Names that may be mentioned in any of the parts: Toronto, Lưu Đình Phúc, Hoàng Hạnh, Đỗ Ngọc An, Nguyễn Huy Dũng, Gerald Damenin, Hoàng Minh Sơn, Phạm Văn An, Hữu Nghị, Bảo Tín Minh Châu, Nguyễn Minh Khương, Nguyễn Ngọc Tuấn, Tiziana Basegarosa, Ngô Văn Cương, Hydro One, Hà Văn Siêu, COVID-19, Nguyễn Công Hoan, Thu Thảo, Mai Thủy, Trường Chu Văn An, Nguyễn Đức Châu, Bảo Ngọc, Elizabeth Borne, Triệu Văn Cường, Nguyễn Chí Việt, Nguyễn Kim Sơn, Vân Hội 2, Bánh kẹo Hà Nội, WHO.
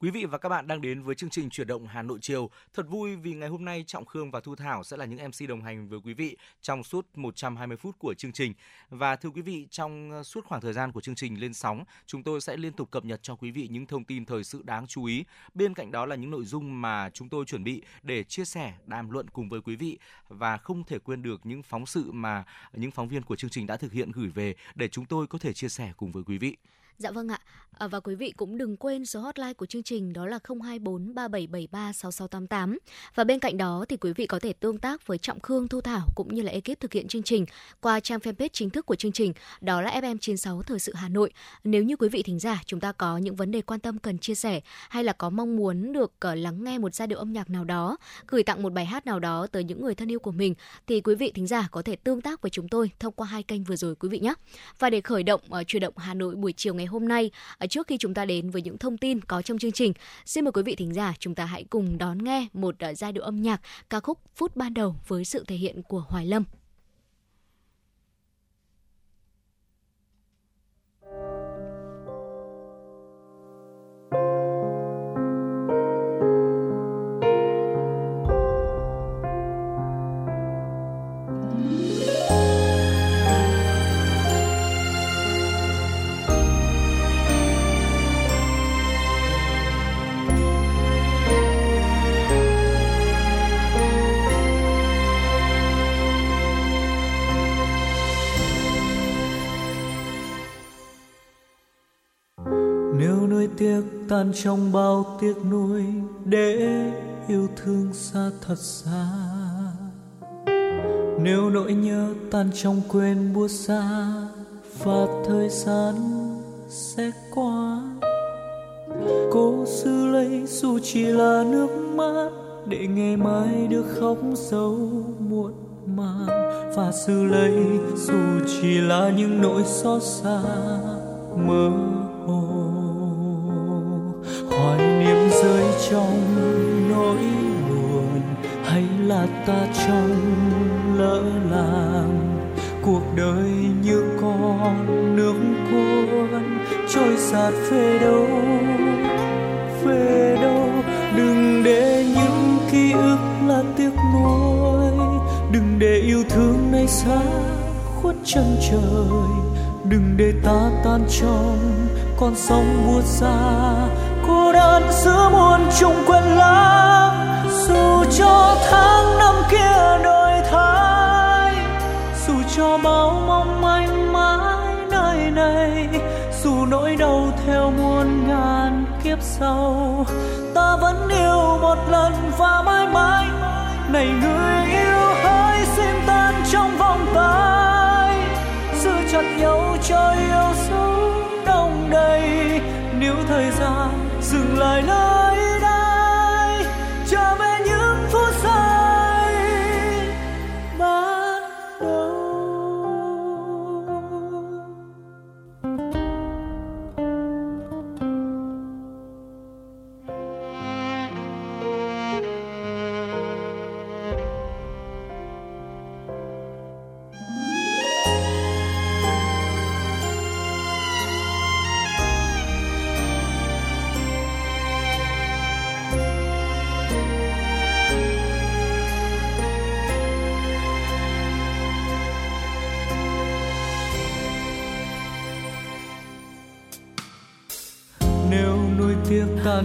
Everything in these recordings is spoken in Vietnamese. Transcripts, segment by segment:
Quý vị và các bạn đang đến với chương trình Chuyển động Hà Nội chiều. Thật vui vì ngày hôm nay Trọng Khương và Thu Thảo sẽ là những MC đồng hành với quý vị trong suốt 120 phút của chương trình. Và thưa quý vị, trong suốt khoảng thời gian của chương trình lên sóng, chúng tôi sẽ liên tục cập nhật cho quý vị những thông tin thời sự đáng chú ý. Bên cạnh đó là những nội dung mà chúng tôi chuẩn bị để chia sẻ, đàm luận cùng với quý vị. Và không thể quên được những phóng sự mà những phóng viên của chương trình đã thực hiện gửi về để chúng tôi có thể chia sẻ cùng với quý vị. Dạ vâng ạ. Và quý vị cũng đừng quên số hotline của chương trình đó là 024 3773 6688. Và bên cạnh đó thì quý vị có thể tương tác với Trọng Khương, Thu Thảo cũng như là ekip thực hiện chương trình qua trang fanpage chính thức của chương trình, đó là FM 96 Thời sự Hà Nội. Nếu như quý vị thính giả chúng ta có những vấn đề quan tâm cần chia sẻ, hay là có mong muốn được lắng nghe một giai điệu âm nhạc nào đó, gửi tặng một bài hát nào đó tới những người thân yêu của mình, thì quý vị thính giả có thể tương tác với chúng tôi thông qua hai kênh vừa rồi quý vị nhé. Và để khởi động Chuyển động Hà Nội buổi chiều ngày hôm nay, trước khi chúng ta đến với những thông tin có trong chương trình, xin mời quý vị thính giả chúng ta hãy cùng đón nghe một giai điệu âm nhạc, ca khúc Phút Ban Đầu với sự thể hiện của Hoài Lâm. Tiếc tan trong bao tiếc nuối để yêu thương xa thật xa. Nếu nỗi nhớ tan trong quên buốt xa và thời gian sẽ qua, cố giữ lấy dù chỉ là nước mắt để ngày mai được khóc dấu muộn màng, và giữ lấy dù chỉ là những nỗi xót xa mơ hồ. Hoài niệm rơi trong nỗi buồn hay là ta trong lỡ làng, cuộc đời như con nước cuốn trôi dạt về đâu về đâu. Đừng để những ký ức là tiếc nuối, đừng để yêu thương nay xa khuất chân trời, đừng để ta tan trong con sóng buốt xa cô đơn giữa muôn trùng quên lãng. Dù cho tháng năm kia đổi thay, dù cho bao mong manh mãi nơi này, dù nỗi đau theo muôn ngàn kiếp sau, ta vẫn yêu một lần và mãi mãi. Này người yêu hãy xin tan trong vòng tay, giữ chặt nhau cho yêu dấu đông đầy. Nếu thời gian dừng lại nơi đây, trở về những phút giây ban đầu. Tan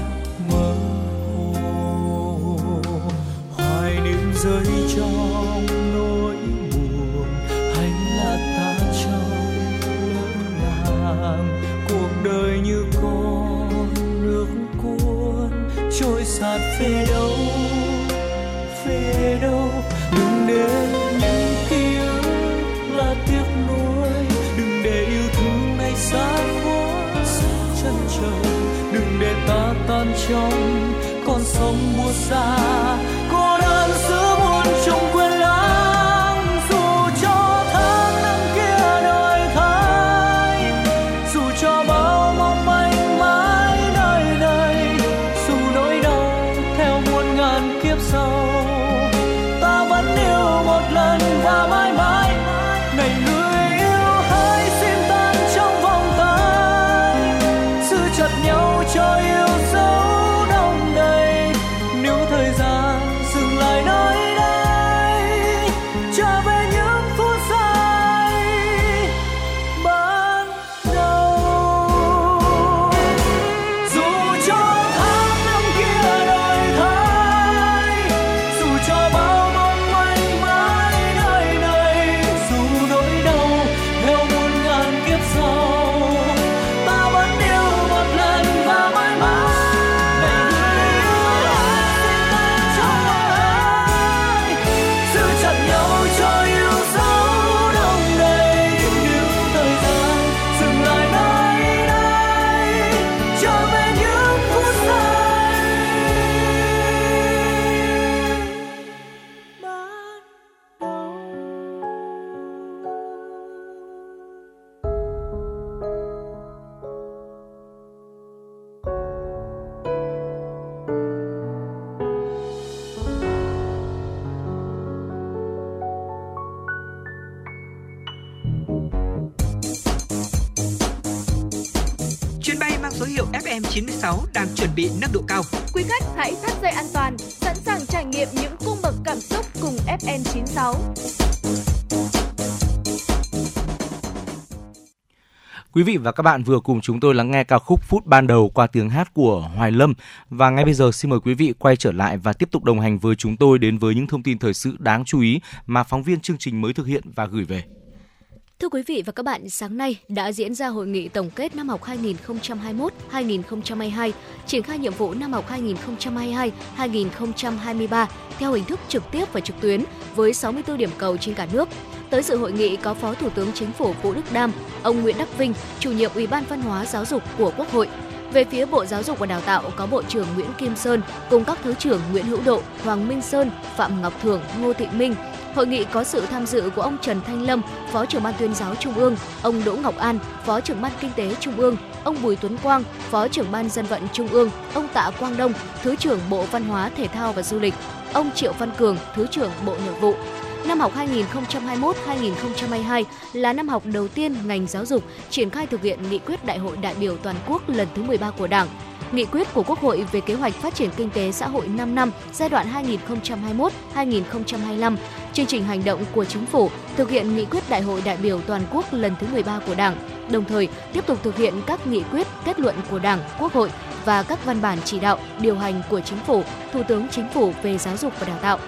mơ. Rơi trong nỗi buồn hay là ta trong lỡ làng, cuộc đời như con nước cuốn trôi dạt về đâu về đâu. Đừng đến những kia trong con sông buốt xa, cô đơn giữa muôn trùng quên lãng. Dù cho tháng năm kia đổi thay, dù cho bao mong manh mãi nơi đây, dù nỗi đau theo muôn ngàn kiếp sau, ta vẫn yêu một lần và mãi mãi. Này người yêu hãy xin tan trong vòng tay, giữ chặt nhau cho yêu. FM 96 đang chuẩn bị nâng độ cao. Quý khách hãy thắt dây an toàn, sẵn sàng trải nghiệm những cung bậc cảm xúc cùng FM 96. Quý vị và các bạn vừa cùng chúng tôi lắng nghe ca khúc Phút Ban Đầu qua tiếng hát của Hoài Lâm. Và ngay bây giờ xin mời quý vị quay trở lại và tiếp tục đồng hành với chúng tôi đến với những thông tin thời sự đáng chú ý mà phóng viên chương trình mới thực hiện và gửi về. Thưa quý vị và các bạn, sáng nay đã diễn ra hội nghị tổng kết năm học 2021-2022, triển khai nhiệm vụ năm học 2022-2023 theo hình thức trực tiếp và trực tuyến với 64 điểm cầu trên cả nước. Tới dự hội nghị có Phó Thủ tướng Chính phủ Vũ Đức Đam, ông Nguyễn Đắc Vinh, chủ nhiệm Ủy ban Văn hóa Giáo dục của Quốc hội. Về phía Bộ Giáo dục và Đào tạo có Bộ trưởng Nguyễn Kim Sơn cùng các Thứ trưởng Nguyễn Hữu Độ, Hoàng Minh Sơn, Phạm Ngọc Thường, Ngô Thị Minh. Hội nghị có sự tham dự của ông Trần Thanh Lâm, Phó trưởng Ban Tuyên giáo Trung ương, ông Đỗ Ngọc An, Phó trưởng Ban Kinh tế Trung ương, ông Bùi Tuấn Quang, Phó trưởng Ban Dân vận Trung ương, ông Tạ Quang Đông, Thứ trưởng Bộ Văn hóa, Thể thao và Du lịch, ông Triệu Văn Cường, Thứ trưởng Bộ Nội vụ. Năm học 2021-2022 là năm học đầu tiên ngành giáo dục triển khai thực hiện nghị quyết Đại hội đại biểu toàn quốc lần thứ 13 của Đảng, nghị quyết của Quốc hội về kế hoạch phát triển kinh tế xã hội 5 năm giai đoạn 2021-2025, chương trình hành động của Chính phủ thực hiện nghị quyết Đại hội đại biểu toàn quốc lần thứ 13 của Đảng, đồng thời tiếp tục thực hiện các nghị quyết, kết luận của Đảng, Quốc hội và các văn bản chỉ đạo, điều hành của Chính phủ, Thủ tướng Chính phủ về giáo dục và đào tạo.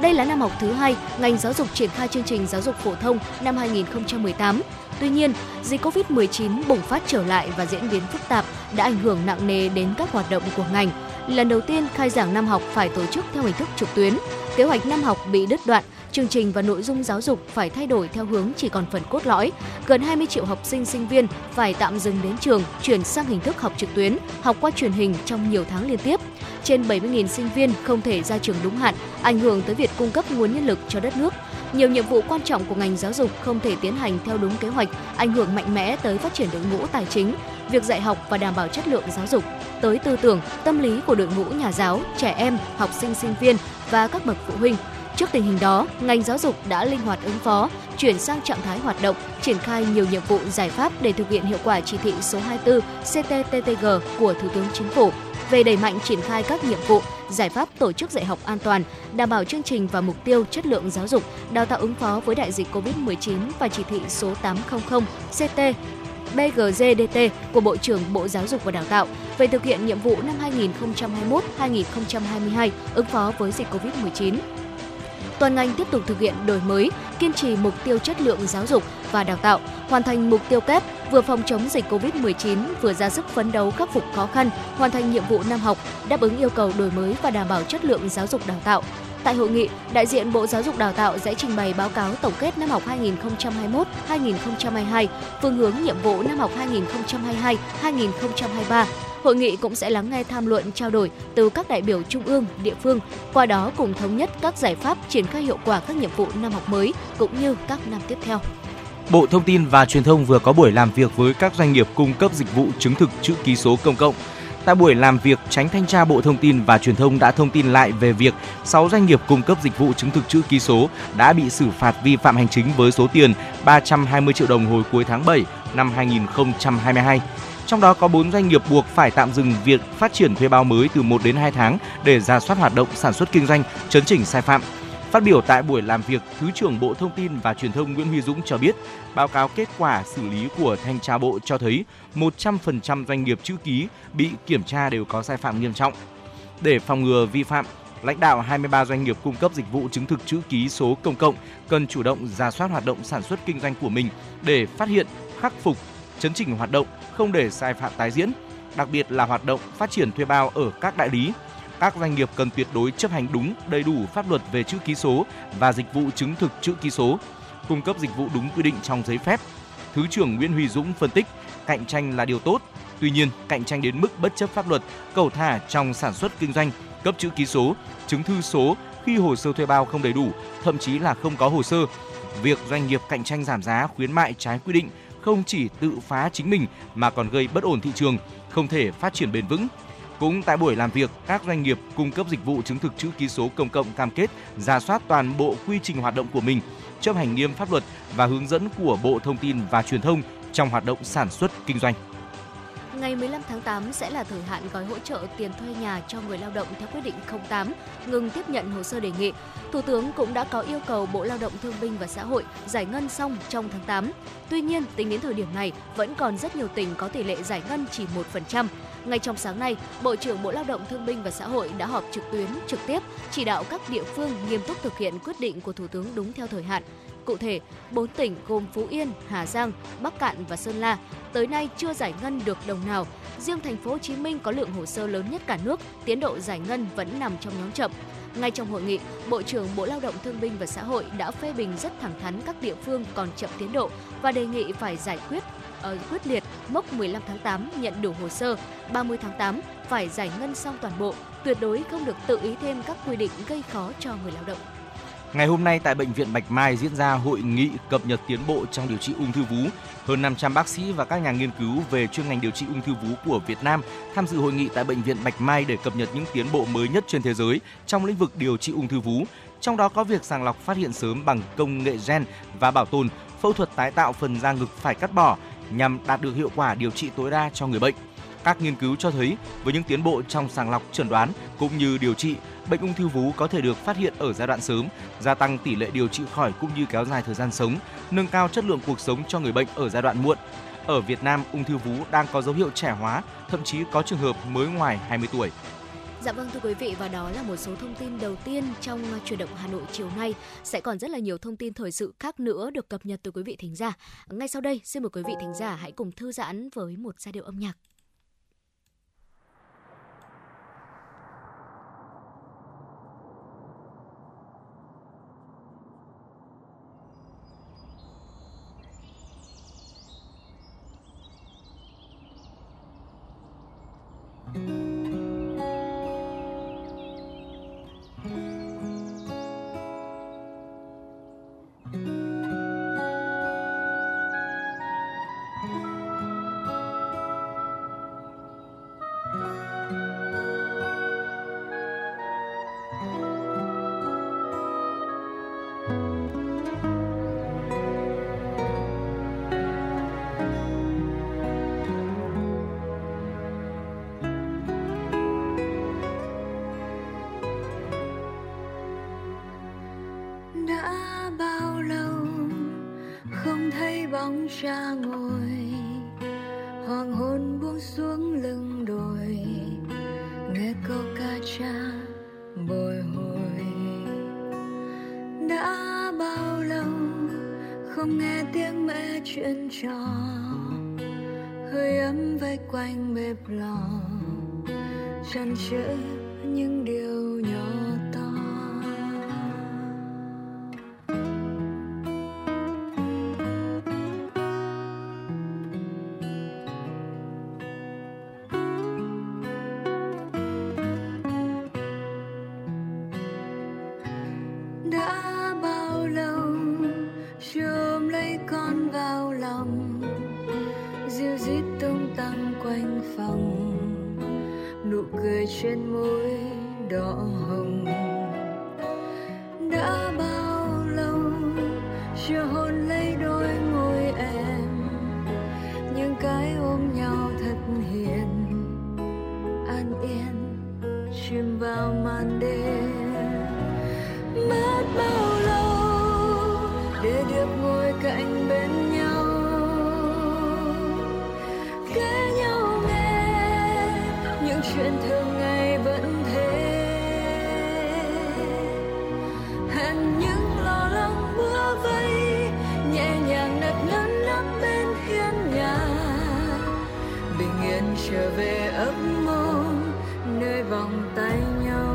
Đây là năm học thứ 2 ngành giáo dục triển khai chương trình giáo dục phổ thông năm 2018. Tuy nhiên, dịch Covid-19 bùng phát trở lại và diễn biến phức tạp đã ảnh hưởng nặng nề đến các hoạt động của ngành. Lần đầu tiên, khai giảng năm học phải tổ chức theo hình thức trực tuyến. Kế hoạch năm học bị đứt đoạn, chương trình và nội dung giáo dục phải thay đổi theo hướng chỉ còn phần cốt lõi. Gần 20 triệu học sinh, sinh viên phải tạm dừng đến trường, chuyển sang hình thức học trực tuyến, học qua truyền hình trong nhiều tháng liên tiếp. Trên 70.000 sinh viên không thể ra trường đúng hạn, ảnh hưởng tới việc cung cấp nguồn nhân lực cho đất nước. Nhiều nhiệm vụ quan trọng của ngành giáo dục không thể tiến hành theo đúng kế hoạch, ảnh hưởng mạnh mẽ tới phát triển đội ngũ tài chính, việc dạy học và đảm bảo chất lượng giáo dục, tới tư tưởng, tâm lý của đội ngũ nhà giáo, trẻ em, học sinh, sinh viên và các bậc phụ huynh. Trước tình hình đó, ngành giáo dục đã linh hoạt ứng phó, chuyển sang trạng thái hoạt động, triển khai nhiều nhiệm vụ giải pháp để thực hiện hiệu quả chỉ thị số 24 CTTTG của Thủ tướng Chính phủ về đẩy mạnh triển khai các nhiệm vụ, giải pháp tổ chức dạy học an toàn, đảm bảo chương trình và mục tiêu chất lượng giáo dục, đào tạo ứng phó với đại dịch COVID-19 và chỉ thị số 800 CT-BGGDT của Bộ trưởng Bộ Giáo dục và Đào tạo về thực hiện nhiệm vụ năm 2021-2022 ứng phó với dịch COVID-19. Toàn ngành tiếp tục thực hiện đổi mới, kiên trì mục tiêu chất lượng giáo dục và đào tạo, hoàn thành mục tiêu kép vừa phòng chống dịch Covid-19, vừa ra sức phấn đấu khắc phục khó khăn, hoàn thành nhiệm vụ năm học, đáp ứng yêu cầu đổi mới và đảm bảo chất lượng giáo dục đào tạo. Tại hội nghị, đại diện Bộ Giáo dục Đào tạo sẽ trình bày báo cáo tổng kết năm học 2021-2022, phương hướng nhiệm vụ năm học 2022-2023, Hội nghị cũng sẽ lắng nghe tham luận trao đổi từ các đại biểu trung ương, địa phương, qua đó cùng thống nhất các giải pháp triển khai hiệu quả các nhiệm vụ năm học mới cũng như các năm tiếp theo. Bộ Thông tin và Truyền thông vừa có buổi làm việc với các doanh nghiệp cung cấp dịch vụ chứng thực chữ ký số công cộng. Tại buổi làm việc, Chánh Thanh tra Bộ Thông tin và Truyền thông đã thông tin lại về việc 6 doanh nghiệp cung cấp dịch vụ chứng thực chữ ký số đã bị xử phạt vi phạm hành chính với số tiền 320 triệu đồng hồi cuối tháng 7 năm 2022. Trong đó có 4 doanh nghiệp buộc phải tạm dừng việc phát triển thuê bao mới từ 1 đến 2 tháng để rà soát hoạt động sản xuất kinh doanh, chấn chỉnh sai phạm. Phát biểu tại buổi làm việc, Thứ trưởng Bộ Thông tin và Truyền thông Nguyễn Huy Dũng cho biết, báo cáo kết quả xử lý của Thanh tra Bộ cho thấy 100% doanh nghiệp chữ ký bị kiểm tra đều có sai phạm nghiêm trọng. Để phòng ngừa vi phạm, lãnh đạo 23 doanh nghiệp cung cấp dịch vụ chứng thực chữ ký số công cộng cần chủ động rà soát hoạt động sản xuất kinh doanh của mình để phát hiện, khắc phục, chấn chỉnh hoạt động, không để sai phạm tái diễn, đặc biệt là hoạt động phát triển thuê bao ở các đại lý. Các doanh nghiệp cần tuyệt đối chấp hành đúng, đầy đủ pháp luật về chữ ký số và dịch vụ chứng thực chữ ký số, cung cấp dịch vụ đúng quy định trong giấy phép. Thứ trưởng Nguyễn Huy Dũng phân tích, cạnh tranh là điều tốt, tuy nhiên cạnh tranh đến mức bất chấp pháp luật, cẩu thả trong sản xuất kinh doanh, cấp chữ ký số, chứng thư số khi hồ sơ thuê bao không đầy đủ, thậm chí là không có hồ sơ. Việc doanh nghiệp cạnh tranh giảm giá, khuyến mại trái quy định không chỉ tự phá chính mình mà còn gây bất ổn thị trường, không thể phát triển bền vững. Cũng tại buổi làm việc, các doanh nghiệp cung cấp dịch vụ chứng thực chữ ký số công cộng cam kết rà soát toàn bộ quy trình hoạt động của mình, chấp hành nghiêm pháp luật và hướng dẫn của Bộ Thông tin và Truyền thông trong hoạt động sản xuất kinh doanh. Ngày 15 tháng 8 sẽ là thời hạn gói hỗ trợ tiền thuê nhà cho người lao động theo quyết định 08, ngừng tiếp nhận hồ sơ đề nghị. Thủ tướng cũng đã có yêu cầu Bộ Lao động Thương binh và Xã hội giải ngân xong trong tháng 8. Tuy nhiên, tính đến thời điểm này, vẫn còn rất nhiều tỉnh có tỷ lệ giải ngân chỉ 1%. Ngay trong sáng nay, Bộ trưởng Bộ Lao động Thương binh và Xã hội đã họp trực tuyến, trực tiếp, chỉ đạo các địa phương nghiêm túc thực hiện quyết định của Thủ tướng đúng theo thời hạn. Cụ thể, 4 tỉnh gồm Phú Yên, Hà Giang, Bắc Kạn và Sơn La tới nay chưa giải ngân được đồng nào. Riêng thành phố Hồ Chí Minh có lượng hồ sơ lớn nhất cả nước, tiến độ giải ngân vẫn nằm trong nhóm chậm. Ngay trong hội nghị, Bộ trưởng Bộ Lao động Thương binh và Xã hội đã phê bình rất thẳng thắn các địa phương còn chậm tiến độ và đề nghị phải giải quyết quyết liệt mốc 15 tháng 8 nhận đủ hồ sơ, 30 tháng 8 phải giải ngân xong toàn bộ, tuyệt đối không được tự ý thêm các quy định gây khó cho người lao động. Ngày hôm nay tại Bệnh viện Bạch Mai diễn ra hội nghị cập nhật tiến bộ trong điều trị ung thư vú. Hơn 500 bác sĩ và các nhà nghiên cứu về chuyên ngành điều trị ung thư vú của Việt Nam tham dự hội nghị tại Bệnh viện Bạch Mai để cập nhật những tiến bộ mới nhất trên thế giới trong lĩnh vực điều trị ung thư vú. Trong đó có việc sàng lọc phát hiện sớm bằng công nghệ gen và bảo tồn, phẫu thuật tái tạo phần da ngực phải cắt bỏ nhằm đạt được hiệu quả điều trị tối đa cho người bệnh. Các nghiên cứu cho thấy, với những tiến bộ trong sàng lọc, chẩn đoán cũng như điều trị, bệnh ung thư vú có thể được phát hiện ở giai đoạn sớm, gia tăng tỷ lệ điều trị khỏi cũng như kéo dài thời gian sống, nâng cao chất lượng cuộc sống cho người bệnh ở giai đoạn muộn. Ở Việt Nam, ung thư vú đang có dấu hiệu trẻ hóa, thậm chí có trường hợp mới ngoài 20 tuổi. Dạ vâng thưa quý vị, và đó là một số thông tin đầu tiên trong Chuyển động Hà Nội chiều nay. Sẽ còn rất là nhiều thông tin thời sự khác nữa được cập nhật từ quý vị thính giả. Ngay sau đây, xin mời quý vị thính giả hãy cùng thư giãn với một giai điệu âm nhạc. Cha ngồi hoàng hôn buông xuống lưng đồi, nghe câu ca cha bồi hồi. Đã bao lâu không nghe tiếng mẹ chuyện trò, hơi ấm vây quanh bếp lò, trăn trữ những điều nhỏ. trên môi đỏ hồng. Đã bao lâu chưa hôn lấy đôi môi em, những cái ôm nhau thật hiền, an yên chìm vào màn đêm. Mất bao lâu để được ngồi cạnh bên nhau, kể nhau nghe những chuyện thường ngày vẫn thế. Hẹn những lo lắng bữa vây nhẹ nhàng đặt ngân nắp bên hiên nhà, bình yên trở về ấp môn nơi vòng tay nhau.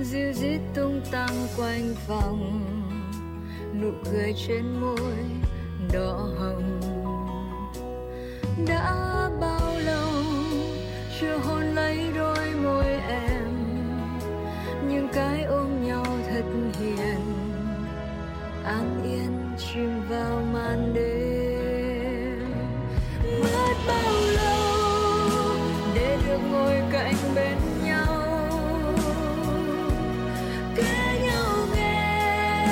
Dìu dít tung tăng quanh phòng, nụ cười trên môi đỏ hồng. Đã bao lâu chưa hôn lấy đôi môi em, những cái ôm nhau thật hiền, an yên chìm vào màn đêm. Mất bao lâu để được ngồi cạnh bên nhau, kể nhau nghe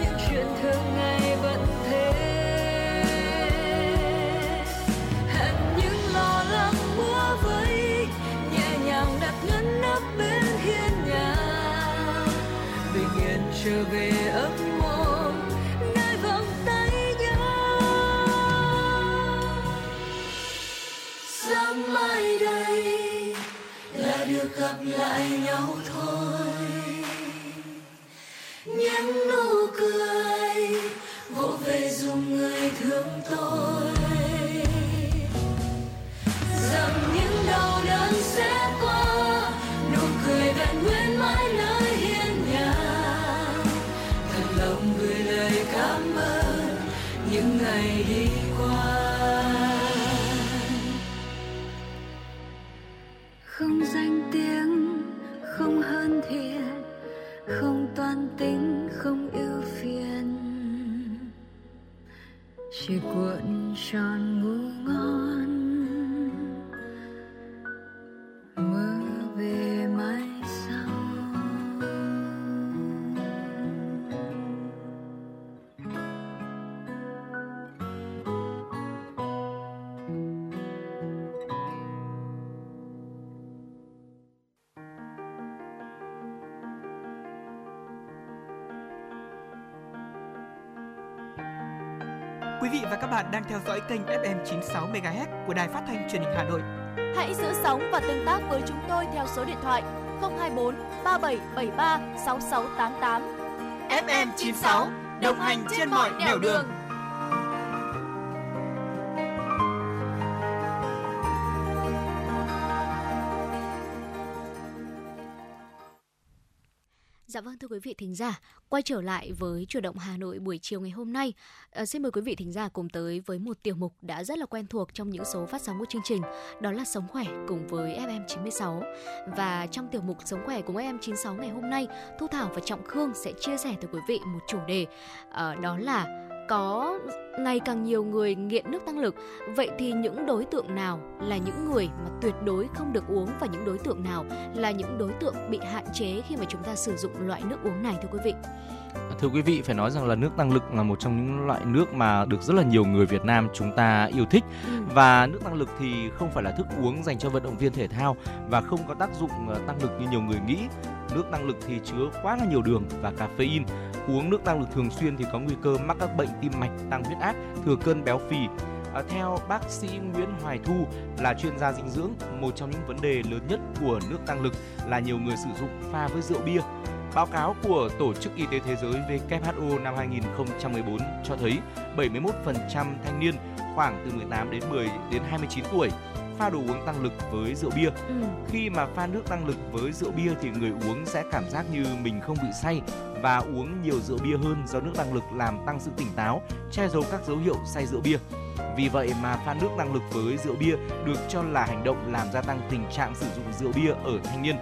những chuyện thường ngày vẫn thế. Hẹn những lo lắng bủa vây nhẹ nhàng đặt ngân nắp bên hiên nhà, bình yên trở về ấp môn nơi vòng tay nhau. Sáng mai đây là được gặp lại nhau thôi, nhắn nụ cười vỗ về dùng người thương tôi, rằng những đau đớn sẽ qua, nụ cười vẹn nguyên mãi nơi hiên nhà. Thật lòng gửi lời cảm ơn những ngày đi qua. Không danh tiếng, không hơn thiện, không toan tính, không ưu phiền, chỉ cuộn tròn ngủ ngon mơ về mai sau. Quý vị và các bạn đang theo dõi kênh FM 96 MHz của Đài Phát thanh Truyền hình Hà Nội. Hãy giữ sóng và tương tác với chúng tôi theo số điện thoại 024 3773 6688. FM 96 đồng hành trên mọi nẻo đường. Dạ vâng, thưa quý vị thính giả, quay trở lại với Chuyển động Hà Nội buổi chiều ngày hôm nay. Xin mời quý vị thính giả cùng tới với một tiểu mục đã rất là quen thuộc trong những số phát sóng của chương trình, đó là Sống Khỏe cùng với FM 96. Và trong tiểu mục Sống Khỏe cùng FM 96 ngày hôm nay, Thu Thảo và Trọng Khương sẽ chia sẻ tới quý vị một chủ đề, đó là có ngày càng nhiều người nghiện nước tăng lực. Vậy thì những đối tượng nào là những người mà tuyệt đối không được uống, và những đối tượng nào là những đối tượng bị hạn chế khi mà chúng ta sử dụng loại nước uống này thưa quý vị? Thưa quý vị, phải nói rằng là nước tăng lực là một trong những loại nước mà được rất là nhiều người Việt Nam chúng ta yêu thích. Và nước tăng lực thì không phải là thức uống dành cho vận động viên thể thao và không có tác dụng tăng lực như nhiều người nghĩ. Nước tăng lực thì chứa quá là nhiều đường và caffeine. Uống nước tăng lực thường xuyên thì có nguy cơ mắc các bệnh tim mạch, tăng huyết áp, thừa cân, béo phì. Theo bác sĩ Nguyễn Hoài Thu là chuyên gia dinh dưỡng, một trong những vấn đề lớn nhất của nước tăng lực là nhiều người sử dụng pha với rượu bia. Báo cáo của Tổ chức Y tế Thế giới WHO năm 2014 cho thấy 71% thanh niên khoảng từ 18 đến 10 đến 29 tuổi pha đồ uống tăng lực với rượu bia. Khi mà pha nước tăng lực với rượu bia thì người uống sẽ cảm giác như mình không bị say và uống nhiều rượu bia hơn do nước tăng lực làm tăng sự tỉnh táo, che giấu các dấu hiệu say rượu bia. Vì vậy mà pha nước tăng lực với rượu bia được cho là hành động làm gia tăng tình trạng sử dụng rượu bia ở thanh niên.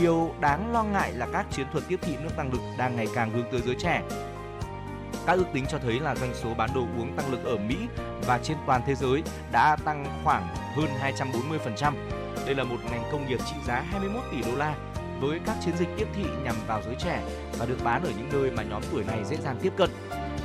Điều đáng lo ngại là các chiến thuật tiếp thị nước tăng lực đang ngày càng hướng tới giới trẻ. Các ước tính cho thấy là doanh số bán đồ uống tăng lực ở Mỹ và trên toàn thế giới đã tăng khoảng hơn 240%. Đây là một ngành công nghiệp trị giá 21 tỷ đô la với các chiến dịch tiếp thị nhằm vào giới trẻ và được bán ở những nơi mà nhóm tuổi này dễ dàng tiếp cận.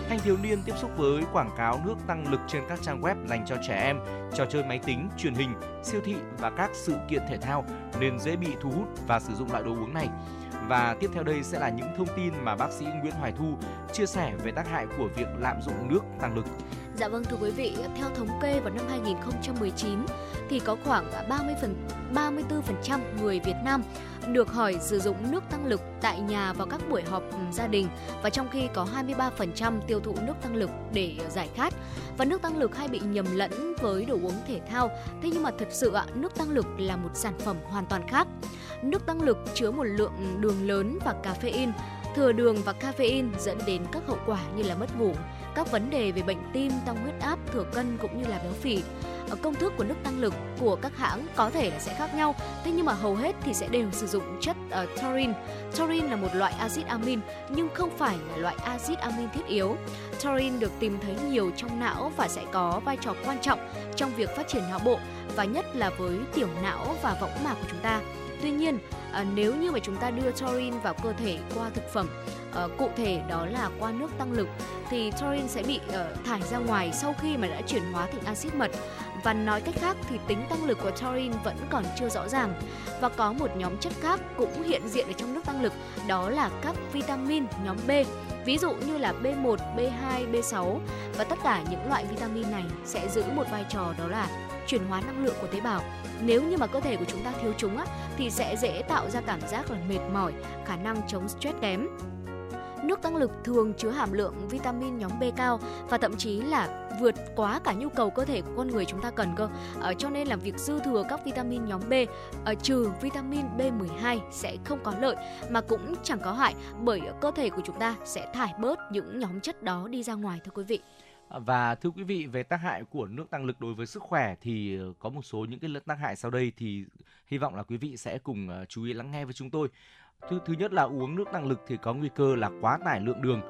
Thanh thiếu niên tiếp xúc với quảng cáo nước tăng lực trên các trang web dành cho trẻ em, trò chơi máy tính, truyền hình, siêu thị và các sự kiện thể thao nên dễ bị thu hút và sử dụng loại đồ uống này. Và tiếp theo đây sẽ là những thông tin mà bác sĩ Nguyễn Hoài Thu chia sẻ về tác hại của việc lạm dụng nước tăng lực. Dạ vâng thưa quý vị, theo thống kê vào năm 2019 thì có khoảng 34% người Việt Nam được hỏi sử dụng nước tăng lực tại nhà vào các buổi họp gia đình, và trong khi có 23% tiêu thụ nước tăng lực để giải khát. Và nước tăng lực hay bị nhầm lẫn với đồ uống thể thao, thế nhưng mà thật sự nước tăng lực là một sản phẩm hoàn toàn khác. Nước tăng lực chứa một lượng đường lớn và caffeine, thừa đường và caffeine dẫn đến các hậu quả như là mất ngủ, các vấn đề về bệnh tim, tăng huyết áp, thừa cân cũng như là béo phì. Công thức của nước tăng lực của các hãng có thể là sẽ khác nhau, thế nhưng mà hầu hết thì sẽ đều sử dụng chất taurine. Taurine là một loại axit amin nhưng không phải là loại axit amin thiết yếu. Taurine được tìm thấy nhiều trong não và sẽ có vai trò quan trọng trong việc phát triển não bộ và nhất là với tiểu não và võng mạc của chúng ta. Tuy nhiên, nếu như mà chúng ta đưa taurine vào cơ thể qua thực phẩm, cụ thể đó là qua nước tăng lực, thì taurine sẽ bị thải ra ngoài sau khi mà đã chuyển hóa thành axit mật. Và nói cách khác thì tính tăng lực của taurine vẫn còn chưa rõ ràng. Và có một nhóm chất khác cũng hiện diện ở trong nước tăng lực, đó là các vitamin nhóm B, ví dụ như là B1, B2, B6. Và tất cả những loại vitamin này sẽ giữ một vai trò đó là chuyển hóa năng lượng của tế bào. Nếu như mà cơ thể của chúng ta thiếu chúng thì sẽ dễ tạo ra cảm giác là mệt mỏi, khả năng chống stress kém. Nước tăng lực thường chứa hàm lượng vitamin nhóm B cao và thậm chí là vượt quá cả nhu cầu cơ thể của con người chúng ta cần cơ. Cho nên là việc dư thừa các vitamin nhóm B trừ vitamin B12 sẽ không có lợi mà cũng chẳng có hại, bởi cơ thể của chúng ta sẽ thải bớt những nhóm chất đó đi ra ngoài thưa quý vị. Và thưa quý vị, về tác hại của nước tăng lực đối với sức khỏe thì có một số những cái tác hại sau đây thì hy vọng là quý vị sẽ cùng chú ý lắng nghe với chúng tôi. Thứ nhất là uống nước tăng lực thì có nguy cơ là quá tải lượng đường.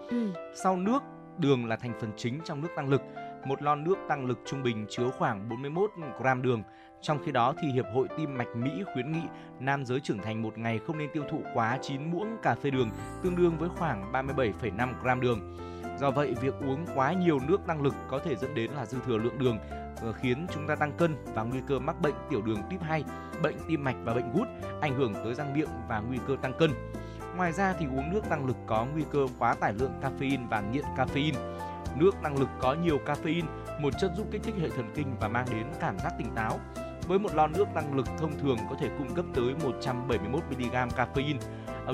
Sau nước, đường là thành phần chính trong nước tăng lực. Một lon nước tăng lực trung bình chứa khoảng 41 gram đường. Trong khi đó thì Hiệp hội Tim mạch Mỹ khuyến nghị nam giới trưởng thành một ngày không nên tiêu thụ quá 9 muỗng cà phê đường, tương đương với khoảng 37,5 gram đường. Do vậy, việc uống quá nhiều nước tăng lực có thể dẫn đến là dư thừa lượng đường, khiến chúng ta tăng cân và nguy cơ mắc bệnh tiểu đường type 2, bệnh tim mạch và bệnh gút, ảnh hưởng tới răng miệng và nguy cơ tăng cân. Ngoài ra thì uống nước tăng lực có nguy cơ quá tải lượng caffeine và nghiện caffeine. Nước tăng lực có nhiều caffeine, một chất giúp kích thích hệ thần kinh và mang đến cảm giác tỉnh táo. Với một lon nước tăng lực thông thường có thể cung cấp tới 171mg caffeine,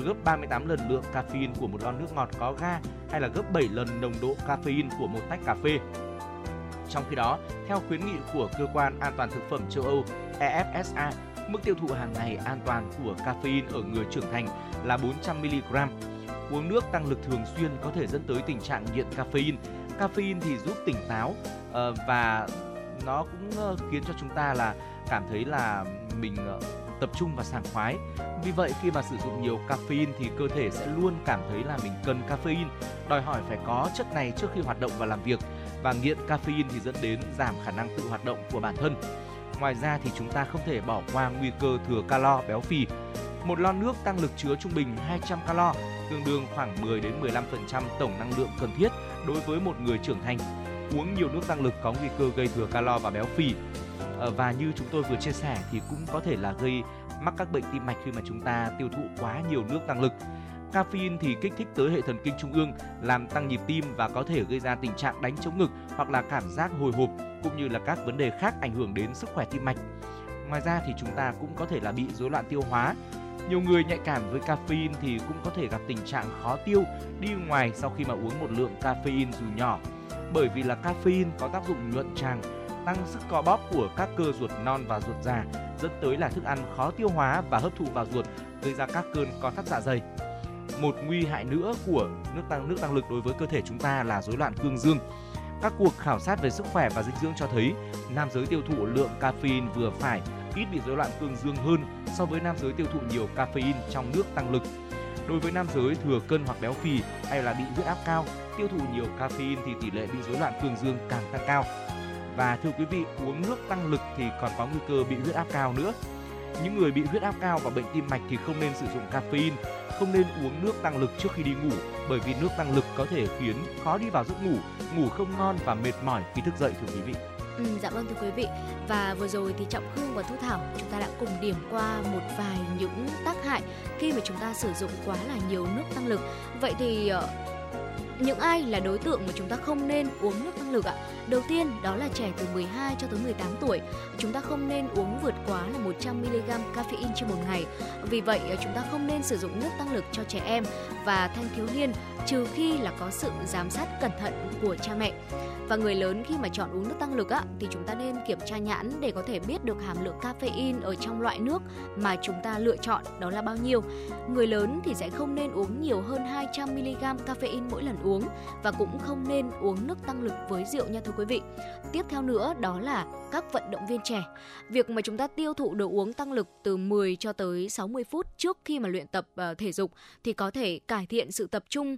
gấp 38 lần lượng caffeine của một lon nước ngọt có ga hay là gấp 7 lần nồng độ caffeine của một tách cà phê. Trong khi đó, theo khuyến nghị của Cơ quan An toàn Thực phẩm châu Âu EFSA, mức tiêu thụ hàng ngày an toàn của caffeine ở người trưởng thành là 400mg. Uống nước tăng lực thường xuyên có thể dẫn tới tình trạng nghiện caffeine. Caffeine thì giúp tỉnh táo và nó cũng khiến cho chúng ta là cảm thấy là mình tập trung và sảng khoái. Vì vậy khi mà sử dụng nhiều caffeine thì cơ thể sẽ luôn cảm thấy là mình cần caffeine, đòi hỏi phải có chất này trước khi hoạt động và làm việc. Và nghiện caffeine thì dẫn đến giảm khả năng tự hoạt động của bản thân. Ngoài ra thì chúng ta không thể bỏ qua nguy cơ thừa calo, béo phì. Một lon nước tăng lực chứa trung bình 200 calo, tương đương khoảng 10 đến 15% tổng năng lượng cần thiết đối với một người trưởng thành. Uống nhiều nước tăng lực có nguy cơ gây thừa calo và béo phì. Và như chúng tôi vừa chia sẻ thì cũng có thể là gây mắc các bệnh tim mạch khi mà chúng ta tiêu thụ quá nhiều nước tăng lực. Caffeine thì kích thích tới hệ thần kinh trung ương, làm tăng nhịp tim và có thể gây ra tình trạng đánh trống ngực hoặc là cảm giác hồi hộp, cũng như là các vấn đề khác ảnh hưởng đến sức khỏe tim mạch. Ngoài ra thì chúng ta cũng có thể là bị rối loạn tiêu hóa. Nhiều người nhạy cảm với caffeine thì cũng có thể gặp tình trạng khó tiêu đi ngoài sau khi mà uống một lượng caffeine dù nhỏ. Bởi vì là caffeine có tác dụng nhuận tràng, tăng sức co bóp của các cơ ruột non và ruột già, dẫn tới là thức ăn khó tiêu hóa và hấp thụ vào ruột, gây ra các cơn co thắt dạ dày. Một nguy hại nữa của nước tăng lực đối với cơ thể chúng ta là rối loạn cương dương. Các cuộc khảo sát về sức khỏe và dinh dưỡng cho thấy nam giới tiêu thụ lượng caffeine vừa phải, ít bị rối loạn cương dương hơn so với nam giới tiêu thụ nhiều caffeine trong nước tăng lực. Đối với nam giới thừa cân hoặc béo phì hay là bị huyết áp cao, tiêu thụ nhiều caffeine thì tỷ lệ bị rối loạn cương dương càng tăng cao. Và thưa quý vị, uống nước tăng lực thì còn có nguy cơ bị huyết áp cao nữa. Những người bị huyết áp cao và bệnh tim mạch thì không nên sử dụng caffeine, không nên uống nước tăng lực trước khi đi ngủ, bởi vì nước tăng lực có thể khiến khó đi vào giấc ngủ, ngủ không ngon và mệt mỏi khi thức dậy thưa quý vị. Dạ vâng thưa quý vị, và vừa rồi thì Trọng Khương và Thu Thảo chúng ta đã cùng điểm qua một vài những tác hại khi mà chúng ta sử dụng quá là nhiều nước tăng lực. Vậy thì những ai là đối tượng mà chúng ta không nên uống nước tăng lực ạ? Đầu tiên đó là trẻ từ 12 cho tới 18 tuổi. Chúng ta không nên uống vượt quá là 100mg caffeine trên một ngày. Vì vậy chúng ta không nên sử dụng nước tăng lực cho trẻ em và thanh thiếu niên, trừ khi là có sự giám sát cẩn thận của cha mẹ. Và người lớn khi mà chọn uống nước tăng lực thì chúng ta nên kiểm tra nhãn để có thể biết được hàm lượng caffeine ở trong loại nước mà chúng ta lựa chọn đó là bao nhiêu. Người lớn thì sẽ không nên uống nhiều hơn 200mg caffeine mỗi lần uống, và cũng không nên uống nước tăng lực với rượu nha thưa quý vị. Tiếp theo nữa đó là các vận động viên trẻ. Việc mà chúng ta tiêu thụ đồ uống tăng lực từ 10 cho tới 60 phút trước khi mà luyện tập thể dục thì có thể cải thiện sự tập trung,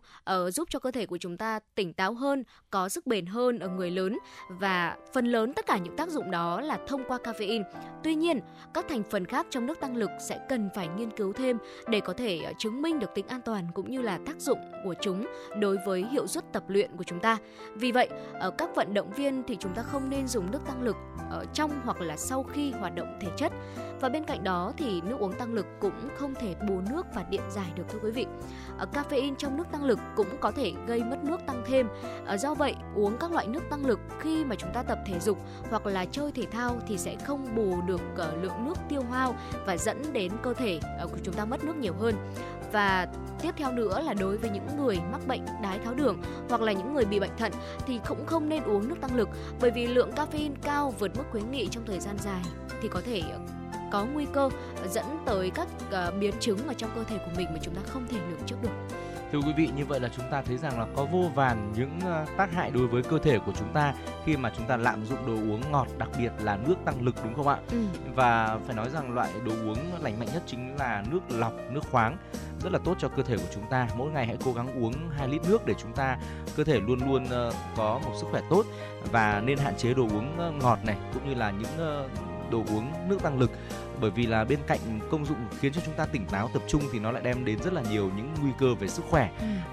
giúp cho cơ thể của chúng ta tỉnh táo hơn, có sức bền hơn ở người lớn, và phần lớn tất cả những tác dụng đó là thông qua caffeine. Tuy nhiên, các thành phần khác trong nước tăng lực sẽ cần phải nghiên cứu thêm để có thể chứng minh được tính an toàn cũng như là tác dụng của chúng đối với hiệu suất tập luyện của chúng ta. Vì vậy, ở các vận động viên thì chúng ta không nên dùng nước tăng lực ở trong hoặc là sau khi hoạt động thể chất. Và bên cạnh đó thì nước uống tăng lực cũng không thể bù nước và điện giải được thưa quý vị. Caffeine trong nước tăng lực cũng có thể gây mất nước tăng thêm. Do vậy, uống các loại nước tăng lực khi mà chúng ta tập thể dục hoặc là chơi thể thao thì sẽ không bù được lượng nước tiêu hao và dẫn đến cơ thể của chúng ta mất nước nhiều hơn. Và tiếp theo nữa là đối với những người mắc bệnh đái tháo đường hoặc là những người bị bệnh thận thì cũng không nên uống nước tăng lực, bởi vì lượng caffeine cao vượt mức khuyến nghị trong thời gian dài thì có thể có nguy cơ dẫn tới các biến chứng mà trong cơ thể của mình mà chúng ta không thể lường trước được. Thưa quý vị, như vậy là chúng ta thấy rằng là có vô vàn những tác hại đối với cơ thể của chúng ta khi mà chúng ta lạm dụng đồ uống ngọt, đặc biệt là nước tăng lực đúng không ạ? Và phải nói rằng loại đồ uống lành mạnh nhất chính là nước lọc, nước khoáng, rất là tốt cho cơ thể của chúng ta. Mỗi ngày hãy cố gắng uống 2 lít nước để chúng ta cơ thể luôn luôn có một sức khỏe tốt, và nên hạn chế đồ uống ngọt này cũng như là những đồ uống nước tăng lực. Bởi vì là bên cạnh công dụng khiến cho chúng ta tỉnh táo, tập trung thì nó lại đem đến rất là nhiều những nguy cơ về sức khỏe.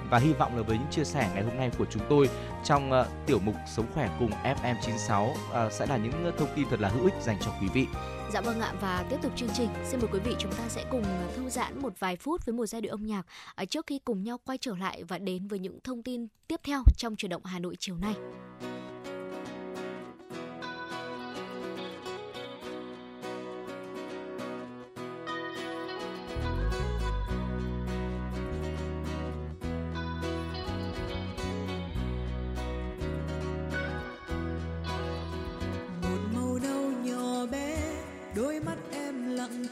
Và hy vọng là với những chia sẻ ngày hôm nay của chúng tôi trong tiểu mục Sống Khỏe cùng FM 96 sẽ là những thông tin thật là hữu ích dành cho quý vị. Dạ vâng ạ, và tiếp tục chương trình, xin mời quý vị chúng ta sẽ cùng thư giãn một vài phút với một giai điệu âm nhạc trước khi cùng nhau quay trở lại và đến với những thông tin tiếp theo trong Chuyển động Hà Nội chiều nay.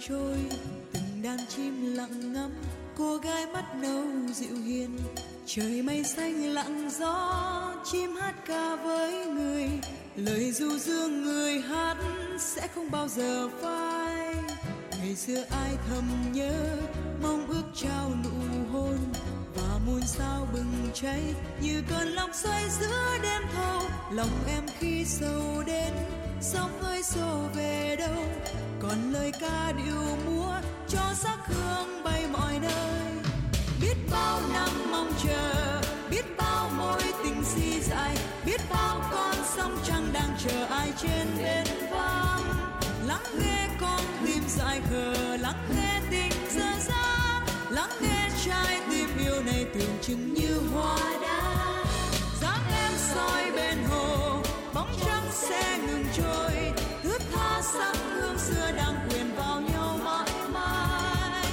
Trôi từng đàn chim lặng ngắm cô gái mắt nâu dịu hiền, trời mây xanh lặng gió chim hát ca với người, lời du dương người hát sẽ không bao giờ phai. Ngày xưa ai thầm nhớ mong ước trao nụ hôn, và muôn sao bừng cháy như cơn lốc xoáy giữa đêm thâu. Lòng em khi sầu đến sóng ơi xô về đâu, còn lời ca điệu múa cho sắc hương bay mọi nơi. Biết bao năm mong chờ, biết bao mối tình si dại, biết bao con sông trăng đang chờ ai trên bên vang. Lắng nghe con tim dại khờ, lắng nghe tình dở dang, lắng nghe trái tim yêu này tưởng chừng như hoa đá. Dáng em soi bên hồ, bóng trắng sẽ ngừng trôi, thướt tha sắc hương xưa đang quyền vào nhau mãi mãi.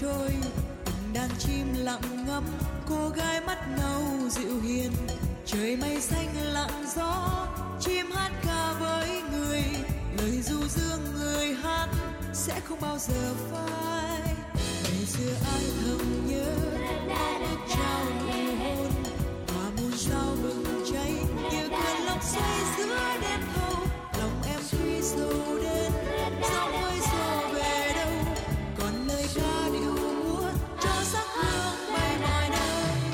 trôi, từng đàn chim lặng ngắm cô gái mắt ngầu dịu hiền. Trời mây xanh lặng gió, chim hát ca với người, lời du dương người hát sẽ không bao giờ phai. Ngày xưa ai thầm nhớ bước trao nụ hôn, hòa muôn sao bừng cháy như cơn lốc xoáy giữa đêm thâu. Lòng em tuy sâu đến sao ơi sâu về đâu, còn lời ca điệu múa cho sắc hương bay mọi nơi.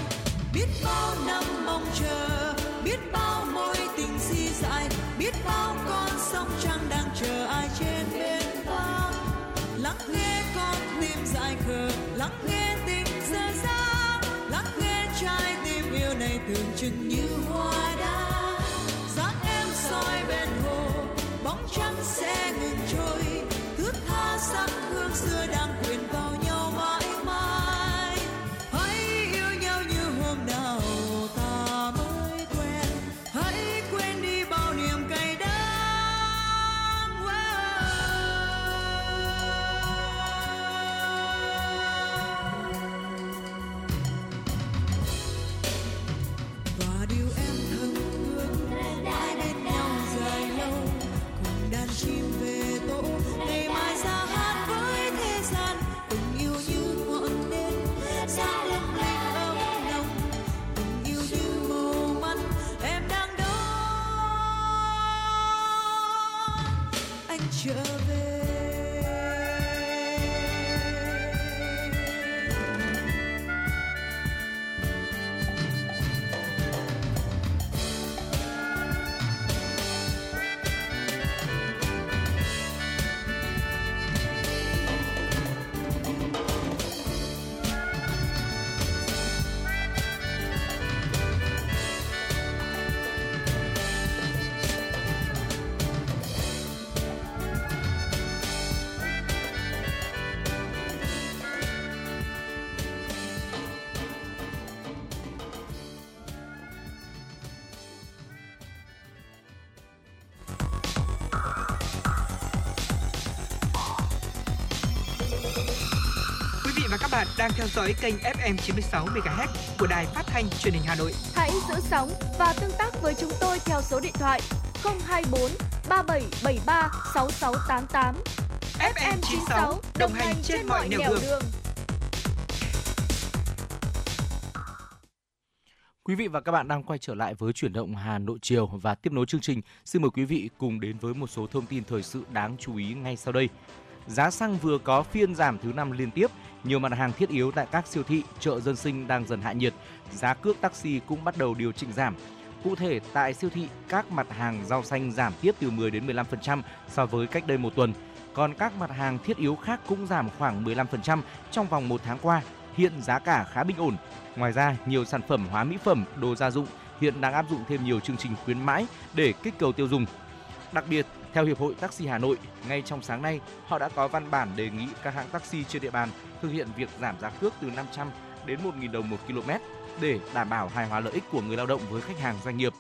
Biết bao năm mong chờ, biết bao mối tình si dại, biết bao con sông trăng đang chờ ai trên bên ta. Lắng nghe con tim dại khờ, lắng nghe tình dở dang, lắng nghe trái tim yêu này tưởng chừng như hoa đá. Dáng em soi bên hồ, bóng trắng sẽ ngừng trôi, thướt tha sắc hương xưa đang quyện vào nhau mãi mãi. Hãy yêu nhau như hôm nào ta mới quen, hãy quên đi bao niềm cay đắng. Và điều em thầm ước mãi bên nhau dài lâu, cùng đàn chim về tổ ngày mai ra hát với thế gian. Tình yêu như ngọn nến sáng lấp lánh ấm nồng, tình yêu như màu mắt em đang đón anh trở về. Đang theo dõi kênh FM 96 MHz của Đài Phát thanh Truyền hình Hà Nội. Hãy giữ sóng và tương tác với chúng tôi theo số điện thoại 024 3773 6688. FM 96 đồng hành trên mọi nẻo đường. Quý vị và các bạn đang quay trở lại với Chuyển động Hà Nội chiều và tiếp nối chương trình. Xin mời quý vị cùng đến với một số thông tin thời sự đáng chú ý ngay sau đây. Giá xăng vừa có phiên giảm thứ 5 liên tiếp, nhiều mặt hàng thiết yếu tại các siêu thị, chợ dân sinh đang dần hạ nhiệt. Giá cước taxi cũng bắt đầu điều chỉnh giảm. Cụ thể, tại siêu thị, các mặt hàng rau xanh giảm tiếp từ 10 đến 15% so với cách đây một tuần. Còn các mặt hàng thiết yếu khác cũng giảm khoảng 15% trong vòng 1 tháng qua. Hiện giá cả khá bình ổn. Ngoài ra, nhiều sản phẩm hóa mỹ phẩm, đồ gia dụng hiện đang áp dụng thêm nhiều chương trình khuyến mãi để kích cầu tiêu dùng. Đặc biệt, theo Hiệp hội Taxi Hà Nội, ngay trong sáng nay, họ đã có văn bản đề nghị các hãng taxi trên địa bàn thực hiện việc giảm giá cước từ 500 đến 1.000 đồng 1 km để đảm bảo hài hòa lợi ích của người lao động với khách hàng doanh nghiệp.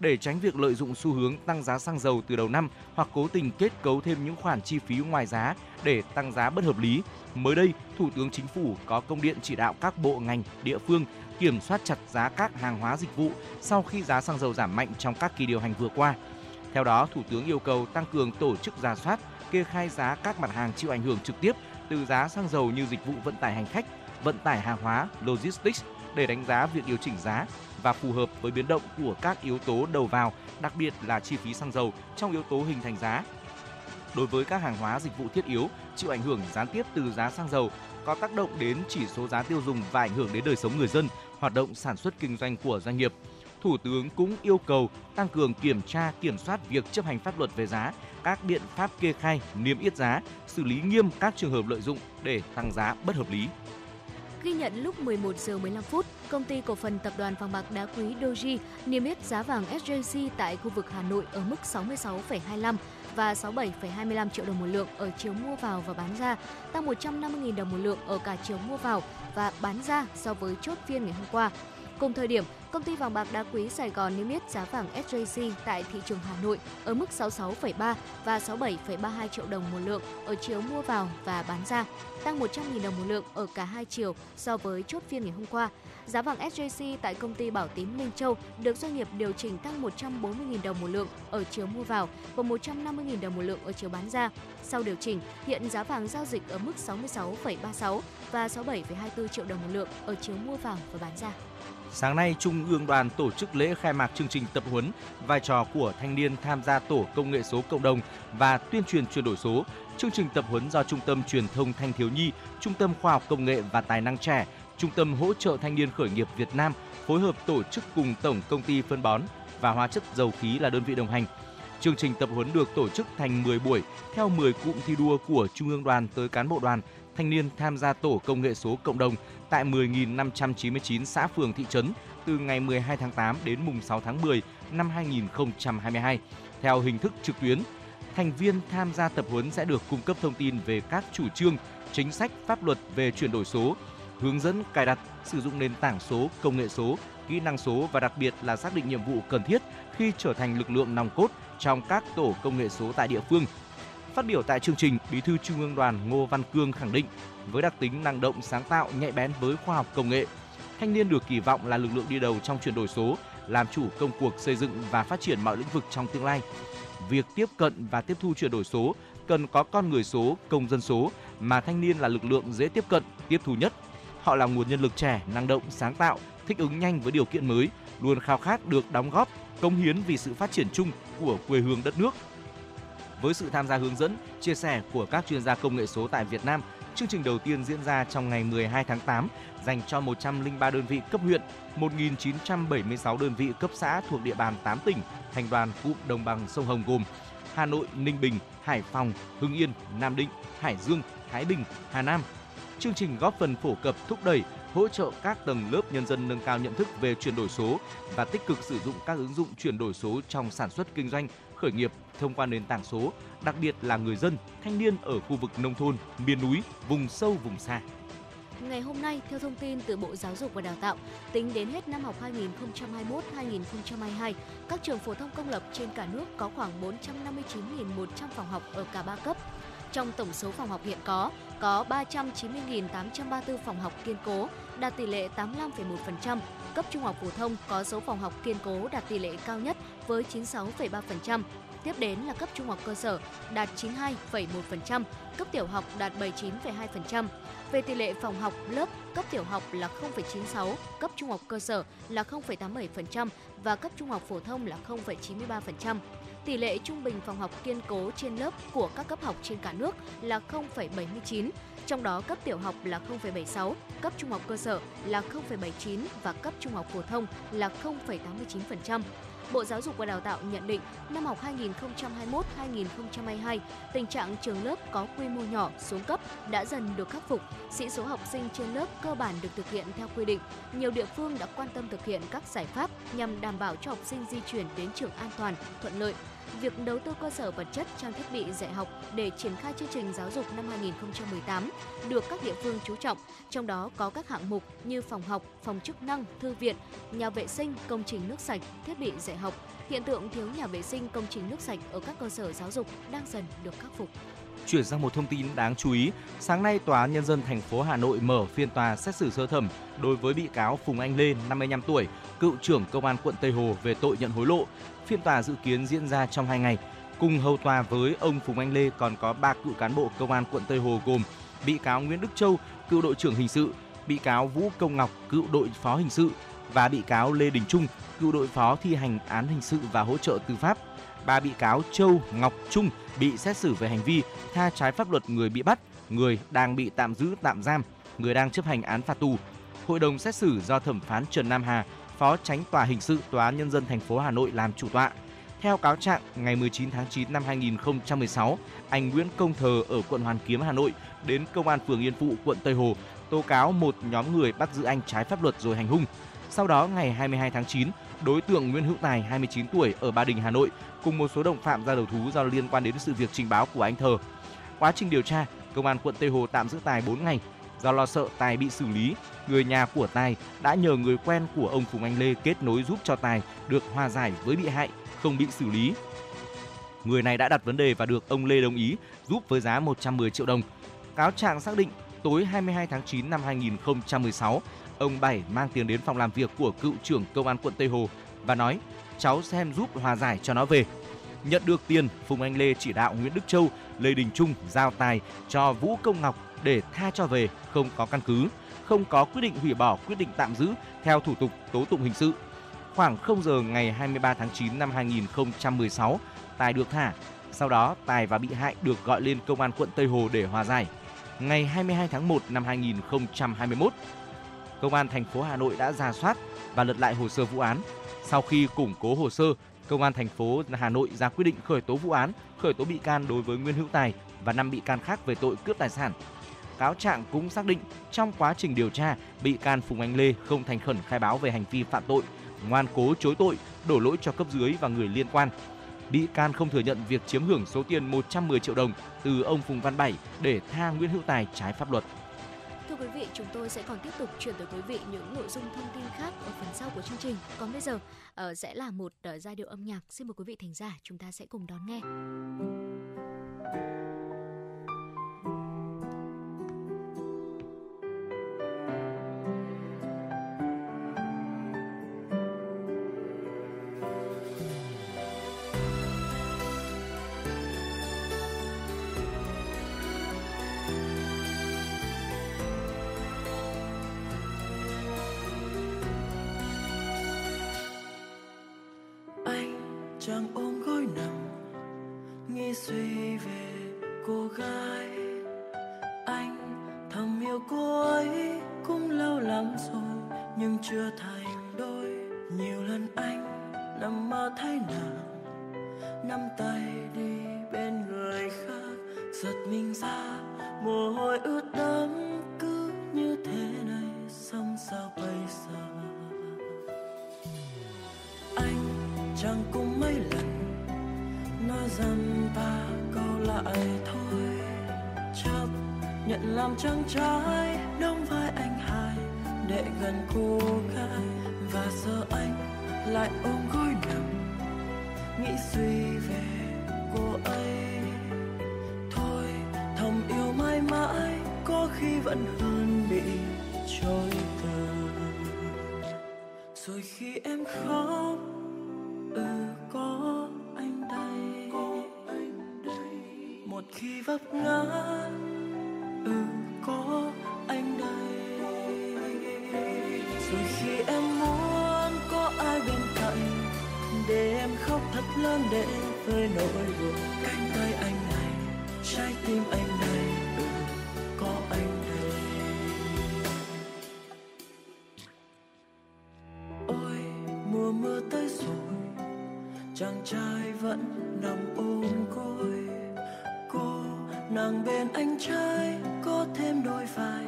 Để tránh việc lợi dụng xu hướng tăng giá xăng dầu từ đầu năm hoặc cố tình kết cấu thêm những khoản chi phí ngoài giá để tăng giá bất hợp lý, mới đây, Thủ tướng Chính phủ có công điện chỉ đạo các bộ ngành, địa phương kiểm soát chặt giá các hàng hóa dịch vụ sau khi giá xăng dầu giảm mạnh trong các kỳ điều hành vừa qua. Theo đó, Thủ tướng yêu cầu tăng cường tổ chức rà soát, kê khai giá các mặt hàng chịu ảnh hưởng trực tiếp từ giá xăng dầu như dịch vụ vận tải hành khách, vận tải hàng hóa, logistics để đánh giá việc điều chỉnh giá và phù hợp với biến động của các yếu tố đầu vào, đặc biệt là chi phí xăng dầu trong yếu tố hình thành giá. Đối với các hàng hóa dịch vụ thiết yếu chịu ảnh hưởng gián tiếp từ giá xăng dầu có tác động đến chỉ số giá tiêu dùng và ảnh hưởng đến đời sống người dân, hoạt động sản xuất kinh doanh của doanh nghiệp. Thủ tướng cũng yêu cầu tăng cường kiểm tra, kiểm soát việc chấp hành pháp luật về giá, các biện pháp kê khai, niêm yết giá, xử lý nghiêm các trường hợp lợi dụng để tăng giá bất hợp lý. Ghi nhận lúc 11 giờ 15 phút, Công ty Cổ phần Tập đoàn Vàng bạc Đá quý Doji niêm yết giá vàng SJC tại khu vực Hà Nội ở mức 66,25 và 67,25 triệu đồng một lượng ở chiều mua vào và bán ra, tăng 150.000 đồng một lượng ở cả chiều mua vào và bán ra so với chốt phiên ngày hôm qua. Cùng thời điểm, Công ty vàng bạc đá quý Sài Gòn niêm yết giá vàng SJC tại thị trường Hà Nội ở mức 66,3 và 67,32 triệu đồng một lượng ở chiều mua vào và bán ra, tăng 100.000 đồng một lượng ở cả hai chiều so với chốt phiên ngày hôm qua. Giá vàng SJC tại công ty Bảo Tín Minh Châu được doanh nghiệp điều chỉnh tăng 140.000 đồng một lượng ở chiều mua vào và 150.000 đồng một lượng ở chiều bán ra. Sau điều chỉnh, hiện giá vàng giao dịch ở mức 66,36 và 67,24 triệu đồng một lượng ở chiều mua vào và bán ra. Sáng nay, Trung ương Đoàn tổ chức lễ khai mạc chương trình tập huấn vai trò của thanh niên tham gia tổ công nghệ số cộng đồng và tuyên truyền chuyển đổi số. Chương trình tập huấn do Trung tâm Truyền thông Thanh thiếu nhi, Trung tâm Khoa học Công nghệ và Tài năng trẻ, Trung tâm Hỗ trợ Thanh niên Khởi nghiệp Việt Nam phối hợp tổ chức cùng Tổng Công ty Phân bón và Hóa chất Dầu khí là đơn vị đồng hành. Chương trình tập huấn được tổ chức thành 10 buổi theo 10 cụm thi đua của Trung ương Đoàn tới cán bộ đoàn, thanh niên tham gia tổ công nghệ số cộng đồng tại 10.599 xã phường thị trấn từ ngày 12 tháng 8 đến mùng 6 tháng 10 năm 2022 theo hình thức trực tuyến. Thành viên tham gia tập huấn sẽ được cung cấp thông tin về các chủ trương, chính sách, pháp luật về chuyển đổi số, hướng dẫn cài đặt, sử dụng nền tảng số, công nghệ số, kỹ năng số và đặc biệt là xác định nhiệm vụ cần thiết khi trở thành lực lượng nòng cốt trong các tổ công nghệ số tại địa phương. Phát biểu tại chương trình, Bí thư Trung ương Đoàn Ngô Văn Cương khẳng định, với đặc tính năng động, sáng tạo, nhạy bén với khoa học công nghệ, thanh niên được kỳ vọng là lực lượng đi đầu trong chuyển đổi số, làm chủ công cuộc xây dựng và phát triển mọi lĩnh vực trong tương lai. Việc tiếp cận và tiếp thu chuyển đổi số cần có con người số, công dân số mà thanh niên là lực lượng dễ tiếp cận, tiếp thu nhất. Họ là nguồn nhân lực trẻ, năng động, sáng tạo, thích ứng nhanh với điều kiện mới, luôn khao khát được đóng góp, cống hiến vì sự phát triển chung của quê hương đất nước. Với sự tham gia hướng dẫn, chia sẻ của các chuyên gia công nghệ số tại Việt Nam, chương trình đầu tiên diễn ra trong ngày 12 tháng 8 dành cho 103 đơn vị cấp huyện, 1.976 đơn vị cấp xã thuộc địa bàn 8 tỉnh, thành đoàn cụm đồng bằng sông Hồng gồm Hà Nội, Ninh Bình, Hải Phòng, Hưng Yên, Nam Định, Hải Dương, Thái Bình, Hà Nam. Chương trình góp phần phổ cập, thúc đẩy, hỗ trợ các tầng lớp nhân dân nâng cao nhận thức về chuyển đổi số và tích cực sử dụng các ứng dụng chuyển đổi số trong sản xuất kinh doanh, khởi nghiệp thông qua nền tảng số, đặc biệt là người dân, thanh niên ở khu vực nông thôn, miền núi, vùng sâu, vùng xa. Ngày hôm nay, theo thông tin từ Bộ Giáo dục và Đào tạo, tính đến hết năm học 2021-2022, các trường phổ thông công lập trên cả nước có khoảng 459.100 phòng học ở cả ba cấp. Trong tổng số phòng học hiện có 390.834 phòng học kiên cố, đạt tỷ lệ 85,1%. Cấp trung học phổ thông có số phòng học kiên cố đạt tỷ lệ cao nhất với 96,3%. Tiếp đến là cấp trung học cơ sở đạt 92,1%, cấp tiểu học đạt 79,2%. Về tỷ lệ phòng học lớp, cấp tiểu học là 0,96, cấp trung học cơ sở là 0,87% và cấp trung học phổ thông là 0,93%. Tỷ lệ trung bình phòng học kiên cố trên lớp của các cấp học trên cả nước là 0,79, trong đó cấp tiểu học là 0,76, cấp trung học cơ sở là 0,79 và cấp trung học phổ thông là 0,89%. Bộ Giáo dục và Đào tạo nhận định năm học 2021-2022, tình trạng trường lớp có quy mô nhỏ, xuống cấp đã dần được khắc phục. Sĩ số học sinh trên lớp cơ bản được thực hiện theo quy định. Nhiều địa phương đã quan tâm thực hiện các giải pháp nhằm đảm bảo cho học sinh di chuyển đến trường an toàn, thuận lợi. Việc đầu tư cơ sở vật chất, trang thiết bị dạy học để triển khai chương trình giáo dục năm 2018 được các địa phương chú trọng, trong đó có các hạng mục như phòng học, phòng chức năng, thư viện, nhà vệ sinh, công trình nước sạch, thiết bị dạy học. Hiện tượng thiếu nhà vệ sinh, công trình nước sạch ở các cơ sở giáo dục đang dần được khắc phục. Chuyển sang một thông tin đáng chú ý, sáng nay Tòa án Nhân dân thành phố Hà Nội mở phiên tòa xét xử sơ thẩm đối với bị cáo Phùng Anh Lê, 55 tuổi, cựu trưởng Công an quận Tây Hồ về tội nhận hối lộ. Phiên tòa dự kiến diễn ra trong 2 ngày. Cùng hầu tòa với ông Phùng Anh Lê còn có 3 cựu cán bộ Công an quận Tây Hồ gồm bị cáo Nguyễn Đức Châu, cựu đội trưởng hình sự, bị cáo Vũ Công Ngọc, cựu đội phó hình sự và bị cáo Lê Đình Trung, cựu đội phó thi hành án hình sự và hỗ trợ tư pháp. 3 bị cáo Châu, Ngọc, Trung bị xét xử về hành vi tha trái pháp luật người bị bắt, người đang bị tạm giữ tạm giam, người đang chấp hành án phạt tù. Hội đồng xét xử do thẩm phán Trần Nam Hà, Phó Chánh tòa hình sự Tòa án Nhân dân thành phố Hà Nội làm chủ tọa. Theo cáo trạng, ngày 19 tháng 9 năm 2016, anh Nguyễn Công Thờ ở quận Hoàn Kiếm, Hà Nội đến công an phường Yên Phụ, quận Tây Hồ tố cáo một nhóm người bắt giữ anh trái pháp luật rồi hành hung. Sau đó, ngày 22 tháng 9, đối tượng Nguyễn Hữu Tài, 29 tuổi ở Ba Đình, Hà Nội cùng một số đồng phạm ra đầu thú do liên quan đến sự việc trình báo của anh Thờ. Quá trình điều tra, công an quận Tây Hồ tạm giữ Tài 4 ngày. Do lo sợ Tài bị xử lý, người nhà của Tài đã nhờ người quen của ông Phùng Anh Lê kết nối giúp cho Tài được hòa giải với bị hại, không bị xử lý. Người này đã đặt vấn đề và được ông Lê đồng ý giúp với giá 110 triệu đồng. Cáo trạng xác định tối 22 tháng 9 năm 2016, ông Bảy mang tiền đến phòng làm việc của cựu trưởng công an quận Tây Hồ và nói cháu xem giúp hòa giải cho nó về. Nhận được tiền, Phùng Anh Lê chỉ đạo Nguyễn Đức Châu, Lê Đình Trung giao Tài cho Vũ Công Ngọc để tha cho về, không có căn cứ, không có quyết định hủy bỏ quyết định tạm giữ theo thủ tục tố tụng hình sự. Khoảng 0 giờ ngày 23 tháng 9 năm 2016, Tài được thả. Sau đó, Tài và bị hại được gọi lên công an quận Tây Hồ để hòa giải. Ngày 22 tháng 1 năm 2021, Công an thành phố Hà Nội đã rà soát và lật lại hồ sơ vụ án. Sau khi củng cố hồ sơ, Công an thành phố Hà Nội ra quyết định khởi tố vụ án, khởi tố bị can đối với Nguyễn Hữu Tài và 5 bị can khác về tội cướp tài sản. Cáo trạng cũng xác định trong quá trình điều tra, bị can Phùng Anh Lê không thành khẩn khai báo về hành vi phạm tội, ngoan cố chối tội, đổ lỗi cho cấp dưới và người liên quan. Bị can không thừa nhận việc chiếm hưởng số tiền 110 triệu đồng từ ông Phùng Văn Bảy để tha Nguyễn Hữu Tài trái pháp luật. Thưa quý vị, chúng tôi sẽ còn tiếp tục chuyển tới quý vị những nội dung thông tin khác ở phần sau của chương trình. Còn bây giờ sẽ là một giai điệu âm nhạc. Xin mời quý vị thính giả chúng ta sẽ cùng đón nghe. Chàng ôm gối nằm nghĩ suy về cô gái, anh thầm yêu cô ấy cũng lâu lắm rồi nhưng chưa thành đôi. Nhiều lần anh nằm mơ thấy nàng nắm tay đi bên người khác, giật mình ra mồ hôi ướt đẫm, cứ như thế này xong sao bây giờ. Anh chẳng cũng mấy lần nói rằng ta câu lại thôi, chấp nhận làm trăng trái đóng vai anh hai để gần cô gái. Và giờ anh lại ôm gối nằm nghĩ suy về cô ấy. Thôi thầm yêu mãi mãi có khi vẫn hơn bị trôi tờ. Rồi khi em khóc có anh đây, một khi vấp ngã có anh đây. Rồi khi em muốn có ai bên cạnh để em khóc thật lớn để vơi nỗi buồn, cánh tay anh này, trái tim anh này, có anh đây. Ôi mùa mưa tới rồi, chàng trai vẫn nằm ôm gối, cô nàng bên anh trai có thêm đôi vai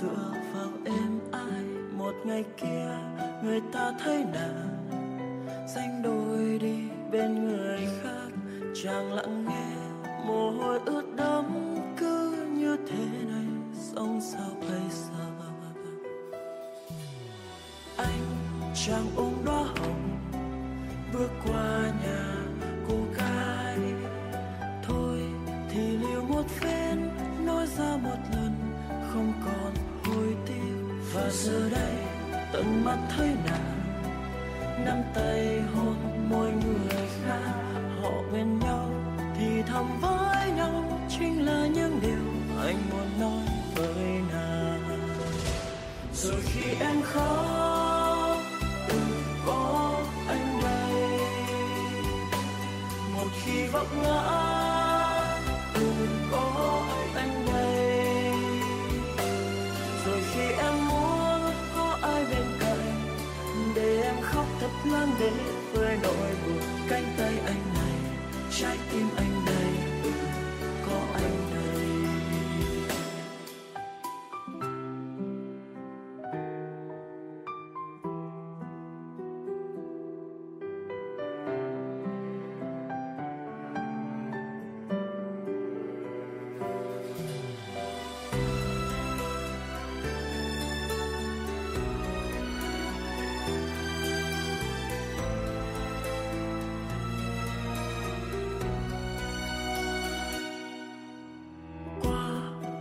tựa vào êm ái. Một ngày kia người ta thấy nàng sánh đôi đi bên người khác, chàng lặng nghe mồ hôi ướt đẫm, cứ như thế này sống sao bây giờ. Anh chàng ôm đóa hồng bước qua nhà cô gái, thôi thì liều một phen nói ra một lần không còn hối tiếc. Và giờ đây tận mắt thấy nàng nắm tay hôn môi người khác, họ bên nhau thì thầm với nhau, chính là những điều anh muốn nói với nàng. Rồi khi em khóc có anh đây, một khi vấp ngã có anh đây. Rồi khi em muốn có ai bên cạnh để em khóc thật lớn để vơi nỗi buồn, cánh tay anh này, trái tim anh này, có anh đây.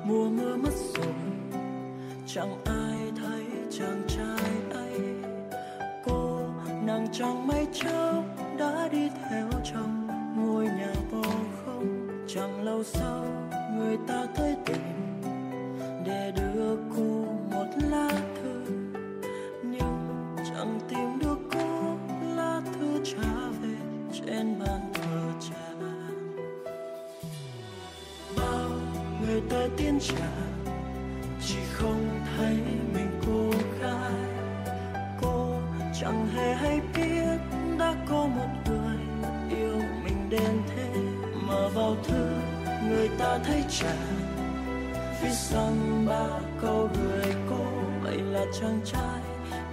mùa mưa mất rồi, chẳng ai thấy chàng trai ấy. Cô nàng trong mây trắng đã đi theo chồng ngôi nhà bò không. Chẳng lâu sau người ta tới tìm để đưa cô một lá thư, nhưng chẳng tìm được cô. Lá thư trả về trên bàn thờ cha. Bao người tới tiến trả chỉ không thấy mình cô gái. Cô chẳng hề hay biết đã có một người yêu mình đến thế. Mở vào thư người ta thấy trả phía sân ba câu gửi cô. Vậy là chàng trai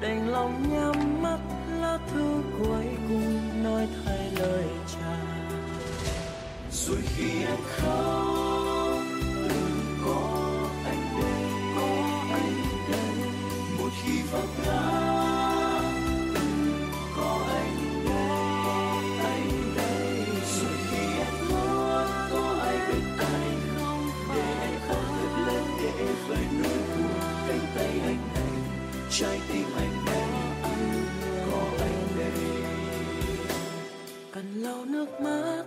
đành lòng nhắm mắt. Lá thư cuối cùng nói thay lời trả. Rồi khi em khóc có anh đây, một khi vấp ngã. Với nỗi buồn cánh tay anh này, trái tim anh đó anh có anh đây. Cần lau nước mắt,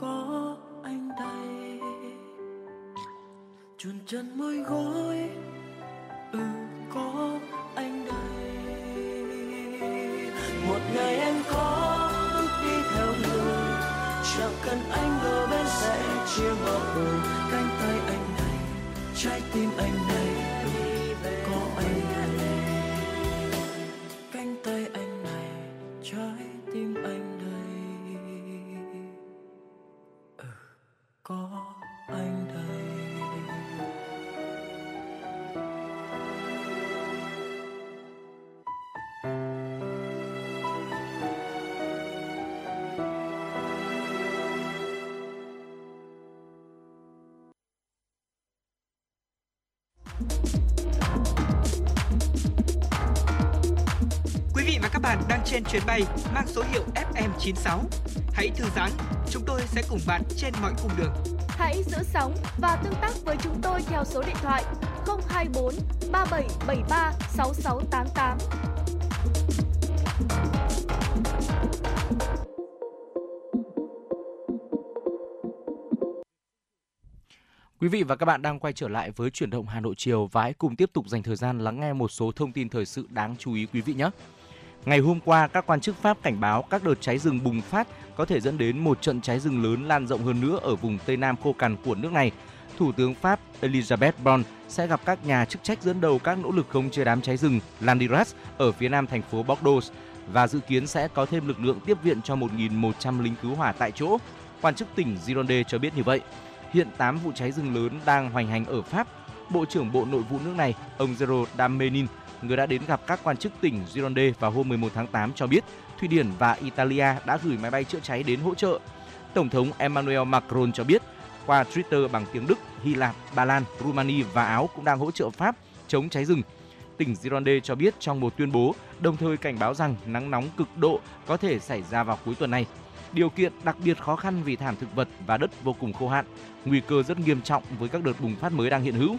có anh đây. Chùn chân môi gối, có anh đây. Một ngày em có bước đi theo đường, chẳng cần anh ở bên sẽ chia bờ cùng cánh tay anh. Trái tim anh này có anh này, cánh tay anh này, trái tim anh đây, có anh đây. Bạn đang trên chuyến bay mang số hiệu FM 96. Hãy thư giãn, chúng tôi sẽ cùng bạn trên mọi cung đường. Hãy giữ sóng và tương tác với chúng tôi theo số điện thoại 024 3773 6688. Quý vị và các bạn đang quay trở lại với Chuyển động Hà Nội chiều và hãy cùng tiếp tục dành thời gian lắng nghe một số thông tin thời sự đáng chú ý quý vị nhé. Ngày hôm qua, các quan chức Pháp cảnh báo các đợt cháy rừng bùng phát có thể dẫn đến một trận cháy rừng lớn lan rộng hơn nữa ở vùng Tây Nam khô cằn của nước này. Thủ tướng Pháp Elizabeth Borne sẽ gặp các nhà chức trách dẫn đầu các nỗ lực khống chế đám cháy rừng Landiras ở phía nam thành phố Bordeaux và dự kiến sẽ có thêm lực lượng tiếp viện cho 1.100 lính cứu hỏa tại chỗ. Quan chức tỉnh Gironde cho biết như vậy. Hiện 8 vụ cháy rừng lớn đang hoành hành ở Pháp. Bộ trưởng Bộ Nội vụ nước này, ông Gerald Damenin, người đã đến gặp các quan chức tỉnh Gironde vào hôm 11 tháng 8 cho biết Thụy Điển và Italia đã gửi máy bay chữa cháy đến hỗ trợ. Tổng thống Emmanuel Macron cho biết qua Twitter bằng tiếng Đức, Hy Lạp, Ba Lan, Rumania và Áo cũng đang hỗ trợ Pháp chống cháy rừng. Tỉnh Gironde cho biết trong một tuyên bố, đồng thời cảnh báo rằng nắng nóng cực độ có thể xảy ra vào cuối tuần này. Điều kiện đặc biệt khó khăn vì thảm thực vật và đất vô cùng khô hạn, nguy cơ rất nghiêm trọng với các đợt bùng phát mới đang hiện hữu.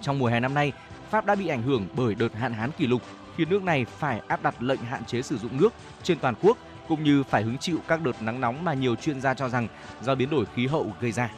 Trong mùa hè năm nay, Pháp đã bị ảnh hưởng bởi đợt hạn hán kỷ lục, khiến nước này phải áp đặt lệnh hạn chế sử dụng nước trên toàn quốc, cũng như phải hứng chịu các đợt nắng nóng mà nhiều chuyên gia cho rằng do biến đổi khí hậu gây ra.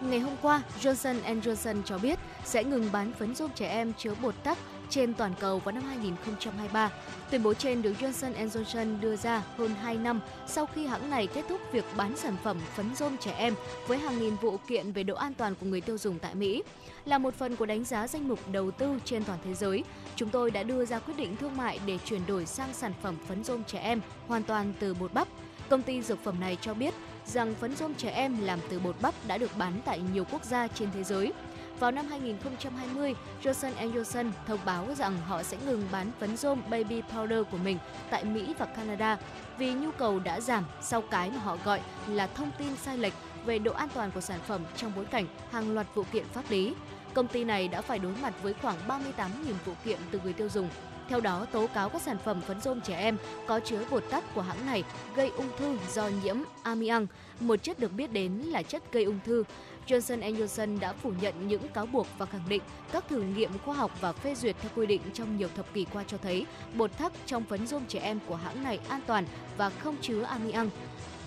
Ngày hôm qua, Johnson & Johnson cho biết sẽ ngừng bán phấn giúp trẻ em chứa bột tắc trên toàn cầu vào năm 2023. Tuyên bố trên được Johnson & Johnson đưa ra hơn 2 năm sau khi hãng này kết thúc việc bán sản phẩm phấn rôm trẻ em với hàng nghìn vụ kiện về độ an toàn của người tiêu dùng tại Mỹ. Là một phần của đánh giá danh mục đầu tư trên toàn thế giới, chúng tôi đã đưa ra quyết định thương mại để chuyển đổi sang sản phẩm phấn rôm trẻ em hoàn toàn từ bột bắp. Công ty dược phẩm này cho biết rằng phấn rôm trẻ em làm từ bột bắp đã được bán tại nhiều quốc gia trên thế giới. Vào năm 2020, Johnson & Johnson thông báo rằng họ sẽ ngừng bán phấn rôm Baby Powder của mình tại Mỹ và Canada vì nhu cầu đã giảm sau cái mà họ gọi là thông tin sai lệch về độ an toàn của sản phẩm trong bối cảnh hàng loạt vụ kiện pháp lý. Công ty này đã phải đối mặt với khoảng 38.000 vụ kiện từ người tiêu dùng Theo đó, tố cáo các sản phẩm phấn rôm trẻ em có chứa bột tắc của hãng này gây ung thư do nhiễm amiang, một chất được biết đến là chất gây ung thư. Johnson & Johnson đã phủ nhận những cáo buộc và khẳng định các thử nghiệm khoa học và phê duyệt theo quy định trong nhiều thập kỷ qua cho thấy bột tắc trong phấn rôm trẻ em của hãng này an toàn và không chứa amiang.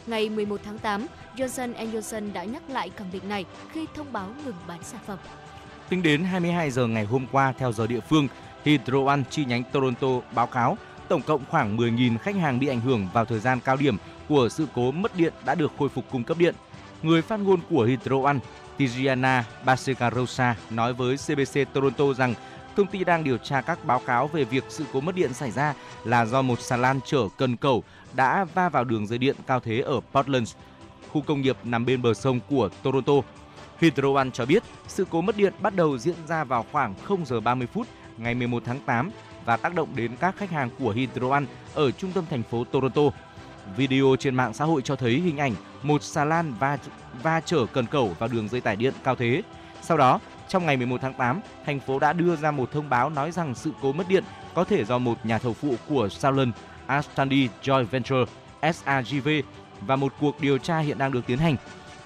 Ngày 11 tháng 8, Johnson & Johnson đã nhắc lại khẳng định này khi thông báo ngừng bán sản phẩm. Tính đến 22 giờ ngày hôm qua theo giờ địa phương, Hydro One chi nhánh Toronto báo cáo tổng cộng khoảng 10.000 khách hàng bị ảnh hưởng vào thời gian cao điểm của sự cố mất điện đã được khôi phục cung cấp điện. Người phát ngôn của Hydro One, Tiziana Basegarosa, nói với CBC Toronto rằng công ty đang điều tra các báo cáo về việc sự cố mất điện xảy ra là do một xà lan chở cần cẩu đã va vào đường dây điện cao thế ở Portland, khu công nghiệp nằm bên bờ sông của Toronto. Hydro One cho biết sự cố mất điện bắt đầu diễn ra vào khoảng 0 giờ 30 phút ngày 11 tháng 8 và tác động đến các khách hàng của Hydro One ở trung tâm thành phố Toronto. Video trên mạng xã hội cho thấy hình ảnh một xà lan va chở cần cẩu vào đường dây tải điện cao thế. Sau đó, trong ngày 11 tháng 8, thành phố đã đưa ra một thông báo nói rằng sự cố mất điện có thể do một nhà thầu phụ của Southern Alstandi Joint Venture (SAJV) và một cuộc điều tra hiện đang được tiến hành.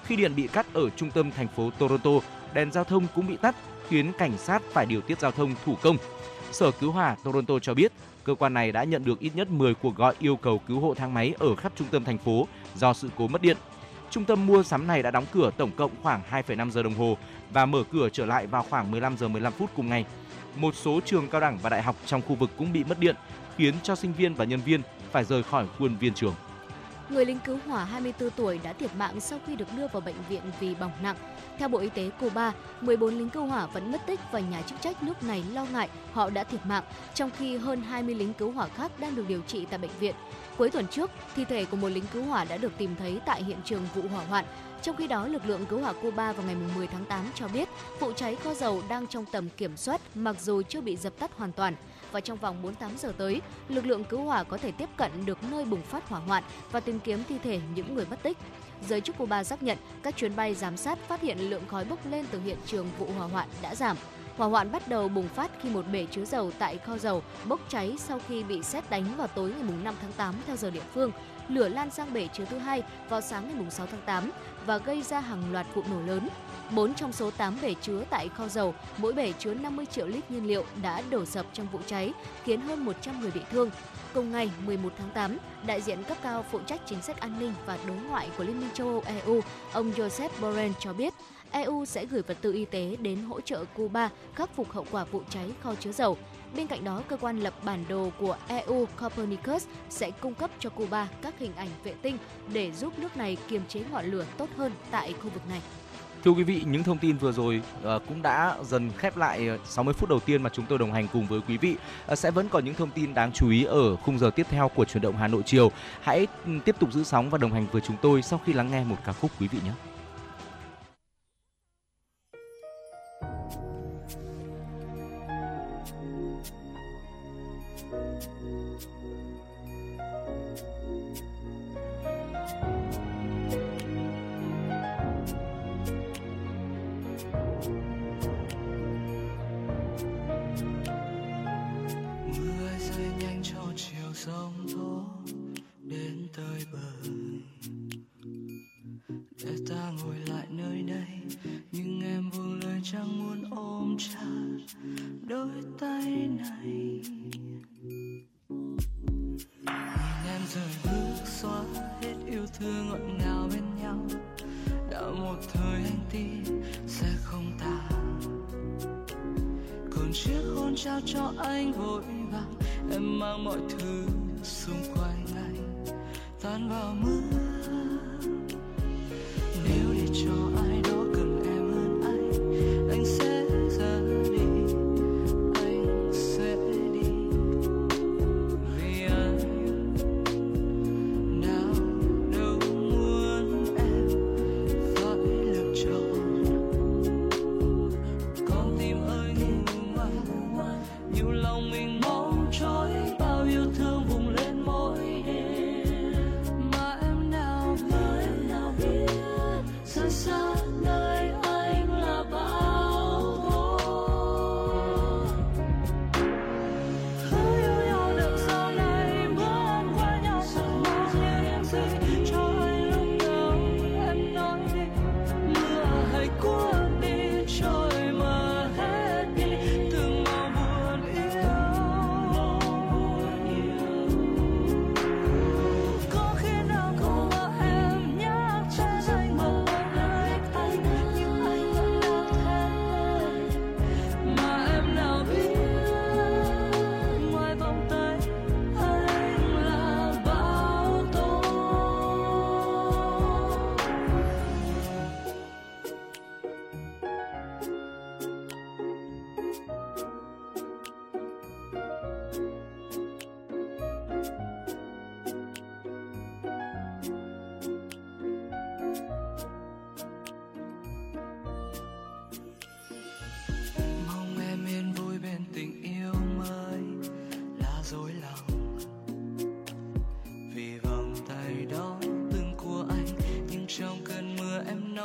Khi điện bị cắt ở trung tâm thành phố Toronto, đèn giao thông cũng bị tắt, khiến cảnh sát phải điều tiết giao thông thủ công. Sở Cứu hỏa Toronto cho biết, cơ quan này đã nhận được ít nhất 10 cuộc gọi yêu cầu cứu hộ thang máy ở khắp trung tâm thành phố do sự cố mất điện. Trung tâm mua sắm này đã đóng cửa tổng cộng khoảng 2,5 giờ đồng hồ và mở cửa trở lại vào khoảng 15 giờ 15 phút cùng ngày. Một số trường cao đẳng và đại học trong khu vực cũng bị mất điện, khiến cho sinh viên và nhân viên phải rời khỏi khuôn viên trường. Người lính cứu hỏa 24 tuổi đã thiệt mạng sau khi được đưa vào bệnh viện vì bỏng nặng. Theo Bộ Y tế Cuba, 14 lính cứu hỏa vẫn mất tích và nhà chức trách nước này lo ngại họ đã thiệt mạng, trong khi hơn 20 lính cứu hỏa khác đang được điều trị tại bệnh viện. Cuối tuần trước, thi thể của một lính cứu hỏa đã được tìm thấy tại hiện trường vụ hỏa hoạn. Trong khi đó, lực lượng cứu hỏa Cuba vào ngày 10 tháng 8 cho biết vụ cháy kho dầu đang trong tầm kiểm soát mặc dù chưa bị dập tắt hoàn toàn. Và trong vòng 48 giờ tới, lực lượng cứu hỏa có thể tiếp cận được nơi bùng phát hỏa hoạn và tìm kiếm thi thể những người mất tích. Giới chức Cuba xác nhận các chuyến bay giám sát phát hiện lượng khói bốc lên từ hiện trường vụ hỏa hoạn đã giảm. Hỏa hoạn bắt đầu bùng phát khi một bể chứa dầu tại kho dầu bốc cháy sau khi bị sét đánh vào tối ngày 5 tháng 8 theo giờ địa phương. Lửa lan sang bể chứa thứ hai vào sáng ngày 6 tháng 8 và gây ra hàng loạt vụ nổ lớn. 4 trong số 8 bể chứa tại kho dầu, mỗi bể chứa 50 triệu lít nhiên liệu đã đổ sập trong vụ cháy, khiến hơn 100 người bị thương. Cùng ngày 11 tháng 8, đại diện cấp cao phụ trách chính sách an ninh và đối ngoại của Liên minh châu Âu EU, ông Josep Borrell cho biết, EU sẽ gửi vật tư y tế đến hỗ trợ Cuba khắc phục hậu quả vụ cháy kho chứa dầu. Bên cạnh đó, cơ quan lập bản đồ của EU Copernicus sẽ cung cấp cho Cuba các hình ảnh vệ tinh để giúp nước này kiềm chế ngọn lửa tốt hơn tại khu vực này. Thưa quý vị, những thông tin vừa rồi cũng đã dần khép lại 60 phút đầu tiên mà chúng tôi đồng hành cùng với quý vị. Sẽ vẫn còn những thông tin đáng chú ý ở khung giờ tiếp theo của Chuyển động Hà Nội chiều. Hãy tiếp tục giữ sóng và đồng hành với chúng tôi sau khi lắng nghe một ca khúc quý vị nhé. Bao yêu thương vùng lên mỗi đêm mà em đã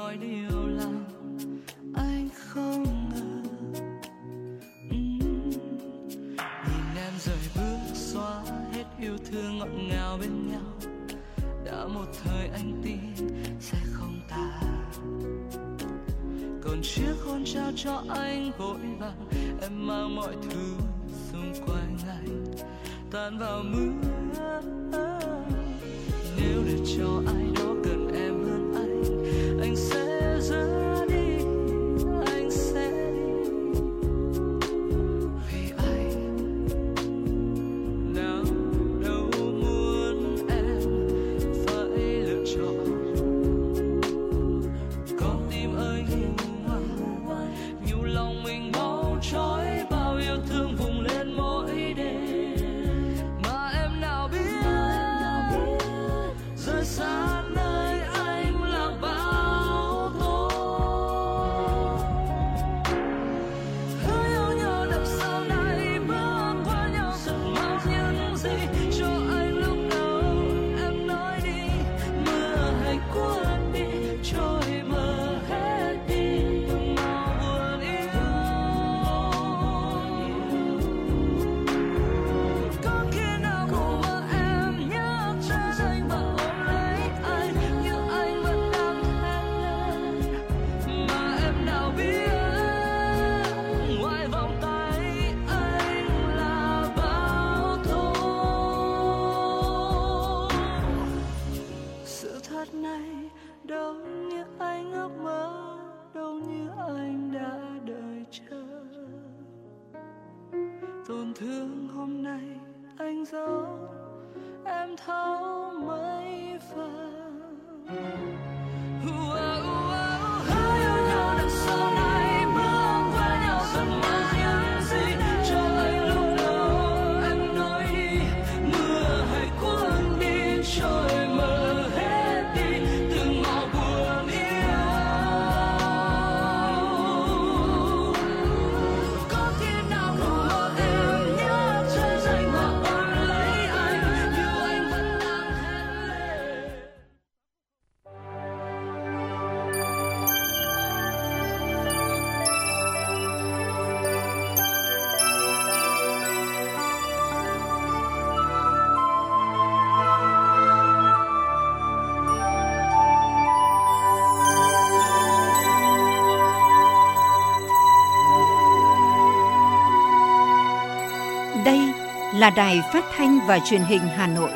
mọi điều làm anh không ngờ. Nhìn em rời bước xóa hết yêu thương ngọt ngào bên nhau. Đã một thời anh tin sẽ không tàn. Còn chiếc hôn trao cho anh vội vàng, em mang mọi thứ xung quanh anh tan vào mưa. Nếu để cho ai đó cần em hơn anh sẽ rơi. Là Đài Phát thanh và Truyền hình Hà Nội.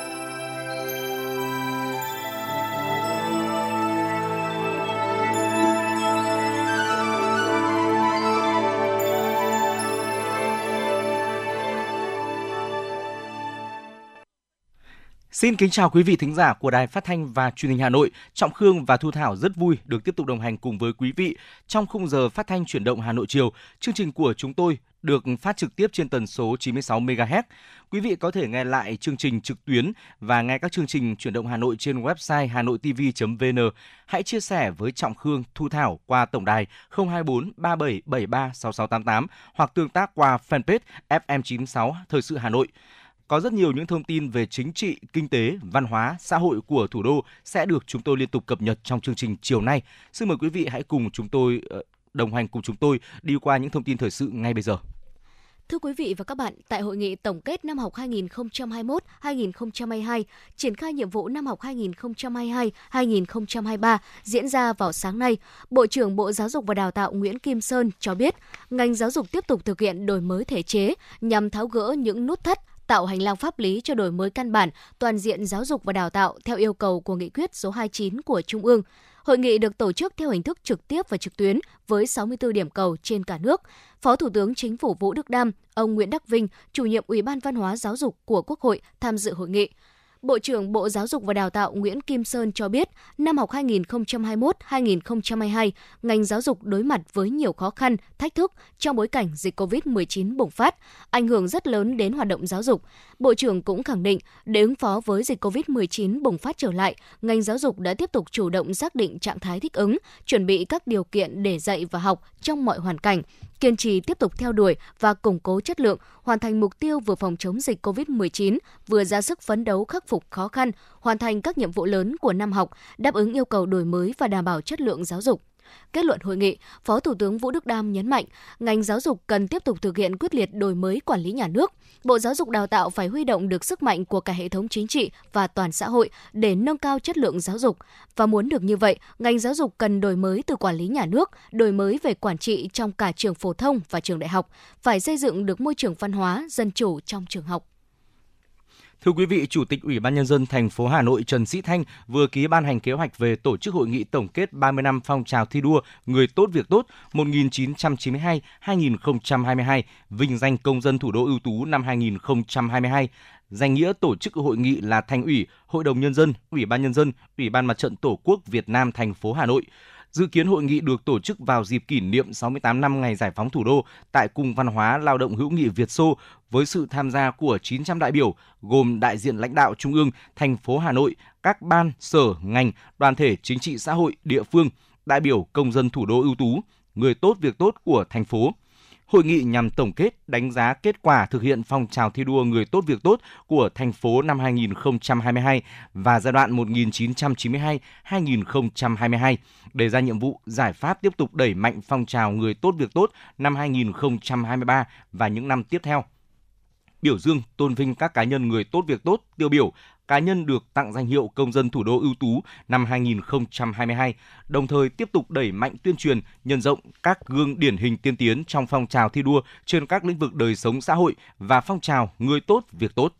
Xin kính chào quý vị thính giả của Đài Phát thanh và Truyền hình Hà Nội. Trọng Khương và Thu Thảo rất vui được tiếp tục đồng hành cùng với quý vị trong khung giờ phát thanh chuyển động Hà Nội chiều. Chương trình của chúng tôi được phát trực tiếp trên tần số 96 MHz. Quý vị có thể nghe lại chương trình trực tuyến và nghe các chương trình chuyển động Hà Nội trên website hanoitv.vn. Hãy chia sẻ với Trọng Khương, Thu Thảo qua tổng đài 024 3773 6688 hoặc tương tác qua fanpage FM 96 Thời sự Hà Nội. Có rất nhiều những thông tin về chính trị, kinh tế, văn hóa, xã hội của thủ đô sẽ được chúng tôi liên tục cập nhật trong chương trình chiều nay. Xin mời quý vị hãy cùng chúng tôi đồng hành cùng chúng tôi đi qua những thông tin thời sự ngay bây giờ. Thưa quý vị và các bạn, tại hội nghị tổng kết năm học 2021-2022, triển khai nhiệm vụ năm học 2022-2023 diễn ra vào sáng nay, Bộ trưởng Bộ Giáo dục và Đào tạo Nguyễn Kim Sơn cho biết, ngành giáo dục tiếp tục thực hiện đổi mới thể chế nhằm tháo gỡ những nút thắt, tạo hành lang pháp lý cho đổi mới căn bản toàn diện giáo dục và đào tạo theo yêu cầu của nghị quyết số 29 của Trung ương. Hội nghị được tổ chức theo hình thức trực tiếp và trực tuyến với 64 điểm cầu trên cả nước. Phó Thủ tướng Chính phủ Vũ Đức Đam, ông Nguyễn Đắc Vinh, chủ nhiệm Ủy ban Văn hóa Giáo dục của Quốc hội tham dự hội nghị. Bộ trưởng Bộ Giáo dục và Đào tạo Nguyễn Kim Sơn cho biết, năm học 2021-2022, ngành giáo dục đối mặt với nhiều khó khăn, thách thức trong bối cảnh dịch COVID-19 bùng phát, ảnh hưởng rất lớn đến hoạt động giáo dục. Bộ trưởng cũng khẳng định, để ứng phó với dịch COVID-19 bùng phát trở lại, ngành giáo dục đã tiếp tục chủ động xác định trạng thái thích ứng, chuẩn bị các điều kiện để dạy và học trong mọi hoàn cảnh, kiên trì tiếp tục theo đuổi và củng cố chất lượng, hoàn thành mục tiêu vừa phòng chống dịch COVID-19, vừa ra sức phấn đấu khắc phục khó khăn, hoàn thành các nhiệm vụ lớn của năm học, đáp ứng yêu cầu đổi mới và đảm bảo chất lượng giáo dục. Kết luận hội nghị, Phó Thủ tướng Vũ Đức Đam nhấn mạnh, ngành giáo dục cần tiếp tục thực hiện quyết liệt đổi mới quản lý nhà nước. Bộ Giáo dục Đào tạo phải huy động được sức mạnh của cả hệ thống chính trị và toàn xã hội để nâng cao chất lượng giáo dục. Và muốn được như vậy, ngành giáo dục cần đổi mới từ quản lý nhà nước, đổi mới về quản trị trong cả trường phổ thông và trường đại học, phải xây dựng được môi trường văn hóa, dân chủ trong trường học. Thưa quý vị, Chủ tịch Ủy ban Nhân dân thành phố Hà Nội Trần Sĩ Thanh vừa ký ban hành kế hoạch về tổ chức hội nghị tổng kết 30 năm phong trào thi đua Người tốt việc tốt 1992-2022, vinh danh công dân thủ đô ưu tú năm 2022. Danh nghĩa tổ chức hội nghị là Thành ủy, Hội đồng Nhân dân, Ủy ban Nhân dân, Ủy ban Mặt trận Tổ quốc Việt Nam thành phố Hà Nội. Dự kiến hội nghị được tổ chức vào dịp kỷ niệm 68 năm ngày giải phóng thủ đô tại Cung Văn hóa Lao động Hữu nghị Việt Xô với sự tham gia của 900 đại biểu gồm đại diện lãnh đạo Trung ương, thành phố Hà Nội, các ban, sở, ngành, đoàn thể chính trị xã hội, địa phương, đại biểu công dân thủ đô ưu tú, người tốt việc tốt của thành phố. Hội nghị nhằm tổng kết, đánh giá kết quả thực hiện phong trào thi đua người tốt việc tốt của thành phố năm 2022 và giai đoạn 1992-2022, đề ra nhiệm vụ giải pháp tiếp tục đẩy mạnh phong trào người tốt việc tốt năm 2023 và những năm tiếp theo. Biểu dương, tôn vinh các cá nhân người tốt việc tốt, tiêu biểu, cá nhân được tặng danh hiệu công dân thủ đô ưu tú năm 2022, đồng thời tiếp tục đẩy mạnh tuyên truyền, nhân rộng các gương điển hình tiên tiến trong phong trào thi đua trên các lĩnh vực đời sống xã hội và phong trào người tốt việc tốt.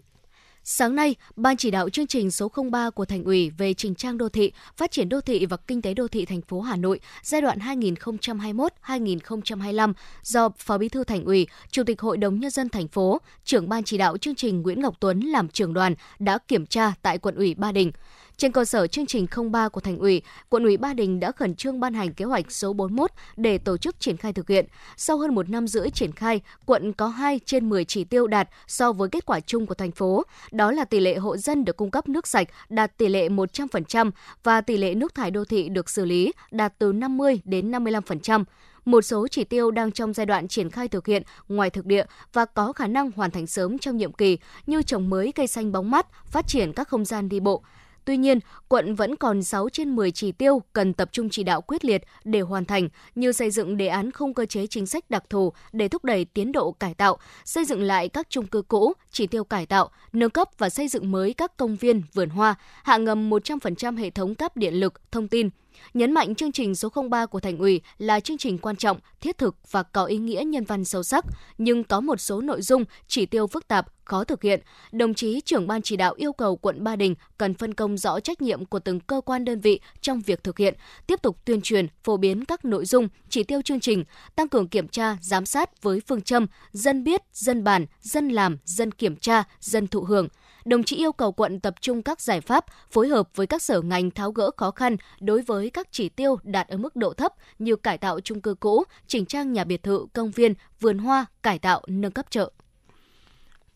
Sáng nay, Ban chỉ đạo chương trình số 03 của Thành ủy về chỉnh trang đô thị, phát triển đô thị và kinh tế đô thị thành phố Hà Nội giai đoạn 2021-2025 do Phó Bí thư Thành ủy, Chủ tịch Hội đồng Nhân dân thành phố, trưởng Ban chỉ đạo chương trình Nguyễn Ngọc Tuấn làm trưởng đoàn đã kiểm tra tại quận ủy Ba Đình. Trên cơ sở chương trình 03 của Thành ủy, quận ủy Ba Đình đã khẩn trương ban hành kế hoạch số 41 để tổ chức triển khai thực hiện. Sau hơn 1 năm rưỡi triển khai, quận có 2 trên 10 chỉ tiêu đạt so với kết quả chung của thành phố. Đó là tỷ lệ hộ dân được cung cấp nước sạch đạt tỷ lệ 100% và tỷ lệ nước thải đô thị được xử lý đạt từ 50 đến 55%. Một số chỉ tiêu đang trong giai đoạn triển khai thực hiện ngoài thực địa và có khả năng hoàn thành sớm trong nhiệm kỳ như trồng mới cây xanh bóng mát, phát triển các không gian đi bộ. Tuy nhiên, quận vẫn còn 6 trên 10 chỉ tiêu cần tập trung chỉ đạo quyết liệt để hoàn thành, như xây dựng đề án khung cơ chế chính sách đặc thù để thúc đẩy tiến độ cải tạo, xây dựng lại các chung cư cũ, chỉ tiêu cải tạo, nâng cấp và xây dựng mới các công viên, vườn hoa, hạ ngầm 100% hệ thống cáp điện lực, thông tin. Nhấn mạnh chương trình số 03 của Thành ủy là chương trình quan trọng, thiết thực và có ý nghĩa nhân văn sâu sắc, nhưng có một số nội dung, chỉ tiêu phức tạp, khó thực hiện. Đồng chí trưởng Ban chỉ đạo yêu cầu quận Ba Đình cần phân công rõ trách nhiệm của từng cơ quan đơn vị trong việc thực hiện, tiếp tục tuyên truyền, phổ biến các nội dung, chỉ tiêu chương trình, tăng cường kiểm tra, giám sát với phương châm dân biết, dân bàn, dân làm, dân kiểm tra, dân thụ hưởng. Đồng chí yêu cầu quận tập trung các giải pháp, phối hợp với các sở ngành tháo gỡ khó khăn đối với các chỉ tiêu đạt ở mức độ thấp như cải tạo chung cư cũ, chỉnh trang nhà biệt thự, công viên, vườn hoa, cải tạo, nâng cấp chợ.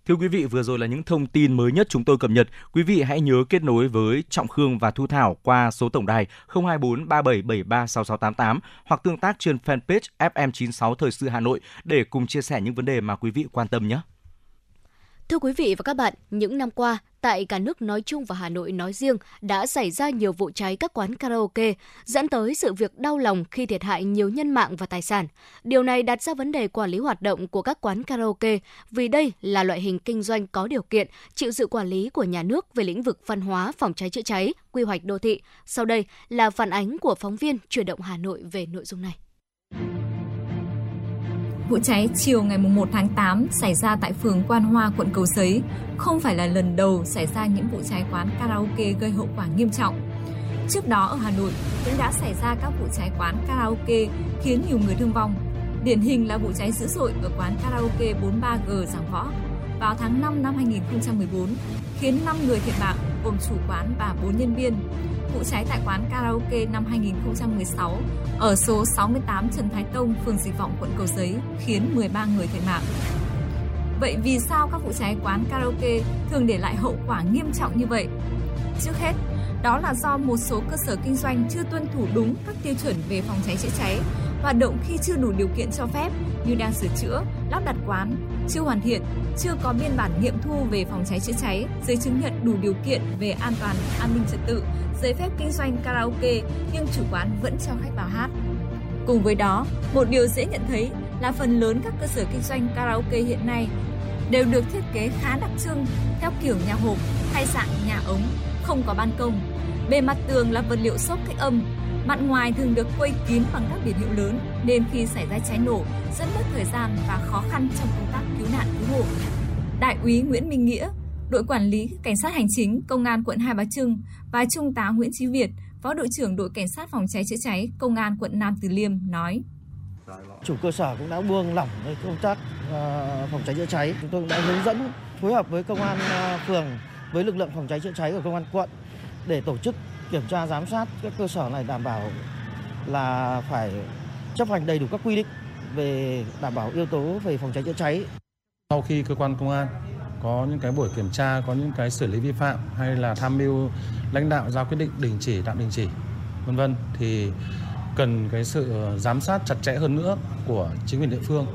Thưa quý vị, vừa rồi là những thông tin mới nhất chúng tôi cập nhật. Quý vị hãy nhớ kết nối với Trọng Khương và Thu Thảo qua số tổng đài 024 3773 6688 hoặc tương tác trên fanpage FM 96 Thời sự Hà Nội để cùng chia sẻ những vấn đề mà quý vị quan tâm nhé. Thưa quý vị và các bạn, những năm qua, tại cả nước nói chung và Hà Nội nói riêng đã xảy ra nhiều vụ cháy các quán karaoke, dẫn tới sự việc đau lòng khi thiệt hại nhiều nhân mạng và tài sản. Điều này đặt ra vấn đề quản lý hoạt động của các quán karaoke, vì đây là loại hình kinh doanh có điều kiện, chịu sự quản lý của nhà nước về lĩnh vực văn hóa, phòng cháy chữa cháy, quy hoạch đô thị. Sau đây là phản ánh của phóng viên Chuyển động Hà Nội về nội dung này. Vụ cháy chiều ngày 1 tháng 8 xảy ra tại phường Quan Hoa, quận Cầu Giấy, không phải là lần đầu xảy ra những vụ cháy quán karaoke gây hậu quả nghiêm trọng. Trước đó ở Hà Nội cũng đã xảy ra các vụ cháy quán karaoke khiến nhiều người thương vong. Điển hình là vụ cháy dữ dội ở quán karaoke 43G Giảng Võ vào tháng 5 năm 2014, khiến 5 người thiệt mạng gồm chủ quán và 4 nhân viên. Vụ cháy tại quán karaoke năm 2016 ở số 68 Trần Thái Tông, phường Dịch Vọng, quận Cầu Giấy khiến 13 người thiệt mạng. Vậy vì sao các vụ cháy quán karaoke thường để lại hậu quả nghiêm trọng như vậy? Trước hết, đó là do một số cơ sở kinh doanh chưa tuân thủ đúng các tiêu chuẩn về phòng cháy chữa cháy hoạt động khi chưa đủ điều kiện cho phép như đang sửa chữa, lắp đặt quán, chưa hoàn thiện, chưa có biên bản nghiệm thu về phòng cháy chữa cháy, giấy chứng nhận đủ điều kiện về an toàn, an ninh trật tự, giấy phép kinh doanh karaoke nhưng chủ quán vẫn cho khách vào hát. Cùng với đó, một điều dễ nhận thấy là phần lớn các cơ sở kinh doanh karaoke hiện nay đều được thiết kế khá đặc trưng theo kiểu nhà hộp hay dạng nhà ống, không có ban công. Bề mặt tường là vật liệu xốp cách âm, mặt ngoài thường được quây kín bằng các biển hiệu lớn nên khi xảy ra cháy nổ rất mất thời gian và khó khăn trong công tác cứu nạn cứu hộ. Đại úy Nguyễn Minh Nghĩa, đội quản lý cảnh sát hành chính công an quận Hai Bà Trưng và trung tá Nguyễn Chí Việt, phó đội trưởng đội cảnh sát phòng cháy chữa cháy công an quận Nam Từ Liêm nói: Chủ cơ sở cũng đã buông lỏng công tác phòng cháy chữa cháy. Chúng tôi đã hướng dẫn phối hợp với công an phường, với lực lượng phòng cháy chữa cháy của công an quận để tổ chức kiểm tra giám sát các cơ sở này, đảm bảo là phải chấp hành đầy đủ các quy định về đảm bảo yếu tố về phòng cháy chữa cháy. Sau khi cơ quan công an có những cái buổi kiểm tra, có những cái xử lý vi phạm hay là tham mưu lãnh đạo ra quyết định đình chỉ, tạm đình chỉ, vân vân thì cần cái sự giám sát chặt chẽ hơn nữa của chính quyền địa phương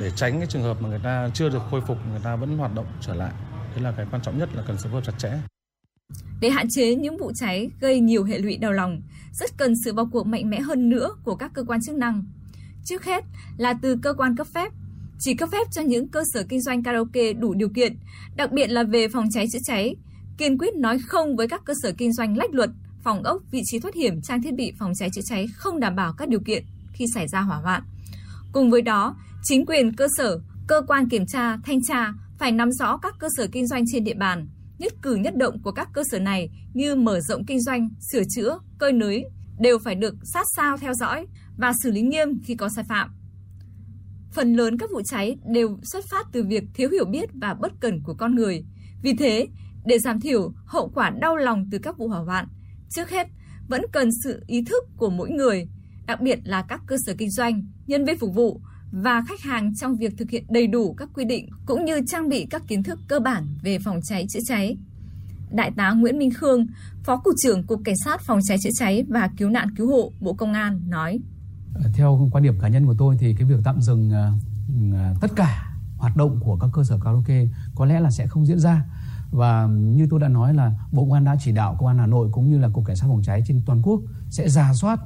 để tránh cái trường hợp mà người ta chưa được khôi phục, người ta vẫn hoạt động trở lại. Thế là cái quan trọng nhất là cần sự phối hợp chặt chẽ. Để hạn chế những vụ cháy gây nhiều hệ lụy đau lòng, rất cần sự vào cuộc mạnh mẽ hơn nữa của các cơ quan chức năng. Trước hết là từ cơ quan cấp phép, chỉ cấp phép cho những cơ sở kinh doanh karaoke đủ điều kiện, đặc biệt là về phòng cháy chữa cháy, kiên quyết nói không với các cơ sở kinh doanh lách luật, phòng ốc, vị trí thoát hiểm, trang thiết bị phòng cháy chữa cháy không đảm bảo các điều kiện khi xảy ra hỏa hoạn. Cùng với đó, chính quyền cơ sở, cơ quan kiểm tra, thanh tra phải nắm rõ các cơ sở kinh doanh trên địa bàn, nhất cử nhất động của các cơ sở này như mở rộng kinh doanh, sửa chữa, cơi nới đều phải được sát sao theo dõi và xử lý nghiêm khi có sai phạm. Phần lớn các vụ cháy đều xuất phát từ việc thiếu hiểu biết và bất cẩn của con người. Vì thế, để giảm thiểu hậu quả đau lòng từ các vụ hỏa hoạn, trước hết vẫn cần sự ý thức của mỗi người, đặc biệt là các cơ sở kinh doanh, nhân viên phục vụ và khách hàng trong việc thực hiện đầy đủ các quy định cũng như trang bị các kiến thức cơ bản về phòng cháy chữa cháy. Đại tá Nguyễn Minh Khương, Phó Cục trưởng Cục Cảnh sát Phòng cháy chữa cháy và Cứu nạn Cứu hộ Bộ Công an nói: Theo quan điểm cá nhân của tôi thì cái việc tạm dừng tất cả hoạt động của các cơ sở karaoke có lẽ là sẽ không diễn ra. Và như tôi đã nói là Bộ Công an đã chỉ đạo Công an Hà Nội cũng như là Cục Cảnh sát Phòng cháy trên toàn quốc sẽ rà soát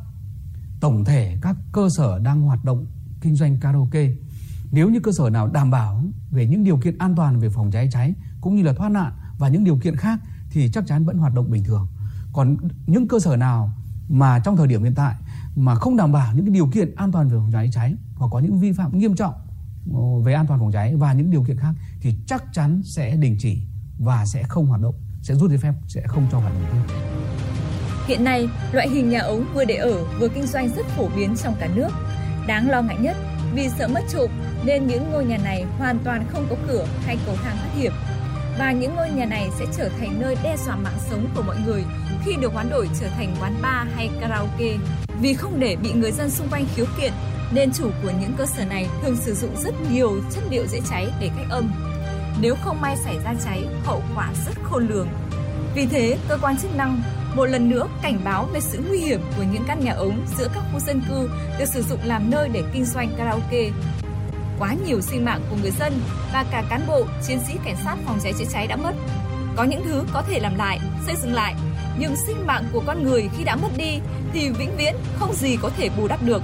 tổng thể các cơ sở đang hoạt động kinh doanh karaoke. Nếu như cơ sở nào đảm bảo về những điều kiện an toàn về phòng cháy cháy cũng như là thoát nạn và những điều kiện khác thì chắc chắn vẫn hoạt động bình thường. Còn những cơ sở nào mà trong thời điểm hiện tại mà không đảm bảo những điều kiện an toàn về phòng cháy cháy hoặc có những vi phạm nghiêm trọng về an toàn phòng cháy và những điều kiện khác thì chắc chắn sẽ đình chỉ và sẽ không hoạt động, sẽ rút giấy phép, sẽ không cho hoạt động nữa. Hiện nay, loại hình nhà ống vừa để ở vừa kinh doanh rất phổ biến trong cả nước. Đáng lo ngại nhất vì sợ mất trộm nên những ngôi nhà này hoàn toàn không có cửa hay cầu thang thoát hiểm. Và những ngôi nhà này sẽ trở thành nơi đe dọa mạng sống của mọi người khi được hoán đổi trở thành quán bar hay karaoke. Vì không để bị người dân xung quanh khiếu kiện nên chủ của những cơ sở này thường sử dụng rất nhiều chất liệu dễ cháy để cách âm. Nếu không may xảy ra cháy, hậu quả rất khôn lường. Vì thế, cơ quan chức năng một lần nữa cảnh báo về sự nguy hiểm của những căn nhà ống giữa các khu dân cư được sử dụng làm nơi để kinh doanh karaoke. Quá nhiều sinh mạng của người dân và cả cán bộ, chiến sĩ cảnh sát phòng cháy chữa cháy đã mất. Có những thứ có thể làm lại, xây dựng lại, nhưng sinh mạng của con người khi đã mất đi thì vĩnh viễn không gì có thể bù đắp được.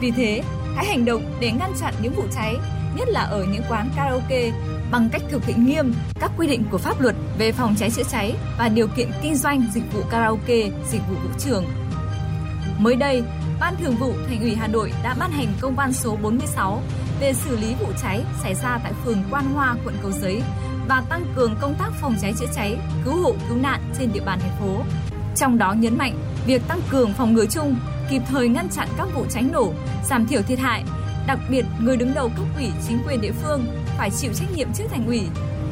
Vì thế, hãy hành động để ngăn chặn những vụ cháy, nhất là ở những quán karaoke, bằng cách thực hiện nghiêm các quy định của pháp luật về phòng cháy chữa cháy và điều kiện kinh doanh dịch vụ karaoke, dịch vụ vũ trường. Mới đây, Ban Thường vụ Thành ủy Hà Nội đã ban hành công văn số 46 về xử lý vụ cháy xảy ra tại phường Quan Hoa, quận Cầu Giấy và tăng cường công tác phòng cháy chữa cháy, cứu hộ cứu nạn trên địa bàn thành phố. Trong đó nhấn mạnh việc tăng cường phòng ngừa chung, kịp thời ngăn chặn các vụ cháy nổ, giảm thiểu thiệt hại. Đặc biệt, người đứng đầu cấp ủy chính quyền địa phương phải chịu trách nhiệm trước Thành ủy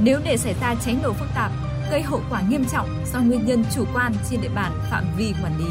nếu để xảy ra cháy nổ phức tạp, gây hậu quả nghiêm trọng do nguyên nhân chủ quan trên địa bàn phạm vi quản lý.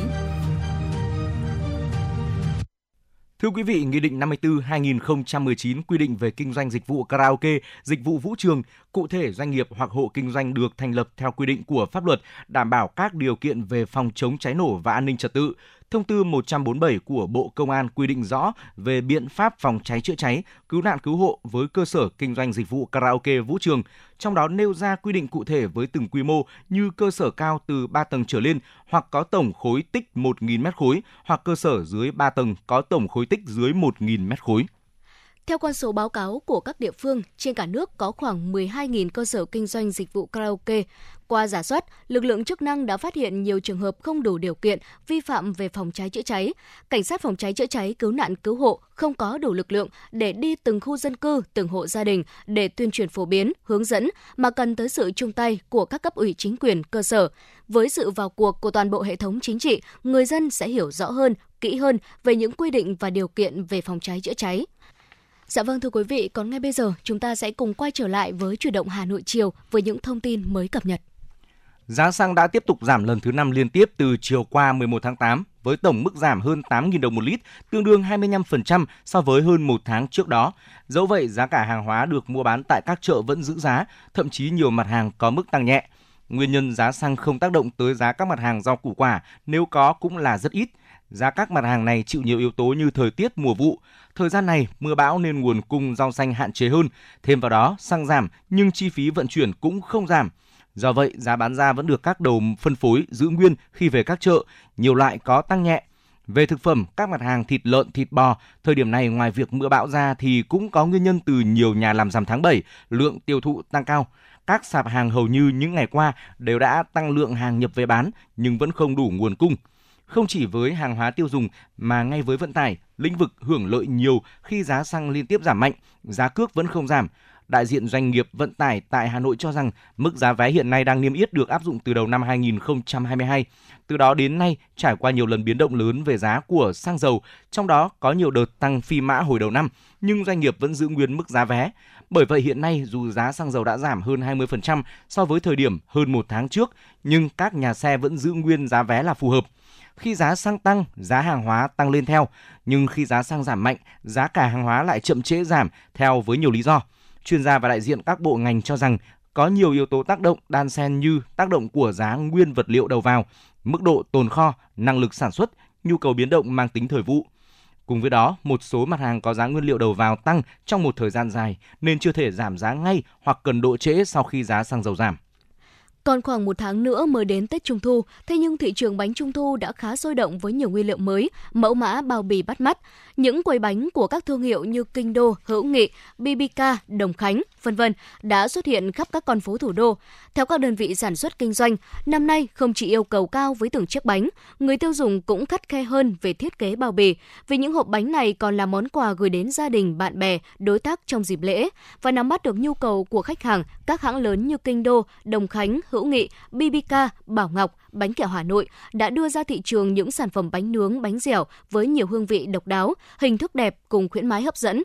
Thưa quý vị, Nghị định 54/2019 quy định về kinh doanh dịch vụ karaoke, dịch vụ vũ trường, cụ thể doanh nghiệp hoặc hộ kinh doanh được thành lập theo quy định của pháp luật, đảm bảo các điều kiện về phòng chống cháy nổ và an ninh trật tự. Thông tư 147 của Bộ Công an quy định rõ về biện pháp phòng cháy chữa cháy, cứu nạn cứu hộ với cơ sở kinh doanh dịch vụ karaoke, vũ trường, trong đó nêu ra quy định cụ thể với từng quy mô như cơ sở cao từ 3 tầng trở lên hoặc có tổng khối tích 1.000 m3 hoặc cơ sở dưới 3 tầng có tổng khối tích dưới 1.000 m3. Theo con số báo cáo của các địa phương, trên cả nước có khoảng 12.000 cơ sở kinh doanh dịch vụ karaoke. Qua rà soát, lực lượng chức năng đã phát hiện nhiều trường hợp không đủ điều kiện vi phạm về phòng cháy chữa cháy. Cảnh sát phòng cháy chữa cháy, cứu nạn cứu hộ không có đủ lực lượng để đi từng khu dân cư, từng hộ gia đình để tuyên truyền phổ biến, hướng dẫn mà cần tới sự chung tay của các cấp ủy chính quyền cơ sở. Với sự vào cuộc của toàn bộ hệ thống chính trị, người dân sẽ hiểu rõ hơn, kỹ hơn về những quy định và điều kiện về phòng cháy chữa cháy. Dạ vâng thưa quý vị, còn ngay bây giờ chúng ta sẽ cùng quay trở lại với Chuyển động Hà Nội chiều với những thông tin mới cập nhật. Giá xăng đã tiếp tục giảm lần thứ 5 liên tiếp từ chiều qua 11 tháng 8 với tổng mức giảm hơn 8.000 đồng một lít, tương đương 25% so với hơn 1 tháng trước đó. Dẫu vậy, giá cả hàng hóa được mua bán tại các chợ vẫn giữ giá, thậm chí nhiều mặt hàng có mức tăng nhẹ. Nguyên nhân giá xăng không tác động tới giá các mặt hàng rau củ quả, nếu có cũng là rất ít. Giá các mặt hàng này chịu nhiều yếu tố như thời tiết, mùa vụ. Thời gian này, mưa bão nên nguồn cung rau xanh hạn chế hơn. Thêm vào đó, xăng giảm nhưng chi phí vận chuyển cũng không giảm. Do vậy, giá bán ra vẫn được các đầu phân phối giữ nguyên khi về các chợ, nhiều loại có tăng nhẹ. Về thực phẩm, các mặt hàng thịt lợn, thịt bò, thời điểm này ngoài việc mưa bão ra thì cũng có nguyên nhân từ nhiều nhà làm giảm tháng 7, lượng tiêu thụ tăng cao. Các sạp hàng hầu như những ngày qua đều đã tăng lượng hàng nhập về bán nhưng vẫn không đủ nguồn cung. Không chỉ với hàng hóa tiêu dùng mà ngay với vận tải, lĩnh vực hưởng lợi nhiều khi giá xăng liên tiếp giảm mạnh, giá cước vẫn không giảm. Đại diện doanh nghiệp vận tải tại Hà Nội cho rằng mức giá vé hiện nay đang niêm yết được áp dụng từ đầu năm 2022. Từ đó đến nay, trải qua nhiều lần biến động lớn về giá của xăng dầu, trong đó có nhiều đợt tăng phi mã hồi đầu năm, nhưng doanh nghiệp vẫn giữ nguyên mức giá vé. Bởi vậy hiện nay, dù giá xăng dầu đã giảm hơn 20% so với thời điểm hơn 1 tháng trước, nhưng các nhà xe vẫn giữ nguyên giá vé là phù hợp. Khi giá xăng tăng, giá hàng hóa tăng lên theo, nhưng khi giá xăng giảm mạnh, giá cả hàng hóa lại chậm trễ giảm theo với nhiều lý do. Chuyên gia và đại diện các bộ ngành cho rằng có nhiều yếu tố tác động đan xen như tác động của giá nguyên vật liệu đầu vào, mức độ tồn kho, năng lực sản xuất, nhu cầu biến động mang tính thời vụ. Cùng với đó, một số mặt hàng có giá nguyên liệu đầu vào tăng trong một thời gian dài nên chưa thể giảm giá ngay hoặc cần độ trễ sau khi giá xăng dầu giảm. Còn khoảng 1 tháng nữa mới đến Tết Trung Thu, thế nhưng thị trường bánh Trung Thu đã khá sôi động với nhiều nguyên liệu mới, mẫu mã bao bì bắt mắt. Những quầy bánh của các thương hiệu như Kinh Đô, Hữu Nghị, Bibica, Đồng Khánh, v.v. đã xuất hiện khắp các con phố thủ đô. Theo các đơn vị sản xuất kinh doanh, năm nay không chỉ yêu cầu cao với từng chiếc bánh, người tiêu dùng cũng khắt khe hơn về thiết kế bao bì, vì những hộp bánh này còn là món quà gửi đến gia đình, bạn bè, đối tác trong dịp lễ. Và nắm bắt được nhu cầu của khách hàng, các hãng lớn như Kinh Đô, Đồng Khánh, Hữu Nghị, Bibica, Bảo Ngọc, Bánh kẹo Hà Nội đã đưa ra thị trường những sản phẩm bánh nướng, bánh dẻo với nhiều hương vị độc đáo, hình thức đẹp cùng khuyến mãi hấp dẫn.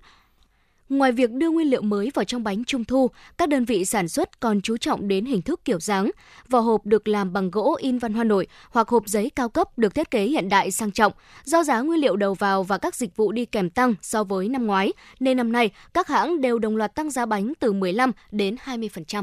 Ngoài việc đưa nguyên liệu mới vào trong bánh Trung Thu, các đơn vị sản xuất còn chú trọng đến hình thức kiểu dáng. Vỏ hộp được làm bằng gỗ in văn Hoa Nổi hoặc hộp giấy cao cấp được thiết kế hiện đại sang trọng. Do giá nguyên liệu đầu vào và các dịch vụ đi kèm tăng so với năm ngoái, nên năm nay các hãng đều đồng loạt tăng giá bánh từ 15 đến 20%.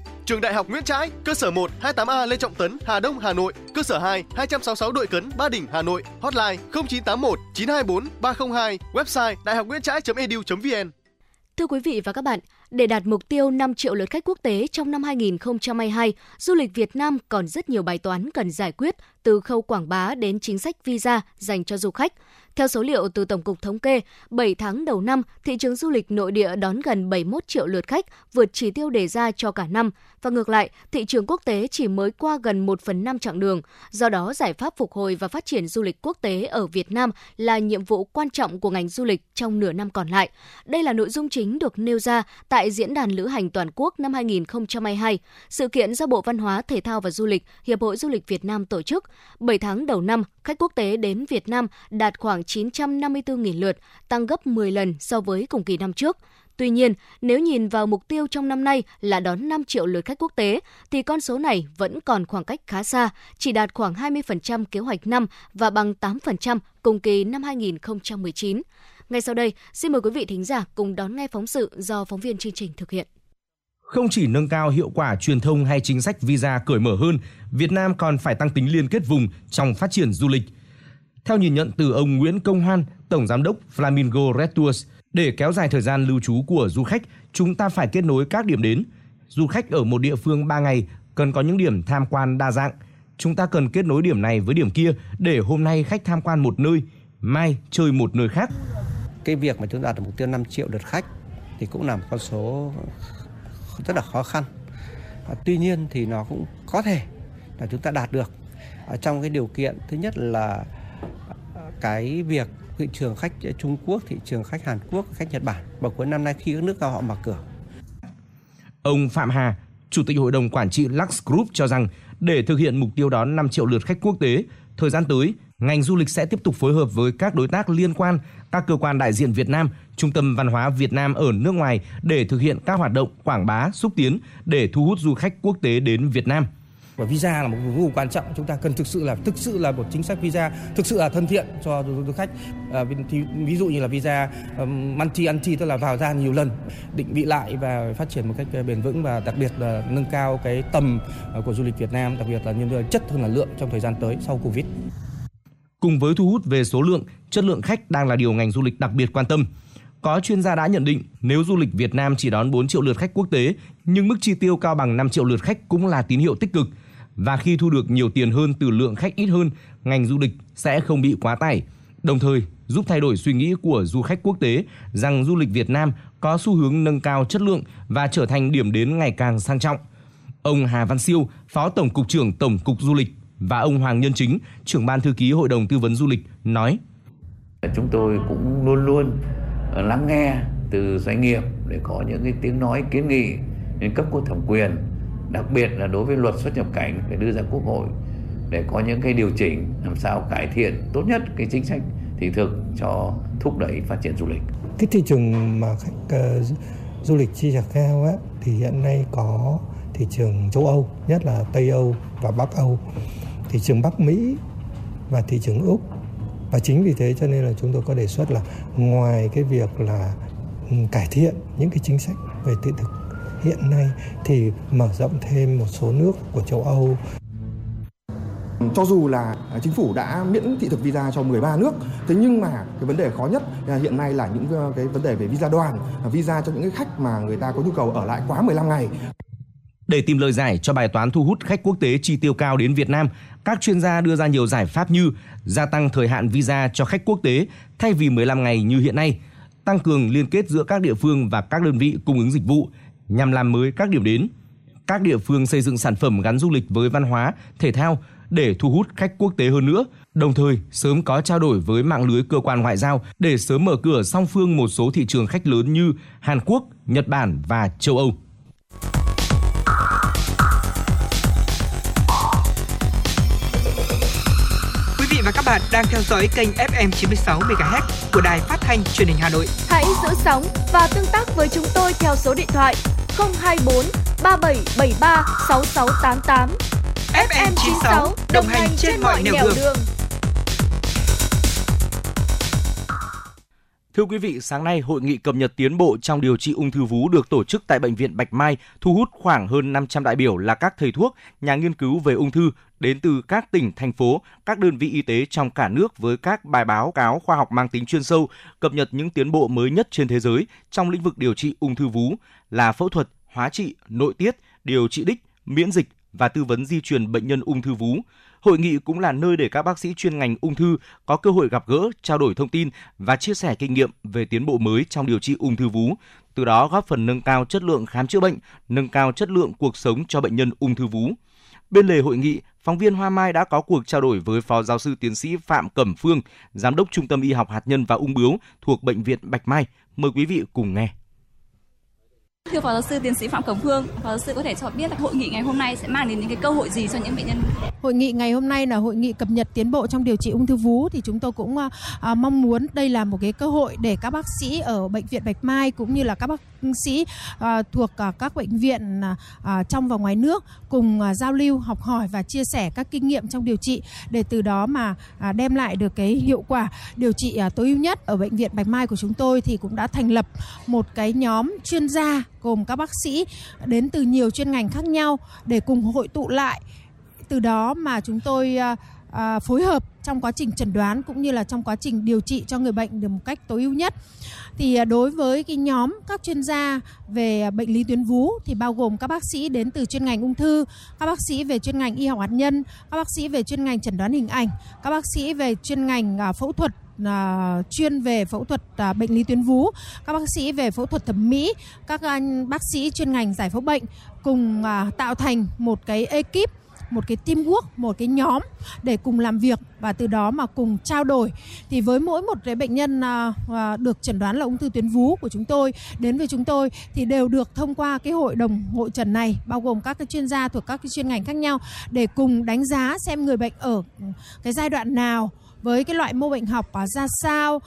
Trường Đại học Nguyễn Trãi, cơ sở 1 28A Lê Trọng Tấn, Hà Đông, Hà Nội, cơ sở 2 266 Đội Cấn, Ba Đình, Hà Nội, hotline 0981 924 302, website daihocnguyentrai.edu.vn. Thưa quý vị và các bạn, để đạt mục tiêu 5 triệu lượt khách quốc tế trong năm 2022, du lịch Việt Nam còn rất nhiều bài toán cần giải quyết từ khâu quảng bá đến chính sách visa dành cho du khách. Theo số liệu từ Tổng cục Thống kê, 7 tháng đầu năm, thị trường du lịch nội địa đón gần 71 triệu lượt khách, vượt chỉ tiêu đề ra cho cả năm. Và ngược lại, thị trường quốc tế chỉ mới qua gần 1/5 chặng đường. Do đó, giải pháp phục hồi và phát triển du lịch quốc tế ở Việt Nam là nhiệm vụ quan trọng của ngành du lịch trong nửa năm còn lại. Đây là nội dung chính được nêu ra tại Diễn đàn Lữ hành Toàn quốc năm 2022, sự kiện do Bộ Văn hóa, Thể thao và Du lịch, Hiệp hội Du lịch Việt Nam tổ chức. 7 tháng đầu năm, khách quốc tế đến Việt Nam đạt khoảng 954.000 lượt, tăng gấp 10 lần so với cùng kỳ năm trước. Tuy nhiên, nếu nhìn vào mục tiêu trong năm nay là đón 5 triệu lượt khách quốc tế, thì con số này vẫn còn khoảng cách khá xa, chỉ đạt khoảng 20% kế hoạch năm và bằng 8% cùng kỳ năm 2019. Ngay sau đây, xin mời quý vị thính giả cùng đón nghe phóng sự do phóng viên chương trình thực hiện. Không chỉ nâng cao hiệu quả truyền thông hay chính sách visa cởi mở hơn, Việt Nam còn phải tăng tính liên kết vùng trong phát triển du lịch. Theo nhìn nhận từ ông Nguyễn Công Hoan, Tổng Giám đốc Flamingo Red Tours, để kéo dài thời gian lưu trú của du khách, chúng ta phải kết nối các điểm đến. Du khách ở một địa phương 3 ngày cần có những điểm tham quan đa dạng. Chúng ta cần kết nối điểm này với điểm kia để hôm nay khách tham quan một nơi, mai chơi một nơi khác. Cái việc mà chúng ta đạt được mục tiêu 5 triệu lượt khách thì cũng là một con số rất là khó khăn. Tuy nhiên thì nó cũng có thể là chúng ta đạt được trong cái điều kiện thứ nhất là cái việc thị trường khách Trung Quốc, thị trường khách Hàn Quốc, khách Nhật Bản vào cuối năm nay khi các nước cao họ mở cửa. Ông Phạm Hà, Chủ tịch Hội đồng Quản trị Lux Group cho rằng để thực hiện mục tiêu đón 5 triệu lượt khách quốc tế, thời gian tới, ngành du lịch sẽ tiếp tục phối hợp với các đối tác liên quan, các cơ quan đại diện Việt Nam, Trung tâm Văn hóa Việt Nam ở nước ngoài để thực hiện các hoạt động quảng bá, xúc tiến để thu hút du khách quốc tế đến Việt Nam. Và visa là một vô cùng quan trọng, chúng ta cần thực sự là một chính sách visa thực sự là thân thiện cho du khách. Ví dụ như là visa multi-entry, tức là vào ra nhiều lần, định vị lại và phát triển một cách bền vững và đặc biệt là nâng cao cái tầm của du lịch Việt Nam, đặc biệt là nhân chất hơn là lượng trong thời gian tới sau Covid. Cùng với thu hút về số lượng, chất lượng khách đang là điều ngành du lịch đặc biệt quan tâm. Có chuyên gia đã nhận định nếu du lịch Việt Nam chỉ đón 4 triệu lượt khách quốc tế nhưng mức chi tiêu cao bằng 5 triệu lượt khách cũng là tín hiệu tích cực. Và khi thu được nhiều tiền hơn từ lượng khách ít hơn, ngành du lịch sẽ không bị quá tải. Đồng thời giúp thay đổi suy nghĩ của du khách quốc tế rằng du lịch Việt Nam có xu hướng nâng cao chất lượng và trở thành điểm đến ngày càng sang trọng. Ông Hà Văn Siêu, Phó Tổng cục trưởng Tổng cục Du lịch và ông Hoàng Nhân Chính, trưởng ban thư ký Hội đồng Tư vấn Du lịch nói: Chúng tôi cũng luôn lắng nghe từ doanh nghiệp để có những cái tiếng nói kiến nghị đến cấp có thẩm quyền, đặc biệt là đối với luật xuất nhập cảnh phải đưa ra Quốc hội để có những cái điều chỉnh làm sao cải thiện tốt nhất cái chính sách thị thực cho thúc đẩy phát triển du lịch. Cái thị trường mà khách du lịch chi trả cao á, thì hiện nay có thị trường châu Âu, nhất là Tây Âu và Bắc Âu, thị trường Bắc Mỹ và thị trường Úc. Và chính vì thế cho nên là chúng tôi có đề xuất là ngoài cái việc là cải thiện những cái chính sách về thị thực hiện nay thì mở rộng thêm một số nước của châu Âu. Cho dù là chính phủ đã miễn thị thực visa cho 13 nước, thế nhưng mà cái vấn đề khó nhất hiện nay là những cái vấn đề về visa đoàn, visa cho những cái khách mà người ta có nhu cầu ở lại quá 15 ngày. Để tìm lời giải cho bài toán thu hút khách quốc tế chi tiêu cao đến Việt Nam, các chuyên gia đưa ra nhiều giải pháp như gia tăng thời hạn visa cho khách quốc tế thay vì 15 ngày như hiện nay, tăng cường liên kết giữa các địa phương và các đơn vị cung ứng dịch vụ nhằm làm mới các điểm đến. Các địa phương xây dựng sản phẩm gắn du lịch với văn hóa, thể thao để thu hút khách quốc tế hơn nữa, đồng thời sớm có trao đổi với mạng lưới cơ quan ngoại giao để sớm mở cửa song phương một số thị trường khách lớn như Hàn Quốc, Nhật Bản và châu Âu. và các bạn đang theo dõi kênh FM 96 MHz của Đài Phát thanh Truyền hình Hà Nội. Hãy giữ sóng và tương tác với chúng tôi theo số điện thoại 024 3773 6688. FM 96 đồng hành trên mọi nẻo đường. Thưa quý vị, sáng nay, Hội nghị cập nhật tiến bộ trong điều trị ung thư vú được tổ chức tại Bệnh viện Bạch Mai thu hút khoảng hơn 500 đại biểu là các thầy thuốc, nhà nghiên cứu về ung thư đến từ các tỉnh, thành phố, các đơn vị y tế trong cả nước với các bài báo cáo khoa học mang tính chuyên sâu, cập nhật những tiến bộ mới nhất trên thế giới trong lĩnh vực điều trị ung thư vú là phẫu thuật, hóa trị, nội tiết, điều trị đích, miễn dịch và tư vấn di truyền bệnh nhân ung thư vú. Hội nghị cũng là nơi để các bác sĩ chuyên ngành ung thư có cơ hội gặp gỡ, trao đổi thông tin và chia sẻ kinh nghiệm về tiến bộ mới trong điều trị ung thư vú, từ đó góp phần nâng cao chất lượng khám chữa bệnh, nâng cao chất lượng cuộc sống cho bệnh nhân ung thư vú. Bên lề hội nghị, phóng viên Hoa Mai đã có cuộc trao đổi với Phó Giáo sư Tiến sĩ Phạm Cẩm Phương, Giám đốc Trung tâm Y học Hạt nhân và Ung bướu thuộc Bệnh viện Bạch Mai. Mời quý vị cùng nghe. Thưa Phó Giáo sư Tiến sĩ Phạm Cẩm Phương, Phó Giáo sư có thể cho biết là hội nghị ngày hôm nay sẽ mang đến những cái cơ hội gì cho những bệnh nhân? Hội nghị ngày hôm nay là hội nghị cập nhật tiến bộ trong điều trị ung thư vú, thì chúng tôi cũng mong muốn đây là một cái cơ hội để các bác sĩ ở Bệnh viện Bạch Mai cũng như là các bác sĩ thuộc các bệnh viện trong và ngoài nước cùng giao lưu, học hỏi và chia sẻ các kinh nghiệm trong điều trị, để từ đó mà đem lại được cái hiệu quả điều trị tối ưu nhất. Ở Bệnh viện Bạch Mai của chúng tôi thì cũng đã thành lập một cái nhóm chuyên gia gồm các bác sĩ đến từ nhiều chuyên ngành khác nhau để cùng hội tụ lại. Từ đó mà chúng tôi phối hợp trong quá trình chẩn đoán cũng như là trong quá trình điều trị cho người bệnh được một cách tối ưu nhất. Thì đối với cái nhóm các chuyên gia về bệnh lý tuyến vú thì bao gồm các bác sĩ đến từ chuyên ngành ung thư, các bác sĩ về chuyên ngành y học hạt nhân, các bác sĩ về chuyên ngành chẩn đoán hình ảnh, các bác sĩ về chuyên ngành phẫu thuật, chuyên về phẫu thuật bệnh lý tuyến vú, các bác sĩ về phẫu thuật thẩm mỹ, các bác sĩ chuyên ngành giải phẫu bệnh, cùng tạo thành một cái ekip, một cái teamwork, một cái nhóm để cùng làm việc và từ đó mà cùng trao đổi. Thì với mỗi một cái bệnh nhân được chẩn đoán là ung thư tuyến vú của chúng tôi đến với chúng tôi thì đều được thông qua cái hội đồng hội chẩn này, bao gồm các cái chuyên gia thuộc các cái chuyên ngành khác nhau để cùng đánh giá xem người bệnh ở cái giai đoạn nào, với cái loại mô bệnh học ra sao,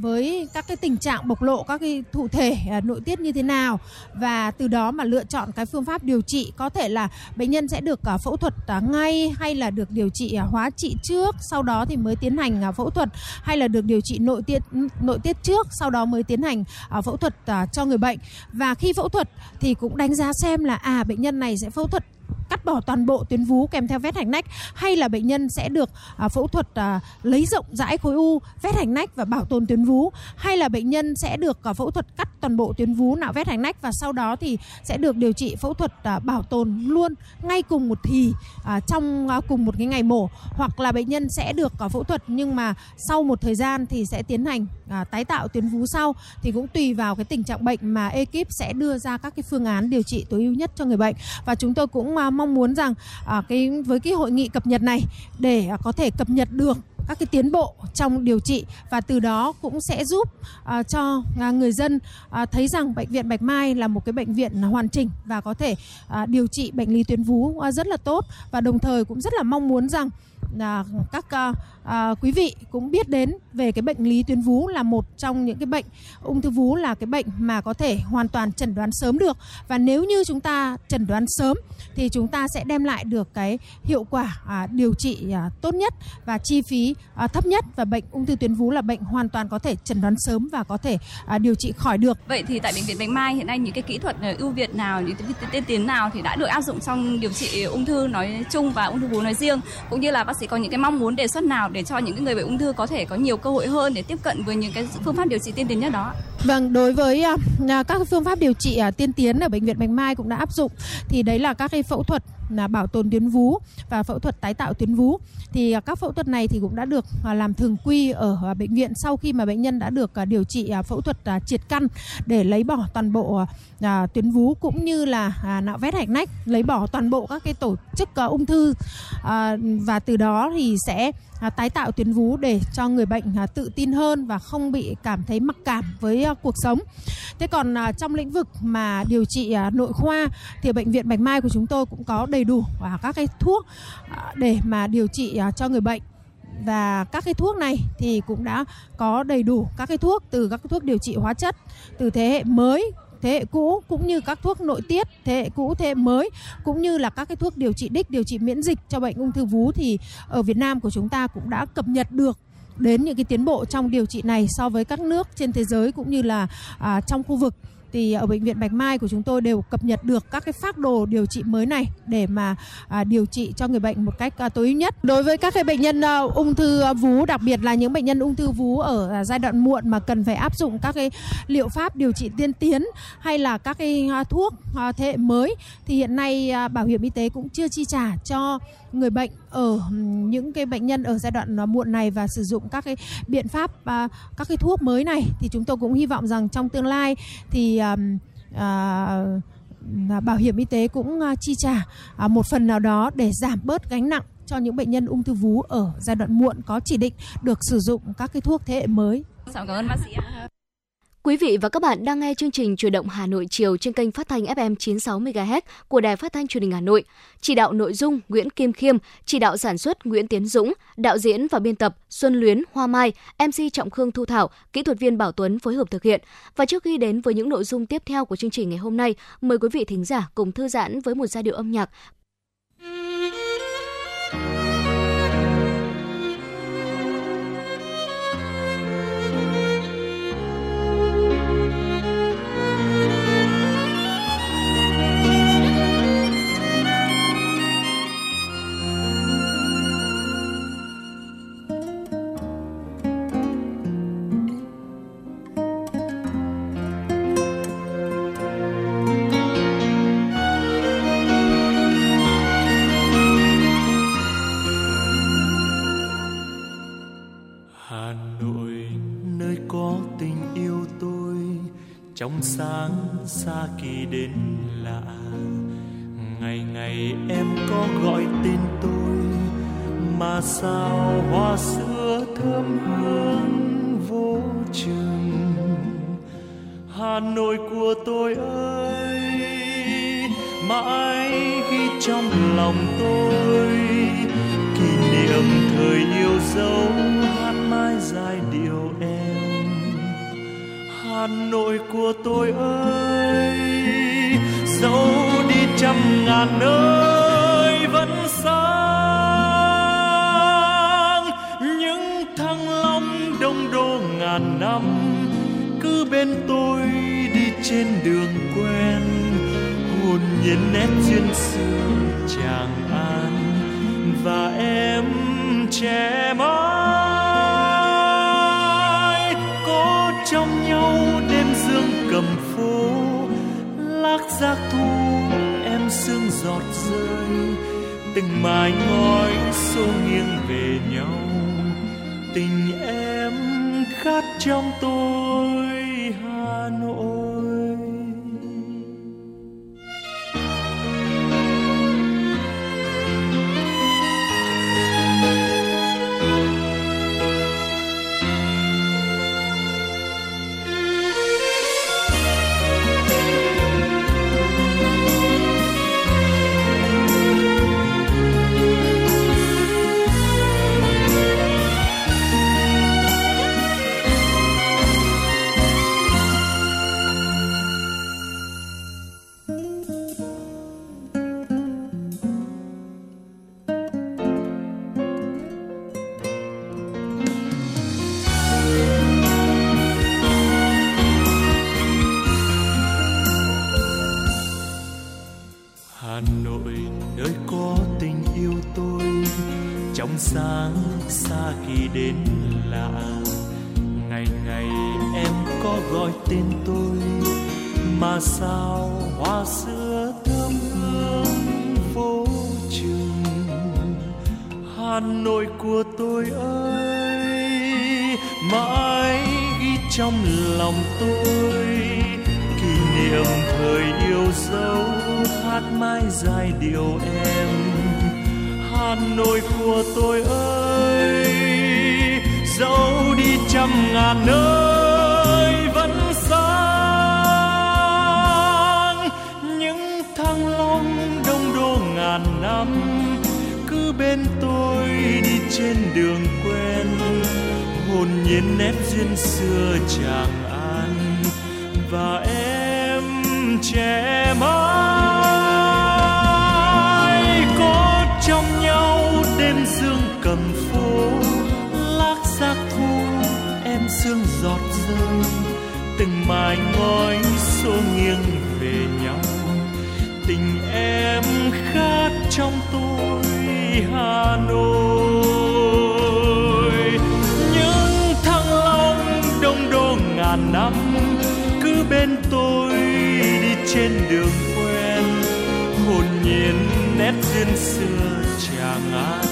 với các cái tình trạng bộc lộ các cái thụ thể nội tiết như thế nào, và từ đó mà lựa chọn cái phương pháp điều trị. Có thể là bệnh nhân sẽ được phẫu thuật ngay, hay là được điều trị hóa trị trước, sau đó thì mới tiến hành phẫu thuật, hay là được điều trị nội tiết trước, sau đó mới tiến hành phẫu thuật cho người bệnh. Và khi phẫu thuật thì cũng đánh giá xem là bệnh nhân này sẽ phẫu thuật cắt bỏ toàn bộ tuyến vú kèm theo vết hạch nách, hay là bệnh nhân sẽ được phẫu thuật lấy rộng rãi khối u, vết hạch nách và bảo tồn tuyến vú, hay là bệnh nhân sẽ được phẫu thuật cắt toàn bộ tuyến vú nạo vết hạch nách và sau đó thì sẽ được điều trị phẫu thuật bảo tồn luôn ngay cùng một thì trong cùng một cái ngày mổ, hoặc là bệnh nhân sẽ được phẫu thuật nhưng mà sau một thời gian thì sẽ tiến hành tái tạo tuyến vú sau. Thì cũng tùy vào cái tình trạng bệnh mà ekip sẽ đưa ra các cái phương án điều trị tối ưu nhất cho người bệnh. Và chúng tôi cũng mong muốn rằng với cái hội nghị cập nhật này để có thể cập nhật được các cái tiến bộ trong điều trị, và từ đó cũng sẽ giúp cho người dân thấy rằng Bệnh viện Bạch Mai là một cái bệnh viện hoàn chỉnh và có thể điều trị bệnh lý tuyến vú rất là tốt, và đồng thời cũng rất là mong muốn rằng quý vị cũng biết đến về cái bệnh lý tuyến vú là một trong những cái bệnh ung thư vú, là cái bệnh mà có thể hoàn toàn chẩn đoán sớm được, và nếu như chúng ta chẩn đoán sớm thì chúng ta sẽ đem lại được cái hiệu quả điều trị tốt nhất và chi phí thấp nhất, và bệnh ung thư tuyến vú là bệnh hoàn toàn có thể chẩn đoán sớm và có thể điều trị khỏi được. Vậy thì tại Bệnh viện Bạch Mai hiện nay những cái kỹ thuật ưu việt nào, những tiên tiến nào thì đã được áp dụng trong điều trị ung thư nói chung và ung thư vú nói riêng, cũng như là bác sĩ có những cái mong muốn đề xuất nào để cho những người bệnh ung thư có thể có nhiều cơ hội hơn để tiếp cận với những cái phương pháp điều trị tiên tiến nhất đó? Vâng, đối với các phương pháp điều trị tiên tiến ở Bệnh viện Bạch Mai cũng đã áp dụng thì đấy là các cái phẫu thuật là bảo tồn tuyến vú và phẫu thuật tái tạo tuyến vú. Thì các phẫu thuật này thì cũng đã được làm thường quy ở bệnh viện sau khi mà bệnh nhân đã được điều trị phẫu thuật triệt căn để lấy bỏ toàn bộ tuyến vú cũng như là nạo vét hạch nách, lấy bỏ toàn bộ các cái tổ chức ung thư, và từ đó thì sẽ tái tạo tuyến vú để cho người bệnh tự tin hơn và không bị cảm thấy mặc cảm với cuộc sống. Thế còn trong lĩnh vực mà điều trị nội khoa thì Bệnh viện Bạch Mai của chúng tôi cũng có đầy đủ các cái thuốc để mà điều trị cho người bệnh. Và các cái thuốc này thì cũng đã có đầy đủ các cái thuốc, từ các thuốc điều trị hóa chất, từ thế hệ mới, thế hệ cũ, cũng như các thuốc nội tiết thế hệ cũ, thế hệ mới, cũng như là các cái thuốc điều trị đích, điều trị miễn dịch cho bệnh ung thư vú thì ở Việt Nam của chúng ta cũng đã cập nhật được đến những cái tiến bộ trong điều trị này so với các nước trên thế giới cũng như là trong khu vực. Thì ở Bệnh viện Bạch Mai của chúng tôi đều cập nhật được các cái phác đồ điều trị mới này để mà điều trị cho người bệnh một cách tối ưu nhất. Đối với các cái bệnh nhân ung thư vú, đặc biệt là những bệnh nhân ung thư vú ở giai đoạn muộn mà cần phải áp dụng các cái liệu pháp điều trị tiên tiến hay là các cái thuốc thế hệ mới, thì hiện nay Bảo hiểm y tế cũng chưa chi trả cho người bệnh ở những cái bệnh nhân ở giai đoạn muộn này và sử dụng các cái biện pháp, các cái thuốc mới này. Thì chúng tôi cũng hy vọng rằng trong tương lai thì Bảo hiểm y tế cũng chi trả một phần nào đó để giảm bớt gánh nặng cho những bệnh nhân ung thư vú ở giai đoạn muộn có chỉ định được sử dụng các cái thuốc thế hệ mới. Cảm ơn bác sĩ ạ. Quý vị và các bạn đang nghe chương trình Chuyển động Hà Nội chiều trên kênh phát thanh FM 96 MHz của Đài Phát thanh Truyền hình Hà Nội. Chỉ đạo nội dung Nguyễn Kim Khiêm, chỉ đạo sản xuất Nguyễn Tiến Dũng, đạo diễn và biên tập Xuân Luyến, Hoa Mai, MC Trọng Khương, Thu Thảo, kỹ thuật viên Bảo Tuấn phối hợp thực hiện. Và trước khi đến với những nội dung tiếp theo của chương trình ngày hôm nay, mời quý vị thính giả cùng thư giãn với một giai điệu âm nhạc. Trong sáng xa kỳ đến lạ, ngày ngày em có gọi tên tôi mà sao hoa sữa thơm hương vô chừng. Hà Nội của tôi ơi, mãi ghi trong lòng tôi kỷ niệm thời yêu dấu, hát mãi giai điệu em. Hà Nội của tôi ơi, dẫu đi trăm ngàn nơi vẫn sáng những thăng long đông đô ngàn năm, cứ bên tôi đi trên đường quen hồn nhiên nét duyên xưa Tràng An và em trẻ mãi. Trong nhau đêm dương cầm phố, lác giác thu em sương giọt rơi, từng mái ngói xô nghiêng về nhau, tình em khát trong tôi Hà Nội. Sáng xa kỳ đến lạ, ngày ngày em có gọi tên tôi mà sao hoa sữa thơm hương vô chừng. Hà Nội của tôi ơi, mãi ghi trong lòng tôi kỷ niệm thời yêu dấu, hát mãi giai điệu em. Hà Nội của tôi ơi, dẫu đi trăm ngàn nơi vẫn sáng những thăng long đông đô ngàn năm, cứ bên tôi đi trên đường quen, hồn nhiên nét duyên xưa Tràng An và em trẻ mãi có trong nhau. Đêm dương cầm phố lác xác thu, em sương giọt rơi, từng mái ngói xô nghiêng về nhau. Tình em khát trong tôi Hà Nội, những thăng long đông đô ngàn năm cứ bên tôi đi trên đường quen, hồn nhiên nét duyên xưa Tràng An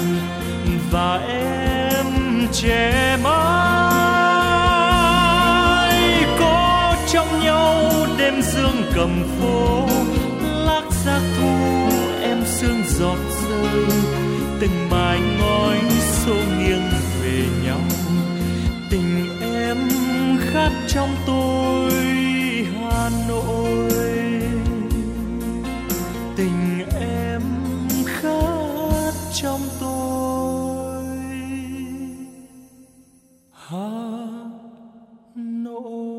và em trẻ mãi có trong nhau. Đêm dương cầm phố lác xác thu, em sương giọt rơi, từng mái ngói xô nghiêng về nhau. Tình em khát trong tôi Hà Nội, tình em khát trong tôi Hà Nội.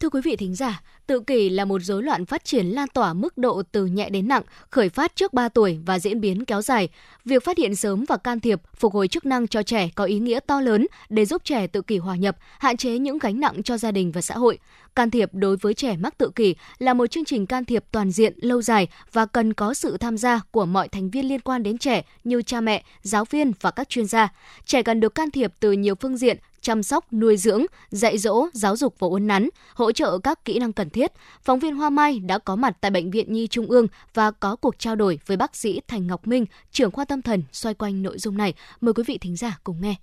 Thưa quý vị thính giả, tự kỷ là một rối loạn phát triển lan tỏa mức độ từ nhẹ đến nặng, khởi phát trước 3 tuổi và diễn biến kéo dài. Việc phát hiện sớm và can thiệp, phục hồi chức năng cho trẻ có ý nghĩa to lớn để giúp trẻ tự kỷ hòa nhập, hạn chế những gánh nặng cho gia đình và xã hội. Can thiệp đối với trẻ mắc tự kỷ là một chương trình can thiệp toàn diện, lâu dài và cần có sự tham gia của mọi thành viên liên quan đến trẻ như cha mẹ, giáo viên và các chuyên gia. Trẻ cần được can thiệp từ nhiều phương diện: chăm sóc, nuôi dưỡng, dạy dỗ, giáo dục và uốn nắn, hỗ trợ các kỹ năng cần thiết. Phóng viên Hoa Mai đã có mặt tại Bệnh viện Nhi Trung ương và có cuộc trao đổi với bác sĩ Thành Ngọc Minh, trưởng khoa tâm thần, xoay quanh nội dung này. Mời quý vị thính giả cùng nghe.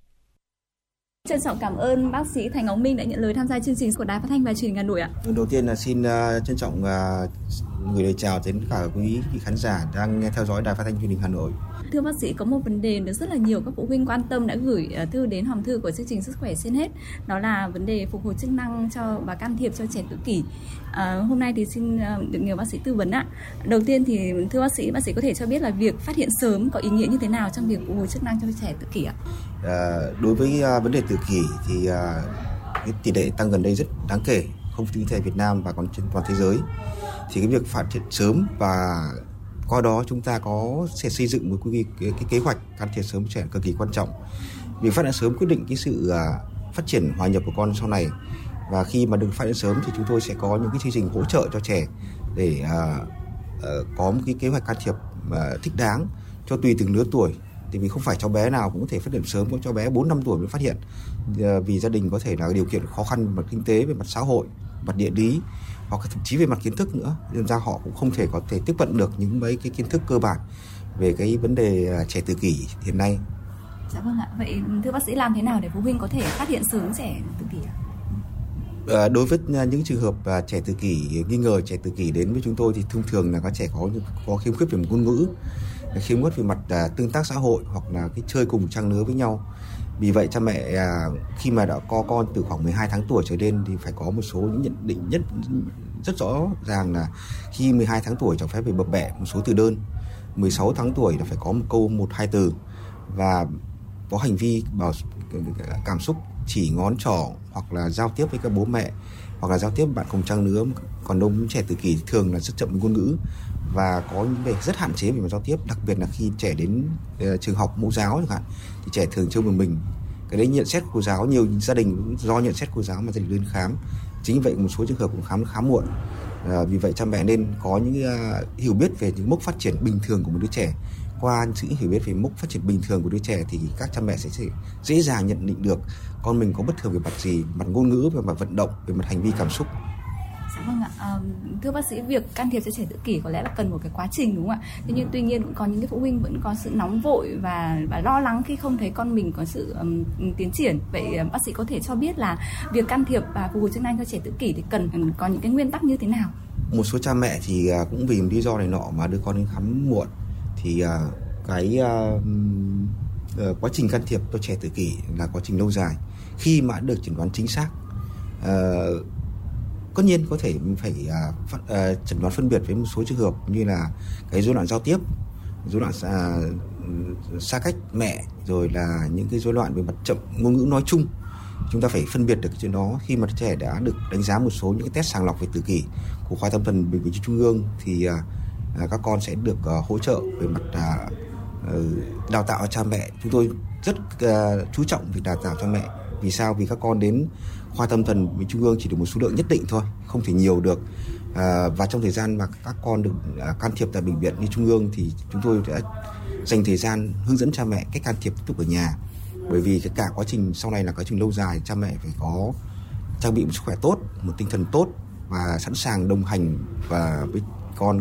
Trân trọng cảm ơn bác sĩ Thành Ngọc Minh đã nhận lời tham gia chương trình của Đài Phát thanh và Truyền hình Hà Nội ạ. Đầu tiên là xin trân trọng gửi lời chào đến cả quý vị khán giả đang theo dõi Đài Phát thanh Truyền hình Hà Nội. Thưa bác sĩ, có một vấn đề được rất là nhiều các phụ huynh quan tâm đã gửi thư đến hòm thư của chương trình Sức khỏe trên hết, đó là vấn đề phục hồi chức năng cho và can thiệp cho trẻ tự kỷ. Hôm nay thì xin được nhờ bác sĩ tư vấn ạ. Đầu tiên thì thưa bác sĩ có thể cho biết là việc phát hiện sớm có ý nghĩa như thế nào trong việc phục hồi chức năng cho trẻ tự kỷ ạ? Đối với vấn đề tự kỷ thì cái tỷ lệ tăng gần đây rất đáng kể, không chỉ tại Việt Nam mà còn trên toàn thế giới. Thì cái việc phát hiện sớm và qua đó chúng ta sẽ xây dựng một cái kế hoạch can thiệp sớm trẻ cực kỳ quan trọng. Việc phát hiện sớm quyết định cái sự phát triển hòa nhập của con sau này. Và khi mà được phát hiện sớm thì chúng tôi sẽ có những cái chương trình hỗ trợ cho trẻ để có một cái kế hoạch can thiệp thích đáng cho tùy từng lứa tuổi. Thì vì không phải cháu bé nào cũng có thể phát hiện sớm, có cháu bé 4-5 tuổi mới phát hiện, vì gia đình có thể là điều kiện khó khăn về mặt kinh tế, về mặt xã hội, mặt địa lý, hoặc thậm chí về mặt kiến thức nữa, nên ra họ cũng không thể có thể tiếp cận được những mấy cái kiến thức cơ bản về cái vấn đề trẻ tự kỷ hiện nay. Dạ vâng ạ. Vậy thưa bác sĩ, làm thế nào để phụ huynh có thể phát hiện sớm trẻ tự kỷ ạ? Đối với những trường hợp trẻ tự kỷ, nghi ngờ trẻ tự kỷ đến với chúng tôi thì thông thường là các trẻ có khiếm khuyết về mặt ngôn ngữ, khiếm khuyết về mặt tương tác xã hội hoặc là cái chơi cùng trang lứa với nhau. Vì vậy cha mẹ khi mà đã có con từ khoảng 12 tháng tuổi trở lên thì phải có một số những nhận định rất rõ ràng là khi 12 tháng tuổi cho phép về bập bẹ một số từ đơn, 16 tháng tuổi là phải có một câu 1-2 từ và có hành vi cảm xúc chỉ ngón trỏ hoặc là giao tiếp với các bố mẹ hoặc là giao tiếp với bạn cùng trang lứa. Còn đông trẻ tự kỷ thường là rất chậm với ngôn ngữ và có những việc rất hạn chế về mặt giao tiếp, đặc biệt là khi trẻ đến trường học mẫu giáo chẳng hạn thì trẻ thường chơi một mình. Cái đấy nhận xét của cô giáo, nhiều gia đình do nhận xét của cô giáo mà gia đình lên khám, chính vậy một số trường hợp cũng khám khá muộn. Vì vậy cha mẹ nên có những hiểu biết về những mức phát triển bình thường của một đứa trẻ, qua những hiểu biết về mốc phát triển bình thường của đứa trẻ thì các cha mẹ sẽ dễ dàng nhận định được con mình có bất thường về mặt gì, mặt ngôn ngữ, về mặt vận động, về mặt hành vi cảm xúc. Vâng ạ, thưa bác sĩ, việc can thiệp cho trẻ tự kỷ có lẽ là cần một cái quá trình đúng không ạ? Thế nhưng tuy nhiên cũng có những cái phụ huynh vẫn có sự nóng vội và lo lắng khi không thấy con mình có sự tiến triển. Vậy bác sĩ có thể cho biết là việc can thiệp và phục hồi chức năng cho trẻ tự kỷ thì cần có những cái nguyên tắc như thế nào? Một số cha mẹ thì cũng vì lý do này nọ mà đưa con đến khám muộn thì quá trình can thiệp cho trẻ tự kỷ là quá trình lâu dài. Khi mà được chẩn đoán chính xác, tất nhiên có thể phải chẩn đoán phân biệt với một số trường hợp như là cái rối loạn giao tiếp, rối loạn xa cách mẹ, rồi là những cái rối loạn về mặt chậm ngôn ngữ nói chung. Chúng ta phải phân biệt được chuyện đó. Khi mà trẻ đã được đánh giá một số những cái test sàng lọc về tự kỷ của khoa tâm thần Bệnh viện Nhi Trung ương thì các con sẽ được hỗ trợ về mặt đào tạo cha mẹ. Chúng tôi rất chú trọng việc đào tạo cha mẹ. Vì sao? Vì các con đến khoa tâm thần Bệnh viện Trung ương chỉ được một số lượng nhất định thôi, không thể nhiều được. Và trong thời gian mà các con được can thiệp tại Bệnh viện Nhi Trung ương thì chúng tôi đã dành thời gian hướng dẫn cha mẹ cách can thiệp tiếp tục ở nhà. Bởi vì cả quá trình sau này là quá trình lâu dài, cha mẹ phải có trang bị một sức khỏe tốt, một tinh thần tốt và sẵn sàng đồng hành và với con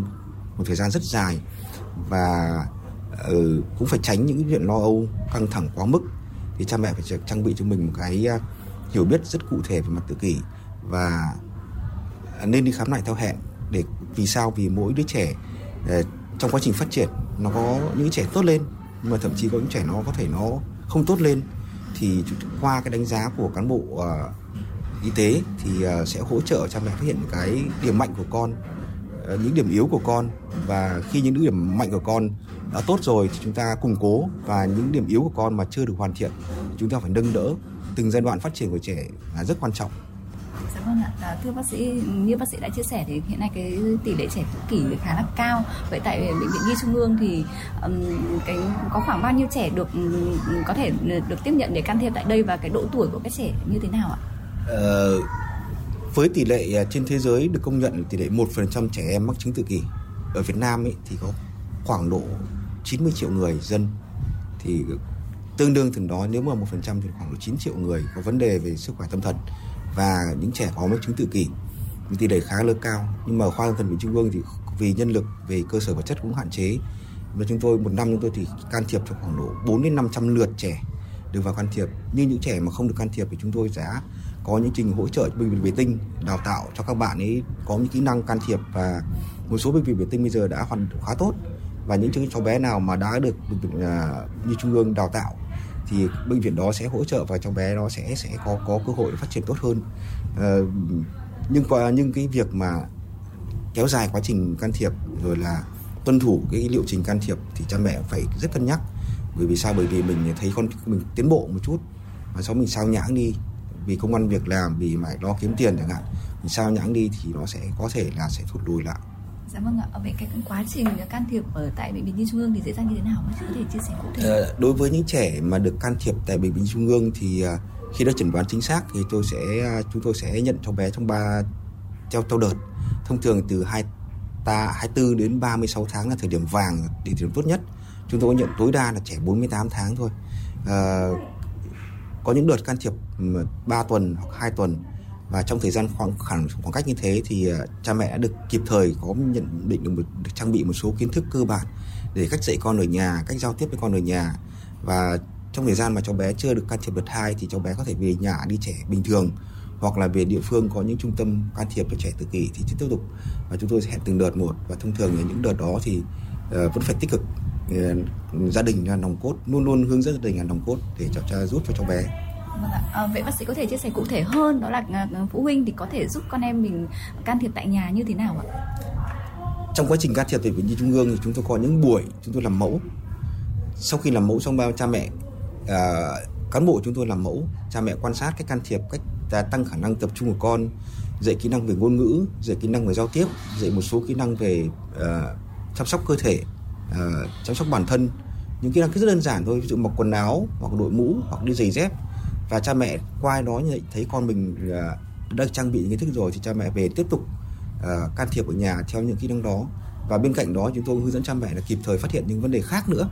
một thời gian rất dài. Và cũng phải tránh những chuyện lo âu, căng thẳng quá mức. Thì cha mẹ phải trang bị cho mình một cái hiểu biết rất cụ thể về mặt tự kỷ và nên đi khám lại theo hẹn. Để vì sao? Vì mỗi đứa trẻ trong quá trình phát triển nó có những trẻ tốt lên, nhưng mà thậm chí có những trẻ nó có thể nó không tốt lên, thì qua cái đánh giá của cán bộ y tế thì sẽ hỗ trợ cha mẹ phát hiện cái điểm mạnh của con, những điểm yếu của con, và khi những điểm mạnh của con đã tốt rồi thì chúng ta củng cố, và những điểm yếu của con mà chưa được hoàn thiện chúng ta phải nâng đỡ. Từng giai đoạn phát triển của trẻ là rất quan trọng. Dạ vâng ạ. Thưa bác sĩ, như bác sĩ đã chia sẻ thì hiện nay cái tỷ lệ trẻ tự kỷ khá là cao. Vậy tại Bệnh viện Nhi Trung ương thì có khoảng bao nhiêu trẻ có thể được tiếp nhận để can thiệp tại đây, và cái độ tuổi của các trẻ như thế nào ạ? Với tỷ lệ trên thế giới được công nhận tỷ lệ 1% trẻ em mắc chứng tự kỷ, ở Việt Nam ấy thì có khoảng độ 90 triệu người dân, thì tương đương từ đó nếu mà 1% thì khoảng 9 triệu người có vấn đề về sức khỏe tâm thần và những trẻ có mắc chứng tự kỷ, tỷ lệ khá là cao. Nhưng mà khoa tâm thần Bệnh Trung ương thì vì nhân lực về cơ sở vật chất cũng hạn chế, và chúng tôi một năm chúng tôi thì can thiệp cho khoảng độ 400-500 lượt trẻ được vào can thiệp. Nhưng những trẻ mà không được can thiệp thì chúng tôi sẽ có những trình hỗ trợ bệnh viện vệ tinh, đào tạo cho các bạn ấy có những kỹ năng can thiệp, và một số bệnh viện vệ tinh bây giờ đã hoạt động khá tốt. Và những cháu bé nào mà đã được bệnh viện Nhi Trung ương đào tạo thì bệnh viện đó sẽ hỗ trợ và cháu bé nó sẽ có cơ hội phát triển tốt hơn. Nhưng cái việc mà kéo dài quá trình can thiệp rồi là tuân thủ cái liệu trình can thiệp thì cha mẹ phải rất cân nhắc. Bởi vì mình thấy con mình tiến bộ một chút mà sau mình sao nhãng đi vì công ăn việc làm, vì mà lo kiếm tiền chẳng hạn, mình sao nhãng đi thì nó sẽ có thể là sẽ thụt lùi lại. Dạ vâng ạ. Về cái quá trình can thiệp ở tại Bệnh viện Nhi Trung ương thì diễn ra như thế nào, có thể chia sẻ cụ thể? Đối với những trẻ mà được can thiệp tại Bệnh viện Nhi Trung ương thì khi đã chẩn đoán chính xác thì chúng tôi sẽ nhận cháu bé trong 3 theo đợt. Thông thường từ 24 đến 36 tháng là thời điểm vàng, thời điểm tốt nhất. Chúng tôi nhận tối đa là trẻ 48 tháng thôi. Có những đợt can thiệp 3 tuần hoặc 2 tuần. Và trong thời gian khoảng cách như thế thì cha mẹ đã được kịp thời có nhận định được trang bị một số kiến thức cơ bản để cách dạy con ở nhà, cách giao tiếp với con ở nhà. Và trong thời gian mà cháu bé chưa được can thiệp đợt 2 thì cháu bé có thể về nhà đi trẻ bình thường, hoặc là về địa phương có những trung tâm can thiệp cho trẻ tự kỷ thì tiếp tục. Và chúng tôi sẽ hẹn từng đợt một, và thông thường là những đợt đó thì vẫn phải tích cực. Gia đình là nòng cốt, luôn luôn hướng dẫn gia đình là nòng cốt để cha giúp cho cháu bé. Vậy bác sĩ có thể chia sẻ cụ thể hơn đó là phụ huynh thì có thể giúp con em mình can thiệp tại nhà như thế nào ạ? Trong quá trình can thiệp tại Bệnh viện Nhi Trung ương thì chúng tôi có những buổi chúng tôi làm mẫu. Sau khi làm mẫu xong bao cha mẹ, cán bộ chúng tôi làm mẫu, cha mẹ quan sát cách can thiệp, cách tăng khả năng tập trung của con, dạy kỹ năng về ngôn ngữ, dạy kỹ năng về giao tiếp, dạy một số kỹ năng về chăm sóc cơ thể, chăm sóc bản thân. Những kỹ năng rất đơn giản thôi, ví dụ mặc quần áo, mặc đội mũ, hoặc đi giày dép. Và cha mẹ qua đó thấy con mình đã trang bị kiến thức rồi thì cha mẹ về tiếp tục can thiệp ở nhà theo những kỹ năng đó. Và bên cạnh đó chúng tôi hướng dẫn cha mẹ là kịp thời phát hiện những vấn đề khác nữa,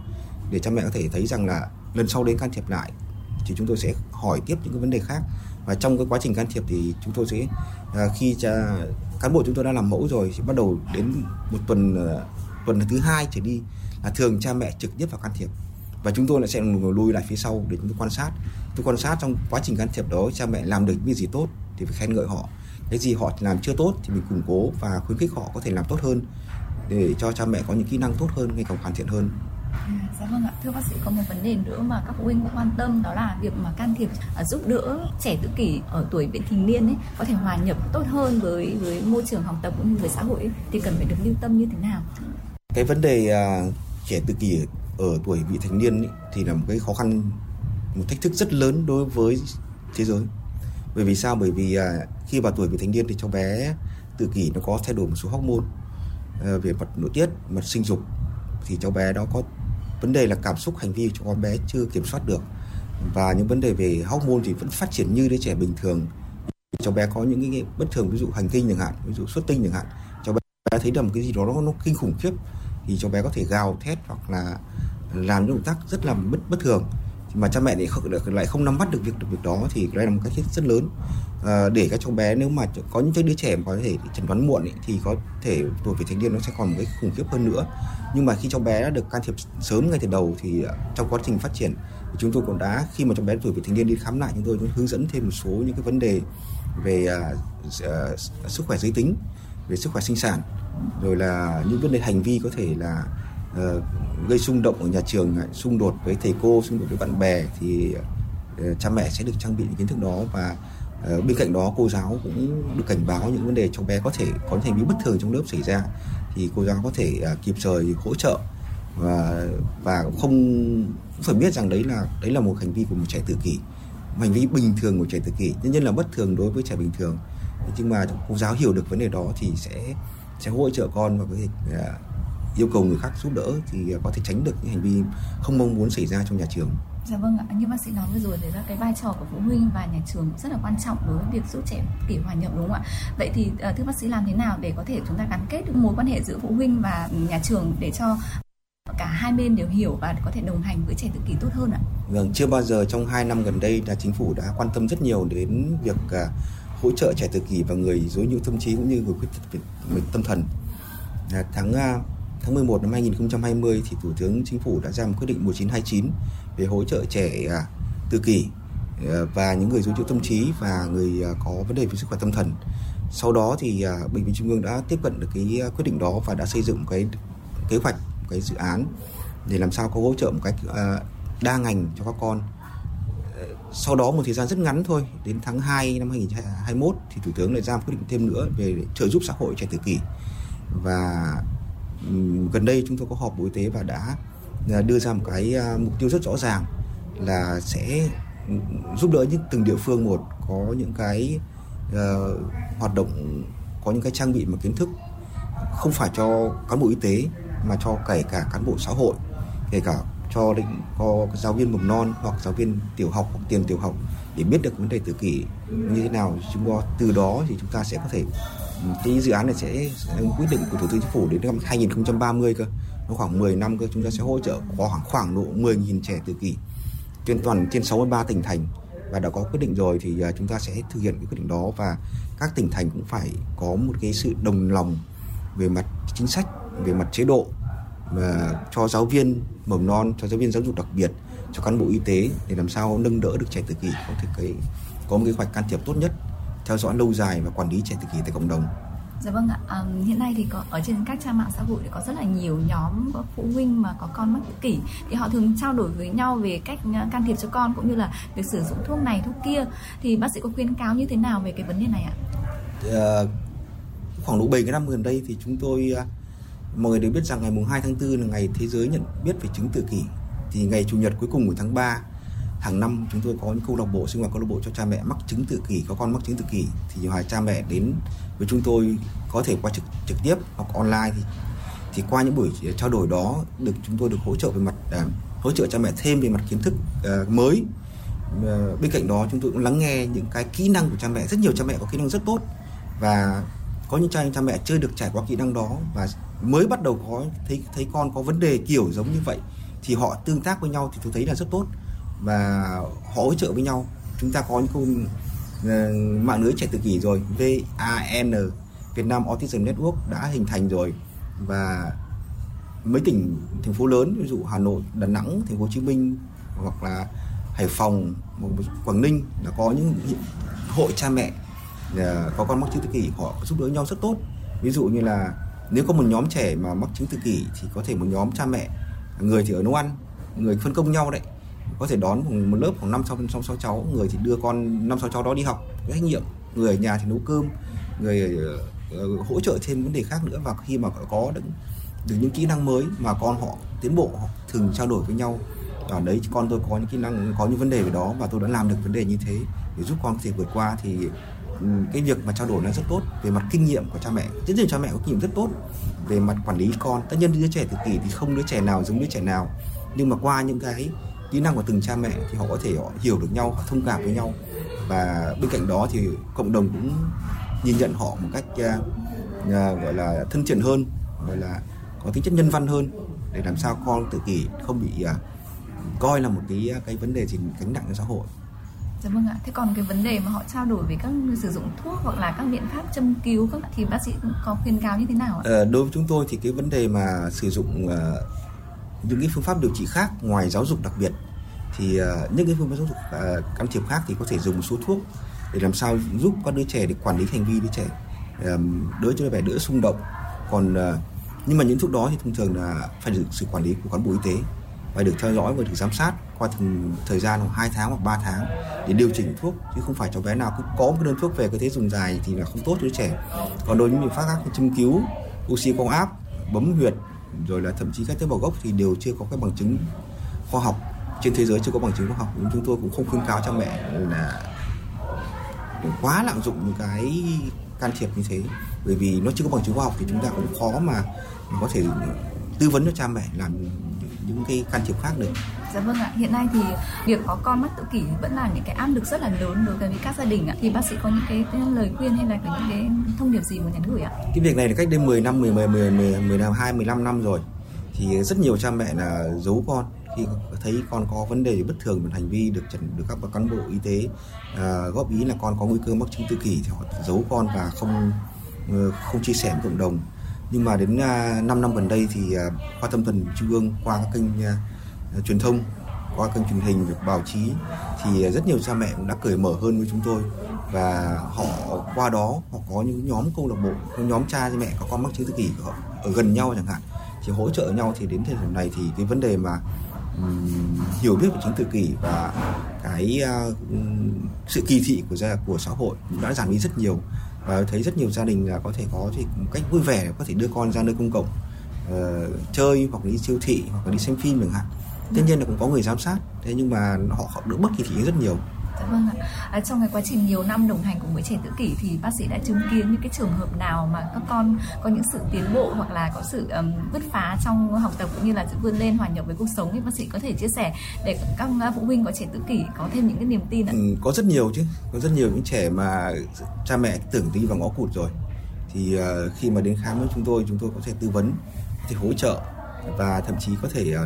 để cha mẹ có thể thấy rằng là lần sau đến can thiệp lại thì chúng tôi sẽ hỏi tiếp những cái vấn đề khác. Và trong cái quá trình can thiệp thì chúng tôi sẽ khi cán bộ chúng tôi đã làm mẫu rồi thì bắt đầu đến một tuần thứ 2 trở đi là thường cha mẹ trực tiếp vào can thiệp, và chúng tôi lại sẽ lùi lại phía sau để chúng tôi quan sát. Tôi quan sát trong quá trình can thiệp đó cha mẹ làm được cái gì tốt thì phải khen ngợi họ, cái gì họ làm chưa tốt thì mình củng cố và khuyến khích họ có thể làm tốt hơn để cho cha mẹ có những kỹ năng tốt hơn, ngày càng hoàn thiện hơn. Dạ vâng ạ, thưa bác sĩ, có một vấn đề nữa mà các phụ huynh cũng quan tâm, đó là việc mà can thiệp giúp đỡ trẻ tự kỷ ở tuổi vị thành niên ấy có thể hòa nhập tốt hơn với môi trường học tập cũng như với xã hội ấy, thì cần phải được lưu tâm như thế nào? Cái vấn đề trẻ tự kỷ ở tuổi vị thành niên ấy, thì là một cái khó khăn, một thách thức rất lớn đối với thế giới. Bởi vì sao? Bởi vì khi vào tuổi vị thành niên thì cháu bé tự kỷ nó có thay đổi một số hormone về mặt nội tiết, mặt sinh dục, thì cháu bé đó có vấn đề là cảm xúc hành vi của con bé chưa kiểm soát được, và những vấn đề về hormone thì vẫn phát triển như đứa trẻ bình thường. Cháu bé có những cái bất thường, ví dụ hành kinh chẳng hạn, ví dụ xuất tinh chẳng hạn, cháu bé thấy đầm cái gì đó nó kinh khủng khiếp thì cháu bé có thể gào thét hoặc là làm những động tác rất là bất thường mà cha mẹ lại không nắm bắt được việc đó, thì đây là một cái thách rất lớn để các cháu bé. Nếu mà có những đứa trẻ mà có thể chẩn đoán muộn ấy, thì có thể tuổi vị thành niên nó sẽ còn một cái khủng khiếp hơn nữa. Nhưng mà khi cháu bé đã được can thiệp sớm ngay từ đầu thì trong quá trình phát triển chúng tôi cũng đã, khi mà cháu bé tuổi vị thành niên đi khám lại, chúng tôi hướng dẫn thêm một số những cái vấn đề về sức khỏe giới tính, về sức khỏe sinh sản, rồi là những vấn đề hành vi có thể là gây xung động ở nhà trường, xung đột với thầy cô, xung đột với bạn bè, thì cha mẹ sẽ được trang bị những kiến thức đó. Và bên cạnh đó cô giáo cũng được cảnh báo những vấn đề cháu bé có thể có hành vi bất thường trong lớp xảy ra, thì cô giáo có thể kịp thời hỗ trợ, và cũng phải biết rằng đấy là một hành vi của một trẻ tự kỷ, một hành vi bình thường của trẻ tự kỷ, nhân là bất thường đối với trẻ bình thường. Nhưng mà cô giáo hiểu được vấn đề đó thì sẽ hỗ trợ con và có thể yêu cầu người khác giúp đỡ, thì có thể tránh được những hành vi không mong muốn xảy ra trong nhà trường. Dạ vâng ạ, như bác sĩ nói vừa rồi thì cái vai trò của phụ huynh và nhà trường rất là quan trọng đối với việc giúp trẻ kỷ hòa nhập, đúng không ạ? Vậy thì thưa bác sĩ, làm thế nào để có thể chúng ta gắn kết được mối quan hệ giữa phụ huynh và nhà trường để cho cả hai bên đều hiểu và có thể đồng hành với trẻ tự kỷ tốt hơn ạ? Vâng, chưa bao giờ trong 2 năm gần đây là chính phủ đã quan tâm rất nhiều đến việc hỗ trợ trẻ tự kỷ và người rối nhiễu tâm trí cũng như người khuyết tật về tâm thần. Tháng 11 năm 2020 thì Thủ tướng Chính phủ đã ra một quyết định 1929 về hỗ trợ trẻ tự kỷ và những người rối nhiễu tâm trí và người có vấn đề về sức khỏe tâm thần. Sau đó thì Bệnh viện Trung ương đã tiếp cận được cái quyết định đó và đã xây dựng một cái kế hoạch, một cái dự án để làm sao có hỗ trợ một cách đa ngành cho các con. Sau đó một thời gian rất ngắn thôi, đến tháng 2 năm 2021 thì Thủ tướng lại ra một quyết định thêm nữa về trợ giúp xã hội trẻ tự kỷ. Và gần đây chúng tôi có họp Bộ Y tế và đã đưa ra một cái mục tiêu rất rõ ràng là sẽ giúp đỡ những từng địa phương một, có những cái hoạt động, có những cái trang bị và kiến thức không phải cho cán bộ y tế mà cho kể cả cán bộ xã hội, kể cả cho giáo viên mầm non hoặc giáo viên tiểu học hoặc tiền tiểu học, để biết được vấn đề tự kỷ như thế nào. Từ đó thì chúng ta sẽ có thể, cái dự án này sẽ quyết định của Thủ tướng Chính phủ đến năm 2030 cơ, nó khoảng 10 năm cơ, chúng ta sẽ hỗ trợ khoảng độ 10.000 trẻ tự kỷ trên toàn trên 63 tỉnh thành, và đã có quyết định rồi thì chúng ta sẽ thực hiện cái quyết định đó. Và các tỉnh thành cũng phải có một cái sự đồng lòng về mặt chính sách, về mặt chế độ mà cho giáo viên mầm non, cho giáo viên giáo dục đặc biệt, cho cán bộ y tế để làm sao nâng đỡ được trẻ tự kỷ có thể có một kế hoạch can thiệp tốt nhất, theo dõi lâu dài và quản lý trẻ tự kỷ tại cộng đồng. Dạ vâng ạ, hiện nay thì ở trên các trang mạng xã hội thì có rất là nhiều nhóm có phụ huynh mà có con mắc tự kỷ, thì họ thường trao đổi với nhau về cách can thiệp cho con cũng như là việc sử dụng thuốc này thuốc kia, thì bác sĩ có khuyến cáo như thế nào về cái vấn đề này ạ? Khoảng độ 7 năm gần đây thì chúng tôi, mọi người đều biết rằng ngày mùng 2 tháng 4 là ngày thế giới nhận biết về chứng tự kỷ, thì ngày chủ nhật cuối cùng của tháng 3 hàng năm chúng tôi có những câu lạc bộ, sinh hoạt câu lạc bộ cho cha mẹ mắc chứng tự kỷ, có con mắc chứng tự kỷ, thì hỏi cha mẹ đến với chúng tôi có thể qua trực tiếp hoặc online, thì qua những buổi trao đổi đó chúng tôi được hỗ trợ về mặt hỗ trợ cha mẹ thêm về mặt kiến thức mới. Bên cạnh đó chúng tôi cũng lắng nghe những cái kỹ năng của cha mẹ, rất nhiều cha mẹ có kỹ năng rất tốt và Có những cha mẹ chưa được trải qua kỹ năng đó và mới bắt đầu có thấy con có vấn đề kiểu giống như vậy thì họ tương tác với nhau thì tôi thấy là rất tốt và họ hỗ trợ với nhau. Chúng ta có những mạng lưới trẻ tự kỷ rồi, VAN Việt Nam Autism Network đã hình thành rồi, và mấy tỉnh thành phố lớn ví dụ Hà Nội, Đà Nẵng, Thành phố Hồ Chí Minh hoặc là Hải Phòng, Quảng Ninh là có những hội cha mẹ có con mắc chứng tự kỷ, họ giúp đỡ nhau rất tốt. Ví dụ như là nếu có một nhóm trẻ mà mắc chứng tự kỷ thì có thể một nhóm cha mẹ, người thì ở nấu ăn, người phân công nhau đấy, có thể đón một lớp khoảng 5-6 cháu, người thì đưa con 5-6 cháu đó đi học với trách nhiệm, người ở nhà thì nấu cơm, người hỗ trợ thêm vấn đề khác nữa. Và khi mà có được những kỹ năng mới mà con họ tiến bộ, họ thường trao đổi với nhau ở đấy, con tôi có những kỹ năng, có những vấn đề về đó và tôi đã làm được vấn đề như thế để giúp con có thể vượt qua, thì cái việc mà trao đổi nó rất tốt. Về mặt kinh nghiệm của cha mẹ, rất nhiều cha mẹ có kinh nghiệm rất tốt về mặt quản lý con. Tất nhiên đứa trẻ tự kỷ thì không đứa trẻ nào giống đứa trẻ nào, nhưng mà qua những cái kỹ năng của từng cha mẹ thì họ có thể họ hiểu được nhau, họ thông cảm với nhau, và bên cạnh đó thì cộng đồng cũng nhìn nhận họ một cách gọi là thân thiện hơn, gọi là có tính chất nhân văn hơn, để làm sao con tự kỷ không bị coi là một cái vấn đề gì gánh nặng cho xã hội. Dạ vâng ạ. Thế còn cái vấn đề mà họ trao đổi về các sử dụng thuốc hoặc là các biện pháp châm cứu các thì bác sĩ có khuyên cáo như thế nào ạ? Đối với chúng tôi thì cái vấn đề mà sử dụng những cái phương pháp điều trị khác ngoài giáo dục đặc biệt thì những cái phương pháp giáo dục can thiệp khác thì có thể dùng một số thuốc để làm sao giúp các đứa trẻ để quản lý hành vi đứa trẻ, đỡ xung động. Còn nhưng mà những thuốc đó thì thông thường là phải được sự quản lý của cán bộ y tế, phải được theo dõi và được giám sát qua thời gian 2 tháng hoặc 3 tháng để điều chỉnh thuốc, chứ không phải cháu bé nào cứ có một đơn thuốc về cứ thế dùng dài thì là không tốt cho đứa trẻ. Còn đối với những biện pháp khác như châm cứu, oxy cao áp, bấm huyệt, rồi là thậm chí các tế bào gốc thì đều chưa có các bằng chứng khoa học, trên thế giới chưa có bằng chứng khoa học, nhưng chúng tôi cũng không khuyên cáo cha mẹ là quá lạm dụng những cái can thiệp như thế, bởi vì nó chưa có bằng chứng khoa học thì chúng ta cũng khó mà có thể tư vấn cho cha mẹ làm những cái can thiệp khác được. Dạ vâng ạ. Hiện nay thì việc có con mắc tự kỷ vẫn là những cái áp lực rất là lớn đối với các gia đình ạ. Thì bác sĩ có những cái lời khuyên hay là có những cái thông điệp gì muốn nhắn gửi ạ? Cái việc này là cách đây 15 năm rồi thì rất nhiều cha mẹ là giấu con khi thấy con có vấn đề bất thường về hành vi, được các cán bộ y tế góp ý là con có nguy cơ mắc chứng tự kỷ thì họ giấu con và không chia sẻ với cộng đồng. Nhưng mà đến 5 năm gần đây thì khoa tâm thần Trung ương qua các kênh truyền thông, qua kênh truyền hình, báo chí thì rất nhiều cha mẹ cũng đã cởi mở hơn với chúng tôi, và họ qua đó họ có những nhóm câu lạc bộ, những nhóm cha mẹ có con mắc chứng tự kỷ của họ ở gần nhau chẳng hạn thì hỗ trợ nhau. Thì đến thời điểm này thì cái vấn đề mà hiểu biết về chứng tự kỷ và cái sự kỳ thị của xã hội cũng đã giảm đi rất nhiều, và thấy rất nhiều gia đình là có thể có thì một cách vui vẻ có thể đưa con ra nơi công cộng chơi, hoặc đi siêu thị, hoặc đi xem phim chẳng hạn. Tất nhiên là cũng có người giám sát, thế nhưng mà họ đỡ bất kỳ thị rất nhiều. Dạ vâng ạ. Trong cái quá trình nhiều năm đồng hành cùng với trẻ tự kỷ thì bác sĩ đã chứng kiến những cái trường hợp nào mà các con có những sự tiến bộ hoặc là có sự bứt phá trong học tập cũng như là sự vươn lên hòa nhập với cuộc sống, thì bác sĩ có thể chia sẻ để các phụ huynh có trẻ tự kỷ có thêm những cái niềm tin ạ? Có rất nhiều chứ. Có rất nhiều những trẻ mà cha mẹ tưởng đi vào ngõ cụt rồi thì khi mà đến khám với chúng tôi có thể tư vấn, có thể hỗ trợ, và thậm chí có thể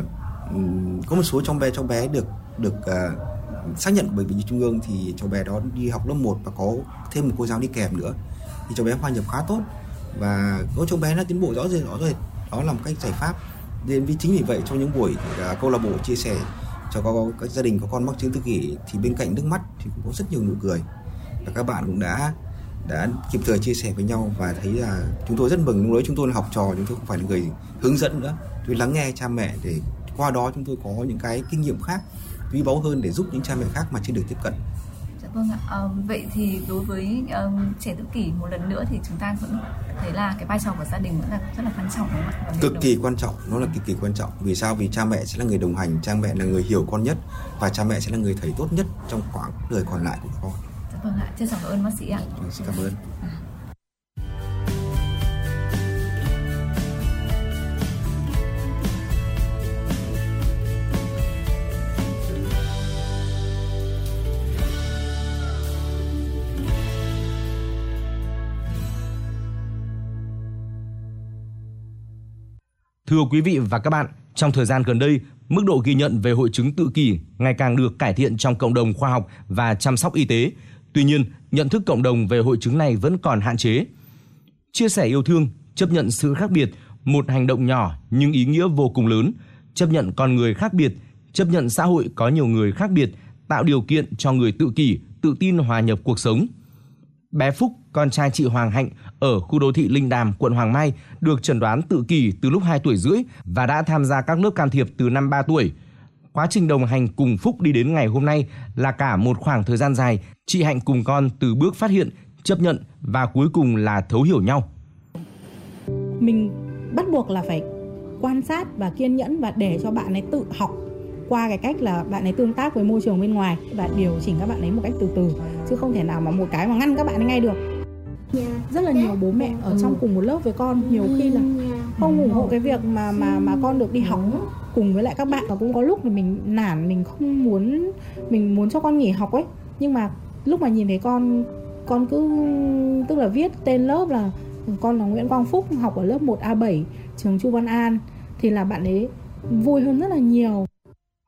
có một số cháu bé được xác nhận của Bệnh viện Nhi Trung ương thì cháu bé đó đi học lớp 1 và có thêm một cô giáo đi kèm nữa thì cháu bé hòa nhập khá tốt, và có cháu bé nó tiến bộ rõ rệt. Đó là một cách giải pháp. Nên vì chính vì vậy trong những buổi câu lạc bộ chia sẻ cho các gia đình có con mắc chứng tự kỷ thì bên cạnh nước mắt thì cũng có rất nhiều nụ cười, và các bạn cũng đã kịp thời chia sẻ với nhau, và thấy là chúng tôi rất mừng. Lúc đấy chúng tôi là học trò, chúng tôi không phải là người hướng dẫn nữa, tôi lắng nghe cha mẹ để qua đó chúng tôi có những cái kinh nghiệm khác quý báu hơn để giúp những cha mẹ khác mà chưa được tiếp cận. Dạ vâng ạ. Vậy thì đối với trẻ tự kỷ một lần nữa thì chúng ta vẫn thấy là cái vai trò của gia đình vẫn là rất là quan trọng, đúng không ạ? Cực kỳ quan trọng. Vì sao? Vì cha mẹ sẽ là người đồng hành, cha mẹ là người hiểu con nhất, và cha mẹ sẽ là người thầy tốt nhất trong quãng đời còn lại của con. Dạ vâng ạ. Xin cảm ơn bác sĩ ạ. Xin cảm ơn. Thưa quý vị và các bạn, trong thời gian gần đây, mức độ ghi nhận về hội chứng tự kỷ ngày càng được cải thiện trong cộng đồng khoa học và chăm sóc y tế. Tuy nhiên, nhận thức cộng đồng về hội chứng này vẫn còn hạn chế. Chia sẻ yêu thương, chấp nhận sự khác biệt, một hành động nhỏ nhưng ý nghĩa vô cùng lớn, chấp nhận con người khác biệt, chấp nhận xã hội có nhiều người khác biệt, tạo điều kiện cho người tự kỷ, tự tin hòa nhập cuộc sống. Bé Phúc, con trai chị Hoàng Hạnh ở khu đô thị Linh Đàm, quận Hoàng Mai, được chẩn đoán tự kỷ từ lúc 2 tuổi rưỡi và đã tham gia các lớp can thiệp từ năm 3 tuổi. Quá trình đồng hành cùng Phúc đi đến ngày hôm nay là cả một khoảng thời gian dài. Chị Hạnh cùng con từ bước phát hiện, chấp nhận và cuối cùng là thấu hiểu nhau. Mình bắt buộc là phải quan sát và kiên nhẫn và để cho bạn ấy tự học qua cái cách là bạn ấy tương tác với môi trường bên ngoài và điều chỉnh các bạn ấy một cách từ từ, chứ không thể nào mà một cái mà ngăn các bạn ấy ngay được. Rất là nhiều bố mẹ ở trong cùng một lớp với con nhiều khi là không ủng hộ cái việc mà con được đi học cùng với lại các bạn, và cũng có lúc là mình nản, mình không muốn, mình muốn cho con nghỉ học ấy, nhưng mà lúc mà nhìn thấy con cứ tức là viết tên lớp là con là Nguyễn Quang Phúc, học ở lớp 1A7 trường Chu Văn An, thì là bạn ấy vui hơn rất là nhiều.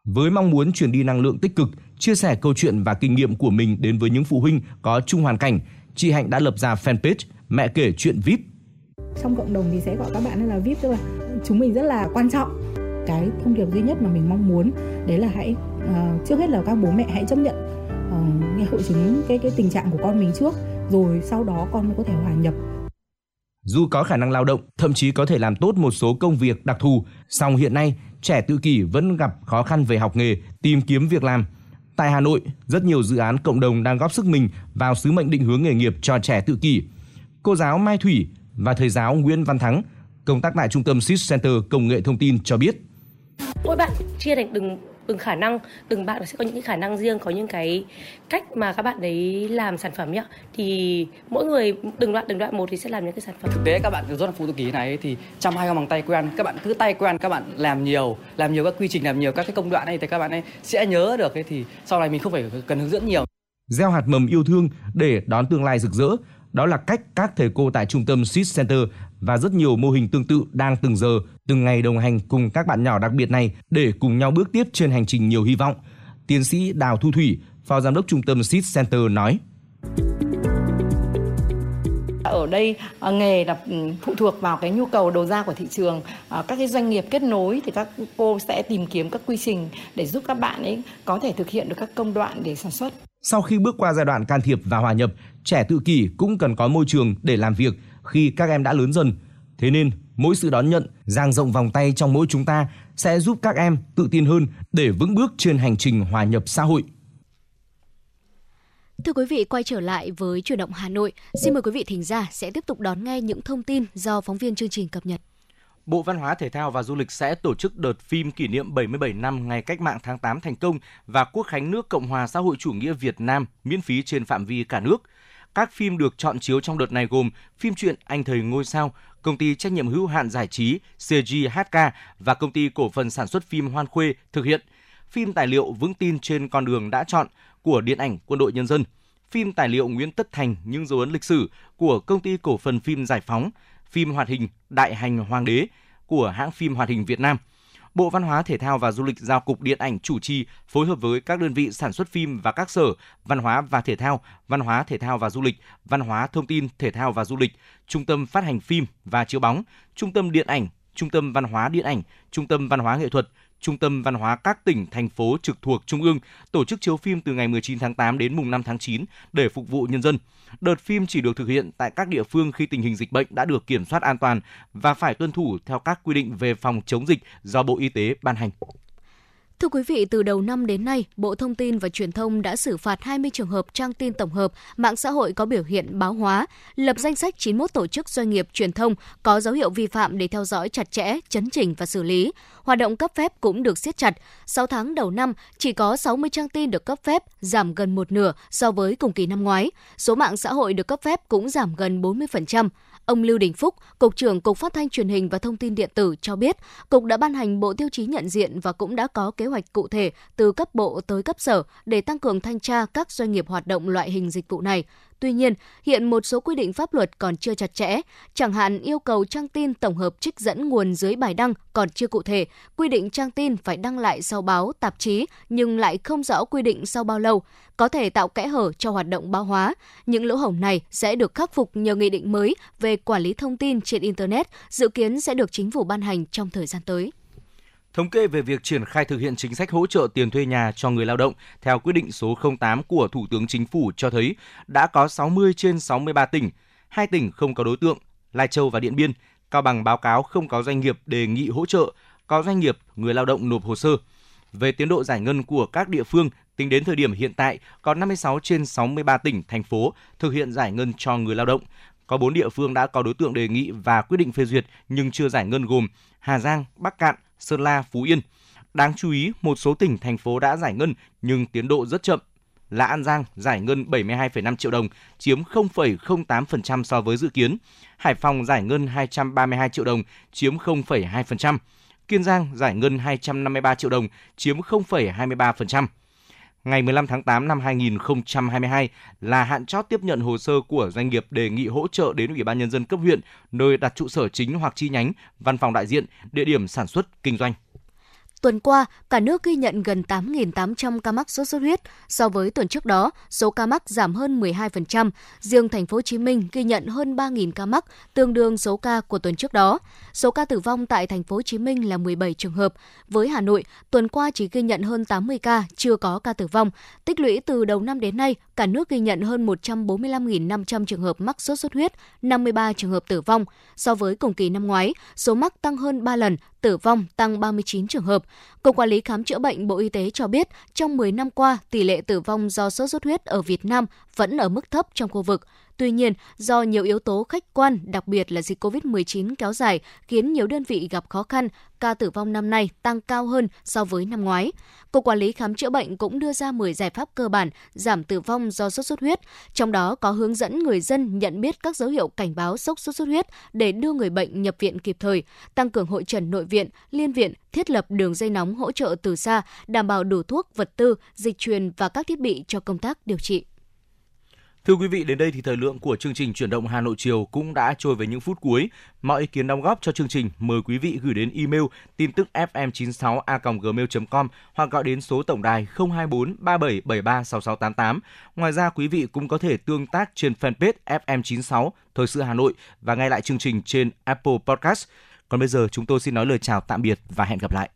Với mong muốn truyền đi năng lượng tích cực, chia sẻ câu chuyện và kinh nghiệm của mình đến với những phụ huynh có chung hoàn cảnh, chị Hạnh đã lập ra fanpage Mẹ Kể Chuyện VIP. Trong cộng đồng thì sẽ gọi các bạn là VIP, tức là chúng mình rất là quan trọng. Cái thông điệp duy nhất mà mình mong muốn đấy là hãy trước hết là các bố mẹ hãy chấp nhận cái hội chứng, cái tình trạng của con mình trước, rồi sau đó con mới có thể hòa nhập. Dù có khả năng lao động, thậm chí có thể làm tốt một số công việc đặc thù, song hiện nay trẻ tự kỷ vẫn gặp khó khăn về học nghề, tìm kiếm việc làm. Tại Hà Nội, rất nhiều dự án cộng đồng đang góp sức mình vào sứ mệnh định hướng nghề nghiệp cho trẻ tự kỷ. Cô giáo Mai Thủy và thầy giáo Nguyễn Văn Thắng, công tác tại trung tâm Seed Center Công nghệ Thông tin cho biết. Mỗi bạn chia thành từng khả năng, từng bạn sẽ có những cái khả năng riêng, có những cái cách mà các bạn đấy làm sản phẩm nhá. Thì mỗi người từng đoạn một thì sẽ làm những cái sản phẩm. Thực tế các bạn rất là phụ tự kỷ này thì chăm hai con bằng tay quen, các bạn cứ tay quen, các bạn làm nhiều các quy trình, làm nhiều các cái công đoạn này thì các bạn ấy sẽ nhớ được, thì sau này mình không phải cần hướng dẫn nhiều. Gieo hạt mầm yêu thương để đón tương lai rực rỡ, đó là cách các thầy cô tại trung tâm Seed Center và rất nhiều mô hình tương tự đang từng giờ, từng ngày đồng hành cùng các bạn nhỏ đặc biệt này để cùng nhau bước tiếp trên hành trình nhiều hy vọng. Tiến sĩ Đào Thu Thủy, Phó Giám đốc Trung tâm Seed Center nói. Ở đây nghề là phụ thuộc vào cái nhu cầu đầu ra của thị trường. Các cái doanh nghiệp kết nối thì các cô sẽ tìm kiếm các quy trình để giúp các bạn ấy có thể thực hiện được các công đoạn để sản xuất. Sau khi bước qua giai đoạn can thiệp và hòa nhập, trẻ tự kỷ cũng cần có môi trường để làm việc khi các em đã lớn dần. Thế nên, mỗi sự đón nhận, dang rộng vòng tay trong mỗi chúng ta sẽ giúp các em tự tin hơn để vững bước trên hành trình hòa nhập xã hội. Thưa quý vị, quay trở lại với Chuyển động Hà Nội. Xin mời quý vị thính giả sẽ tiếp tục đón nghe những thông tin do phóng viên chương trình cập nhật. Bộ Văn hóa, Thể thao và Du lịch sẽ tổ chức đợt phim kỷ niệm 77 năm Ngày Cách mạng tháng 8 thành công và Quốc khánh nước Cộng hòa xã hội chủ nghĩa Việt Nam miễn phí trên phạm vi cả nước. Các phim được chọn chiếu trong đợt này gồm phim truyện Anh Thầy Ngôi Sao, Công ty trách nhiệm hữu hạn giải trí CGHK và Công ty cổ phần sản xuất phim Hoan Khuê thực hiện, phim tài liệu Vững tin trên con đường đã chọn của Điện ảnh Quân đội Nhân dân, phim tài liệu Nguyễn Tất Thành Những dấu ấn lịch sử của Công ty cổ phần phim Giải phóng, phim hoạt hình Đại hành Hoàng đế của hãng phim hoạt hình Việt Nam. Bộ Văn hóa, Thể thao và Du lịch giao Cục Điện ảnh chủ trì phối hợp với các đơn vị sản xuất phim và các sở Văn hóa và Thể thao, Văn hóa, Thể thao và Du lịch, Văn hóa, Thông tin, Thể thao và Du lịch, Trung tâm Phát hành phim và Chiếu bóng, Trung tâm Điện ảnh, Trung tâm Văn hóa Điện ảnh, Trung tâm Văn hóa Nghệ thuật, Trung tâm Văn hóa các tỉnh, thành phố trực thuộc Trung ương tổ chức chiếu phim từ ngày 19 tháng 8 đến mùng 5 tháng 9 để phục vụ nhân dân. Đợt phim chỉ được thực hiện tại các địa phương khi tình hình dịch bệnh đã được kiểm soát an toàn và phải tuân thủ theo các quy định về phòng chống dịch do Bộ Y tế ban hành. Thưa quý vị, từ đầu năm đến nay, Bộ Thông tin và Truyền thông đã xử phạt 20 trường hợp trang tin tổng hợp, mạng xã hội có biểu hiện báo hóa, lập danh sách 91 tổ chức doanh nghiệp truyền thông có dấu hiệu vi phạm để theo dõi chặt chẽ, chấn chỉnh và xử lý. Hoạt động cấp phép cũng được siết chặt. 6 tháng đầu năm, chỉ có 60 trang tin được cấp phép, giảm gần một nửa so với cùng kỳ năm ngoái. Số mạng xã hội được cấp phép cũng giảm gần 40%. Ông Lưu Đình Phúc, Cục trưởng Cục Phát thanh Truyền hình và Thông tin Điện tử cho biết, Cục đã ban hành bộ tiêu chí nhận diện và cũng đã có kế hoạch cụ thể từ cấp bộ tới cấp sở để tăng cường thanh tra các doanh nghiệp hoạt động loại hình dịch vụ này. Tuy nhiên, hiện một số quy định pháp luật còn chưa chặt chẽ, chẳng hạn yêu cầu trang tin tổng hợp trích dẫn nguồn dưới bài đăng còn chưa cụ thể, quy định trang tin phải đăng lại sau báo, tạp chí nhưng lại không rõ quy định sau bao lâu, có thể tạo kẽ hở cho hoạt động báo hóa. Những lỗ hổng này sẽ được khắc phục nhờ nghị định mới về quản lý thông tin trên Internet, dự kiến sẽ được chính phủ ban hành trong thời gian tới. Thống kê về việc triển khai thực hiện chính sách hỗ trợ tiền thuê nhà cho người lao động theo quyết định số 08 của Thủ tướng Chính phủ cho thấy đã có 60 trên 63 tỉnh, 2 tỉnh không có đối tượng, Lai Châu và Điện Biên. Cao Bằng báo cáo không có doanh nghiệp đề nghị hỗ trợ, có doanh nghiệp người lao động nộp hồ sơ. Về tiến độ giải ngân của các địa phương, tính đến thời điểm hiện tại có 56 trên 63 tỉnh, thành phố thực hiện giải ngân cho người lao động. Có 4 địa phương đã có đối tượng đề nghị và quyết định phê duyệt nhưng chưa giải ngân gồm Hà Giang, Bắc Cạn, Sơn La, Phú Yên. Đáng chú ý, một số tỉnh, thành phố đã giải ngân nhưng tiến độ rất chậm. Là An Giang giải ngân 72,5 triệu đồng, chiếm 0,08% so với dự kiến. Hải Phòng giải ngân 232 triệu đồng, chiếm 0,2%. Kiên Giang giải ngân 253 triệu đồng, chiếm 0,23%. Ngày 15 tháng 8 năm 2022 là hạn chót tiếp nhận hồ sơ của doanh nghiệp đề nghị hỗ trợ đến Ủy ban Nhân dân cấp huyện, nơi đặt trụ sở chính hoặc chi nhánh, văn phòng đại diện, địa điểm sản xuất, kinh doanh. Tuần qua, cả nước ghi nhận gần 8.800 ca mắc sốt xuất huyết. So với tuần trước đó, số ca mắc giảm hơn 12%. Riêng Thành phố Hồ Chí Minh ghi nhận hơn 3.000 ca mắc, tương đương số ca của tuần trước đó. Số ca tử vong tại Thành phố Hồ Chí Minh là 17 trường hợp. Với Hà Nội, tuần qua chỉ ghi nhận hơn 80 ca, chưa có ca tử vong. Tích lũy từ đầu năm đến nay, cả nước ghi nhận hơn 145.500 trường hợp mắc sốt xuất huyết, 53 trường hợp tử vong. So với cùng kỳ năm ngoái, số mắc tăng hơn 3 lần, tử vong tăng 39 trường hợp. Cục Quản lý Khám Chữa Bệnh Bộ Y tế cho biết, trong 10 năm qua, tỷ lệ tử vong do sốt xuất huyết ở Việt Nam vẫn ở mức thấp trong khu vực. Tuy nhiên, do nhiều yếu tố khách quan, đặc biệt là dịch COVID-19 kéo dài, khiến nhiều đơn vị gặp khó khăn, ca tử vong năm nay tăng cao hơn so với năm ngoái. Cục Quản lý Khám Chữa Bệnh cũng đưa ra 10 giải pháp cơ bản giảm tử vong do sốt xuất huyết, trong đó có hướng dẫn người dân nhận biết các dấu hiệu cảnh báo sốc sốt xuất huyết để đưa người bệnh nhập viện kịp thời, tăng cường hội chẩn nội viện, liên viện, thiết lập đường dây nóng hỗ trợ từ xa, đảm bảo đủ thuốc, vật tư, dịch truyền và các thiết bị cho công tác điều trị. Thưa quý vị, đến đây thì thời lượng của chương trình Chuyển động Hà Nội chiều cũng đã trôi về những phút cuối. Mọi ý kiến đóng góp cho chương trình mời quý vị gửi đến email tin tức fm96a@gmail.com hoặc gọi đến số tổng đài 024 3773 6688. Ngoài ra, quý vị cũng có thể tương tác trên fanpage FM96 Thời sự Hà Nội và nghe lại chương trình trên Apple Podcast. Còn bây giờ chúng tôi xin nói lời chào tạm biệt và hẹn gặp lại.